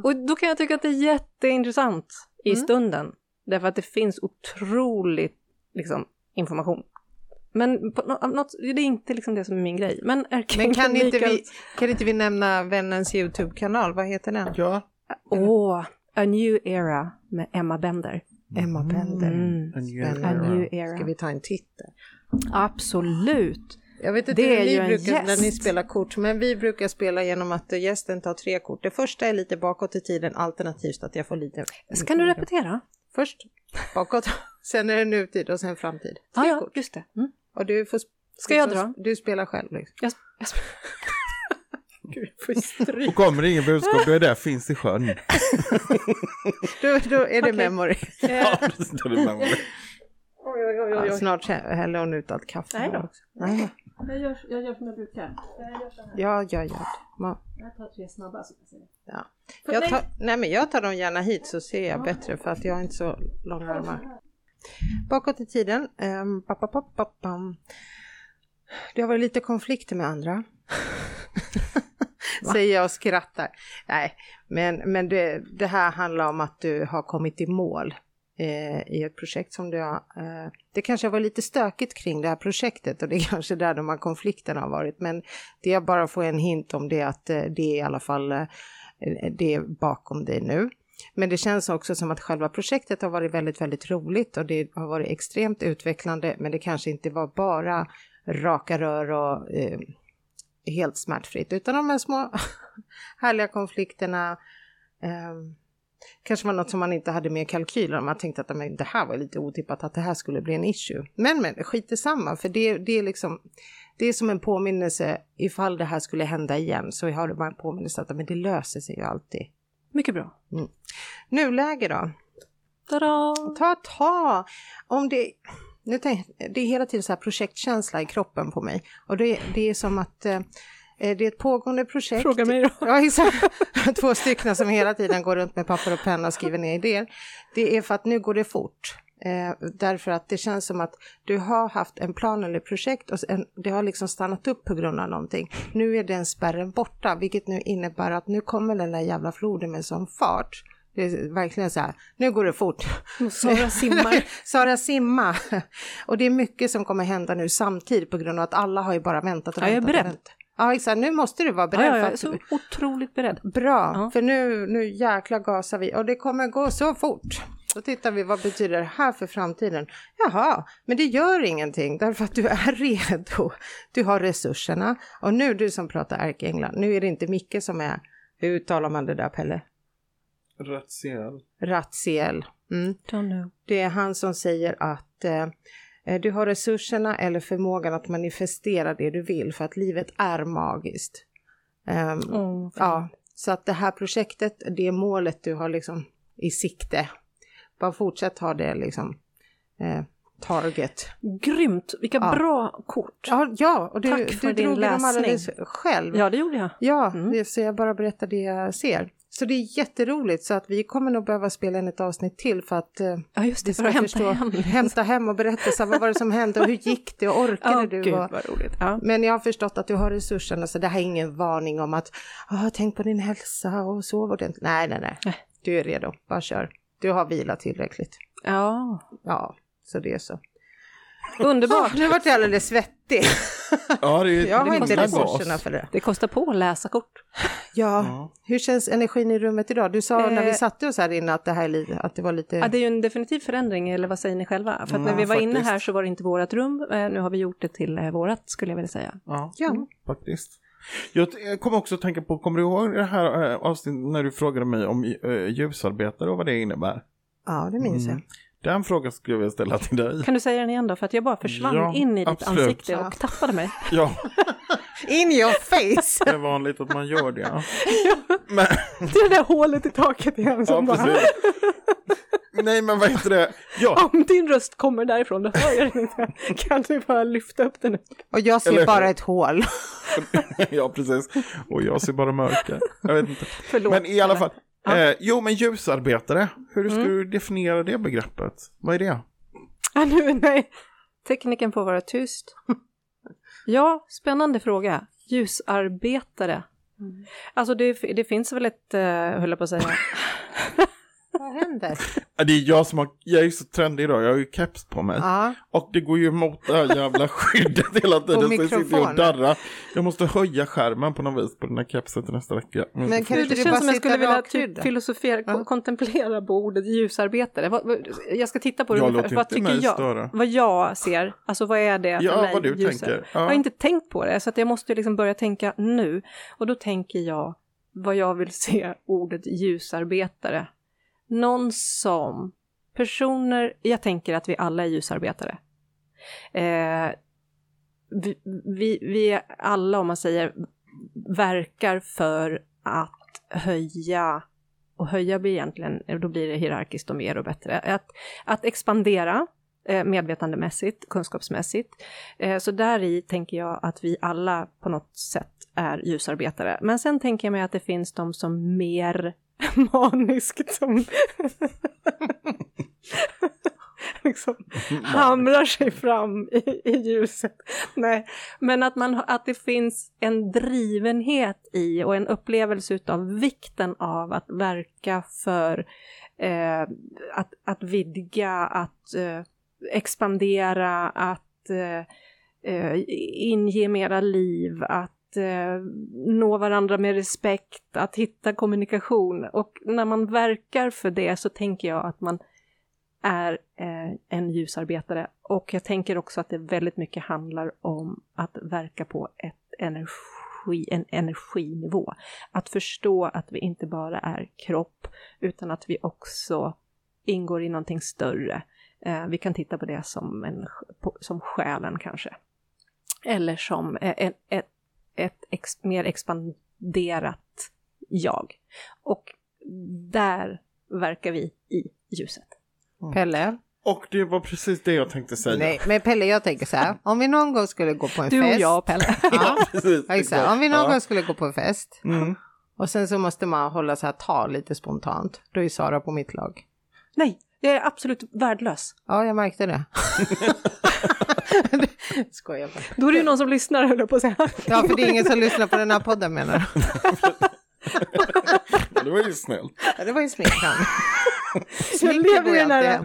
Och då kan jag tycka att det är jätteintressant i stunden. Därför att det finns otroligt liksom, information Men något, det är inte liksom det som är min grej. Men kan inte vi nämna vännens YouTube-kanal? Vad heter den? Ja. A new era med Emma Bender. Emma Bender. A new era. Ska vi ta en titt där? Absolut. Jag vet inte hur ni brukar när ni spelar kort, men vi brukar spela genom att gästen tar 3 kort. Det första är lite bakåt i tiden, alternativt att jag får lite... Kan du repetera? Först bakåt, sen är det nutid och sen framtid. 3 kort. Just det. Mm. Och du får... Ska jag dra? Du spelar själv. Liksom. Jag Gud, och kommer det ingen budskap, då är det finns i sjön. då är det okay. Memory. Ja, precis, då är det memory. Oj. Ja, snart häller hon ut allt kaffe. Nej då. Nej. Jag gör som jag brukar. Jag gör. Jag tar 3 snabba så kan jag säga. Ja. Jag tar dem gärna hit så ser jag bättre för att jag är inte så långa armar. Bakåt i tiden. Det har varit lite konflikter med andra. Säger jag och skrattar. Nej, men det här handlar om att du har kommit i mål i ett projekt som du har. Det kanske var lite stökigt kring det här projektet och det är kanske där de här konflikterna har varit. Men det jag bara får en hint om det är att det är i alla fall det är bakom dig nu. Men det känns också som att själva projektet har varit väldigt, väldigt roligt och det har varit extremt utvecklande. Men det kanske inte var bara raka rör och... helt smärtfritt, utan de här små härliga konflikterna kanske var något som man inte hade med i kalkyler, man tänkte att men, det här var lite otippat att det här skulle bli en issue, men skit i samma, för det är liksom det är som en påminnelse, ifall det här skulle hända igen så har det bara en påminnelse att men det löser sig ju alltid. Mycket bra. Mm. Nuläge då. Ta-da! Ta! Om det... Nu det är hela tiden så här projektkänsla i kroppen på mig. Och det är som att det är ett pågående projekt. Fråga mig då. Ja, exakt. 2 stycken som hela tiden går runt med papper och penna och skriver ner idéer. Det är för att nu går det fort. Därför att det känns som att du har haft en plan eller projekt och det har liksom stannat upp på grund av någonting. Nu är den spärren borta, vilket nu innebär att nu kommer den där jävla floden med sån fart. Det är verkligen så här, nu går det fort. Sara simma. Och det är mycket som kommer hända nu samtidigt på grund av att alla har ju bara väntat och väntat. Ja, jag är beredd. Ja, exakt. Nu måste du vara beredd. Ja, jag är så otroligt beredd. Bra, för nu jäkla gasar vi. Och det kommer gå så fort. Då tittar vi, vad betyder det här för framtiden? Jaha, men det gör ingenting därför att du är redo. Du har resurserna. Och nu du som pratar ärkeänglar, nu är det inte Micke som är, hur uttalar man det där, Pelle? Ratsiel. Mm. Det är han som säger att du har resurserna eller förmågan att manifestera det du vill för att livet är magiskt. Så att det här projektet, det målet du har liksom i sikte, bara fortsätt ha det liksom target. Grymt, vilka bra kort. Ja, och du drog dem alldeles själv. Ja, det gjorde jag. Ja, så jag bara berättar det jag ser. Så det är jätteroligt, så att vi kommer nog behöva spela in ett avsnitt till för att det ska hämta hem och berätta så här, vad var det som hände och hur gick det och orkade du? Gud, vad roligt. Ja. Men jag har förstått att du har resurserna, så det här är ingen varning om att tänk på din hälsa och sov ordentligt. Nej. Du är redo, bara kör. Du har vilat tillräckligt. Ja, så det är så. Underbart. Nu vart jag alldeles svettig. Ja, jag har inte resurserna för det. Det kostar på att läsa kort. Ja. Hur känns energin i rummet idag? Du sa när vi satte oss här inne att det, här, att det var lite... Ja, det är ju en definitiv förändring, eller vad säger ni själva? För att när vi var inne här så var det inte vårat rum. Nu har vi gjort det till vårat, skulle jag vilja säga. Ja. Faktiskt. Jag kommer också att tänka på, kommer du ihåg det här avsnittet när du frågade mig om ljusarbetare och vad det innebär? Ja, det minns jag. Den frågan skulle jag vilja ställa till dig. Kan du säga den igen då? För att jag bara försvann in i ditt ansikte och tappade mig. Ja. In your face! Det är vanligt att man gör det. Ja. Men... Det är det där hålet i taket igen som bara... Nej, men vad heter det? Ja. Om din röst kommer därifrån, då hör jag inte. Kan du bara lyfta upp den? Och jag ser bara ett hål. Ja, precis. Och jag ser bara mörker. Jag vet inte. Förlåt. Men i alla fall... men ljusarbetare. Hur ska du definiera det begreppet? Vad är det? Tekniken får vara tyst. Ja, spännande fråga. Ljusarbetare. Alltså det finns väl ett höll jag på att säga. Vad händer? Det är jag som har... Jag är ju så trendig idag. Jag har ju keps på mig. Ja. Och det går ju emot det här jävla skyddet hela tiden. Så jag sitter och darrar. Jag måste höja skärmen på något vis på den här kepsen till nästa vecka. Men kan det känns som jag skulle vilja filosofera, kontemplera på ordet ljusarbetare. Jag ska titta på det. Vad tycker jag? Störa. Vad jag ser. Alltså vad är det för mig? Vad du tänker. Ja. Jag har inte tänkt på det. Så att jag måste liksom börja tänka nu. Och då tänker jag vad jag vill se ordet ljusarbetare. Någon som personer, jag tänker att vi alla är ljusarbetare. Vi är alla, om man säger, verkar för att höja, och höja blir egentligen, då blir det hierarkiskt och mer och bättre. Att expandera medvetandemässigt, kunskapsmässigt. Så där i tänker jag att vi alla på något sätt är ljusarbetare. Men sen tänker jag mig att det finns de som mer maniskt som liksom hamrar sig fram i ljuset. Nej, men att det finns en drivenhet i och en upplevelse av vikten av att verka för att vidga, att expandera, att inge mera liv, att nå varandra med respekt, att hitta kommunikation. Och när man verkar för det så tänker jag att man är en ljusarbetare. Och jag tänker också att det väldigt mycket handlar om att verka på en energinivå. Att förstå att vi inte bara är kropp utan att vi också ingår i någonting större. Vi kan titta på det som själen kanske. Eller som ett mer expanderat jag. Och där verkar vi i ljuset. Mm. Pelle? Och det var precis det jag tänkte säga. Nej, men Pelle, jag tänker så här. Om vi någon gång skulle gå på en fest. Du och jag, Pelle. Ja, precis. Exakt. Om vi någon gång skulle gå på en fest. Mm. Och sen så måste man hålla så här tal lite spontant. Då är Sara på mitt lag. Nej, jag är absolut värdelös. Ja, jag märkte det. Skojar bara. Då är det ju någon som lyssnar, höll jag på att säga. Ja, för det är ingen som lyssnar på den här podden, menar du? Det var ju snällt. Ja, det var ju snällt. Jag lever i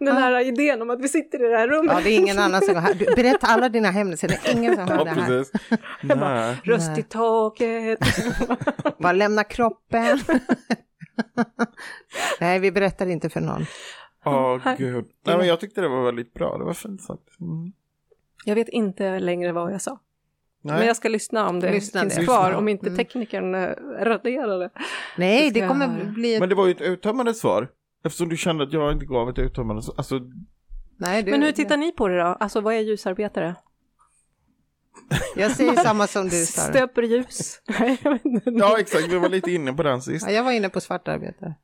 den här idén om att vi sitter i det här rummet. Ja, det är ingen annan som har. Berätta alla dina hemligheter. Det är ingen som har det här. Jag bara, röst i taket. Bara lämna kroppen. Nej, vi berättar inte för någon. Gud. Nej, men jag tyckte det var väldigt bra. Det var fint sagt. Mm. Jag vet inte längre vad jag sa. Nej. Men jag ska lyssna om det finns kvar. Om inte teknikern raderar det. Nej, det kommer bli... Men det var ju ett uttömmande svar. Eftersom du kände att jag inte gav ett uttömmande svar. Alltså... Nej, men hur tittar ni på det då? Alltså, vad är ljusarbetare? Jag säger samma som du sa. Stöper ljus. Ja, exakt. Vi var lite inne på den sist. Ja, jag var inne på svartarbete.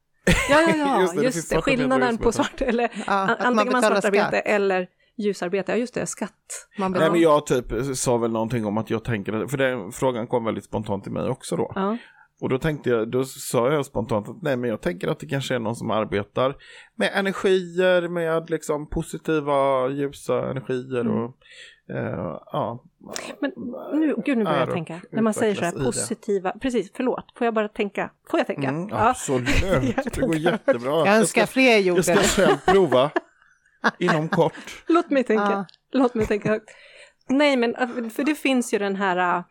Ja. Just det. Skillnaden på svart eller antingen man svartarbete skatt. Eller ljusarbete. Ja, just det. Skatt. Nej, men jag typ sa väl någonting om att jag tänker, för den frågan kom väldigt spontant till mig också då. Ja. Och då tänkte jag, då sa jag spontant att nej, men jag tänker att det kanske är någon som arbetar med energier, med liksom positiva ljusa energier och ja. Men nu börjar jag tänka. När man säger så här positiva, precis, förlåt, får jag tänka? Mm, absolut, det går jättebra. Jag önskar fler gjorde. Jag ska själv prova inom kort. Låt mig tänka högt. Nej, men för det finns ju den här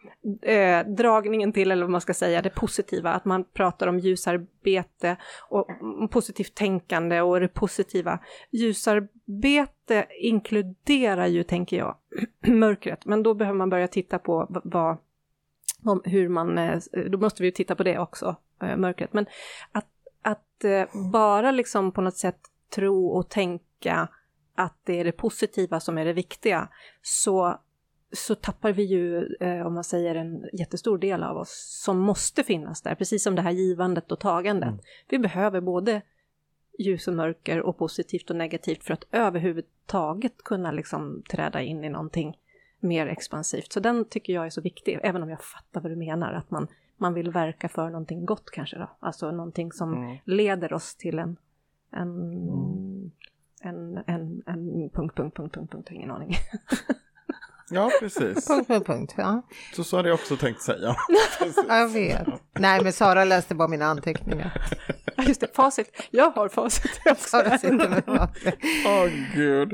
dragningen till, eller vad man ska säga, det positiva. Att man pratar om ljusarbete och positivt tänkande och det positiva. Ljusarbete inkluderar ju, tänker jag, mörkret. Men då behöver man börja titta på hur man... Då måste vi ju titta på det också, mörkret. Men att bara liksom på något sätt tro och tänka... att det är det positiva som är det viktiga, så tappar vi ju, om man säger, en jättestor del av oss som måste finnas där. Precis som det här givandet och tagandet. Mm. Vi behöver både ljus och mörker och positivt och negativt för att överhuvudtaget kunna liksom träda in i någonting mer expansivt. Så den tycker jag är så viktig, även om jag fattar vad du menar. Att man vill verka för någonting gott kanske då. Alltså någonting som leder oss till en punkt, ingen aning. Ja, precis. Punkt, ja. Så hade jag också tänkt säga. Jag vet. Nej, men Sara läste bara mina anteckningar. Just det, facit. Jag har facit också. Åh, gud.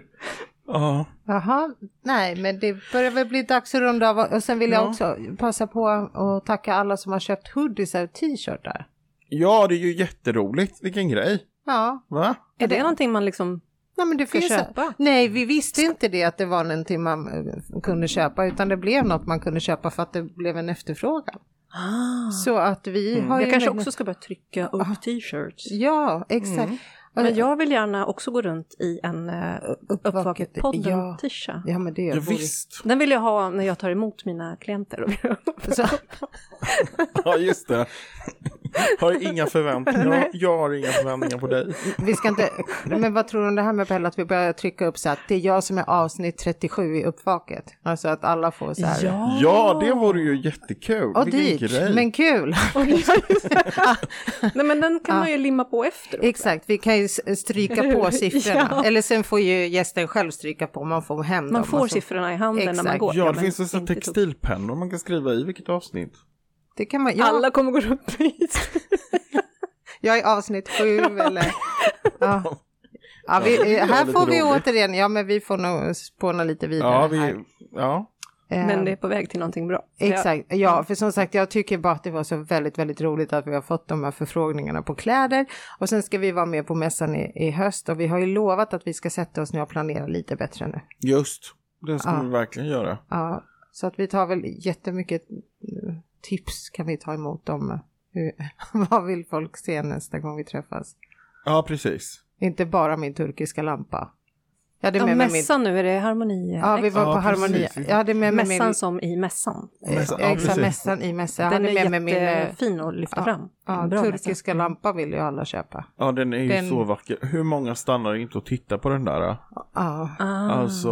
Ja. Jaha, nej, men det börjar väl bli dags att runda av. Och sen vill jag också passa på att tacka alla som har köpt hoodies och t-shirtar. Ja, det är ju jätteroligt. Vilken grej. Ja. Va? Är det någonting man liksom... Nej, men det finns köpa. Nej, vi visste inte det att det var någonting man kunde köpa, utan det blev något man kunde köpa för att det blev en efterfrågan. Ah. Så att vi har jag kanske också ska börja trycka upp t-shirts. Ja, exakt. Mm. Men jag vill gärna också gå runt i en uppvaket podden t-shirt. Ja, men det är visst. Den vill jag ha när jag tar emot mina klienter. Ja, just det. Har inga förväntningar. Jag har inga förväntningar på dig. Vi ska inte... Men vad tror du om det här med Pelle, att vi börjar trycka upp så att det är jag som är avsnitt 37 i uppvaket? Alltså att alla får så här... Ja, det vore ju jättekul. Och dyrt, men kul. Nej, men den kan man ju limma på efteråt. Exakt, vi kan ju stryka på siffrorna. Eller sen får ju gästen själv stryka på, man får hem dem. Man får siffrorna i handen när man går. Ja, det finns också textilpennor man kan skriva i vilket avsnitt. Det kan man, alla kommer gå runt pris. Jag är avsnitt 7 eller... Ja. Ja, vi, här får vi återigen... Ja, men vi får nog spåna lite vidare. Ja, men det är på väg till någonting bra. Exakt, ja, för som sagt, jag tycker bara att det var så väldigt, väldigt roligt att vi har fått de här förfrågningarna på kläder. Och sen ska vi vara med på mässan i höst. Och vi har ju lovat att vi ska sätta oss nu och planera lite bättre nu. Just, det ska vi verkligen göra. Ja, så att vi tar väl jättemycket... tips kan vi ta emot om vad vill folk se nästa gång vi träffas. Ja, precis. Inte bara min turkiska lampa. Jag hade med mässan nu, är det harmoni? Ja, vi var på harmoni. Jag hade med mässan med min... som i mässan. Exakt, mässan i mässan. Den hade med är jättefin att lyfta fram. Ja, turkiska lampa vill ju alla köpa. Ja, den är ju så vacker. Hur många stannar inte och tittar på den där? Ja. Alltså...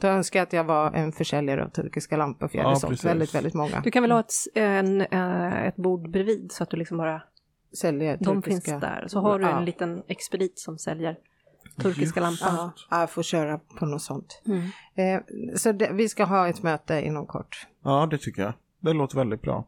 Då önskar jag att jag var en försäljare av turkiska lampor, för jag hade sålt väldigt, väldigt många. Du kan väl ha ett bord bredvid så att du liksom bara säljer turkiska. De finns där. Så har du en liten expedit som säljer turkiska lampan. Ja, får köra på något sånt. Så vi ska ha ett möte inom kort. Ja, det tycker jag. Det låter väldigt bra.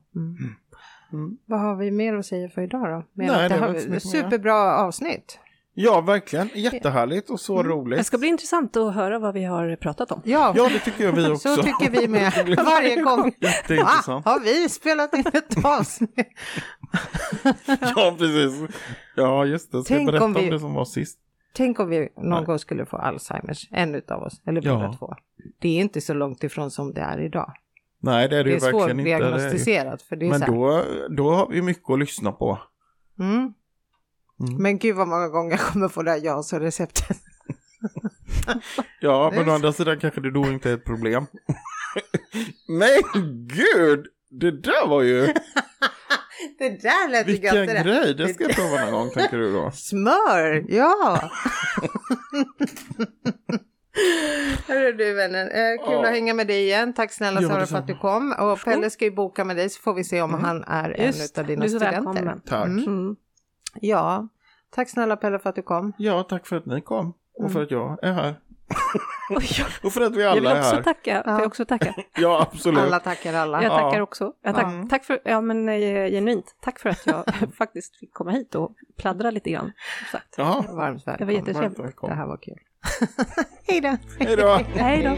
Vad har vi mer att säga för idag då? Nej, det har superbra avsnitt. Ja, verkligen. Jättehärligt och så roligt. Det ska bli intressant att höra vad vi har pratat om. Ja det tycker jag vi också. Så tycker vi med varje gång. Jätteintressant. Har vi spelat in ett avsnitt? Ja, precis. Ja, just det. Ska jag berätta om det som var sist? Tänk om vi någon gång skulle få Alzheimers, en utav oss, eller båda två. Det är inte så långt ifrån som det är idag. Nej, det är det ju verkligen inte. Det är svårt diagnostiserat. För det är men då har vi mycket att lyssna på. Men gud vad många gånger jag kommer få det här receptet. Ja, men å andra sidan kanske det då inte är ett problem. Men gud, det där var ju... Det där lät ju gött. Vilken grej, det ska jag prova någon gång, tänker du då? Smör, Hörru du, vännen. Kul att hänga med dig igen. Tack snälla Sara för att du kom. Och Pelle ska ju boka med dig, så får vi se om han är en av dina studenter. Tack. Ja, tack snälla Pelle för att du kom. Ja, tack för att ni kom. Och för att jag är här. Och för att vi alla är här. Jag vill också tacka. Ja, absolut. Alla tackar alla. Jag tackar också. Tack för, genuint. Tack för att jag faktiskt fick komma hit och pladdra lite grann. Det var jättetrevligt. Det här var kul. Hej då.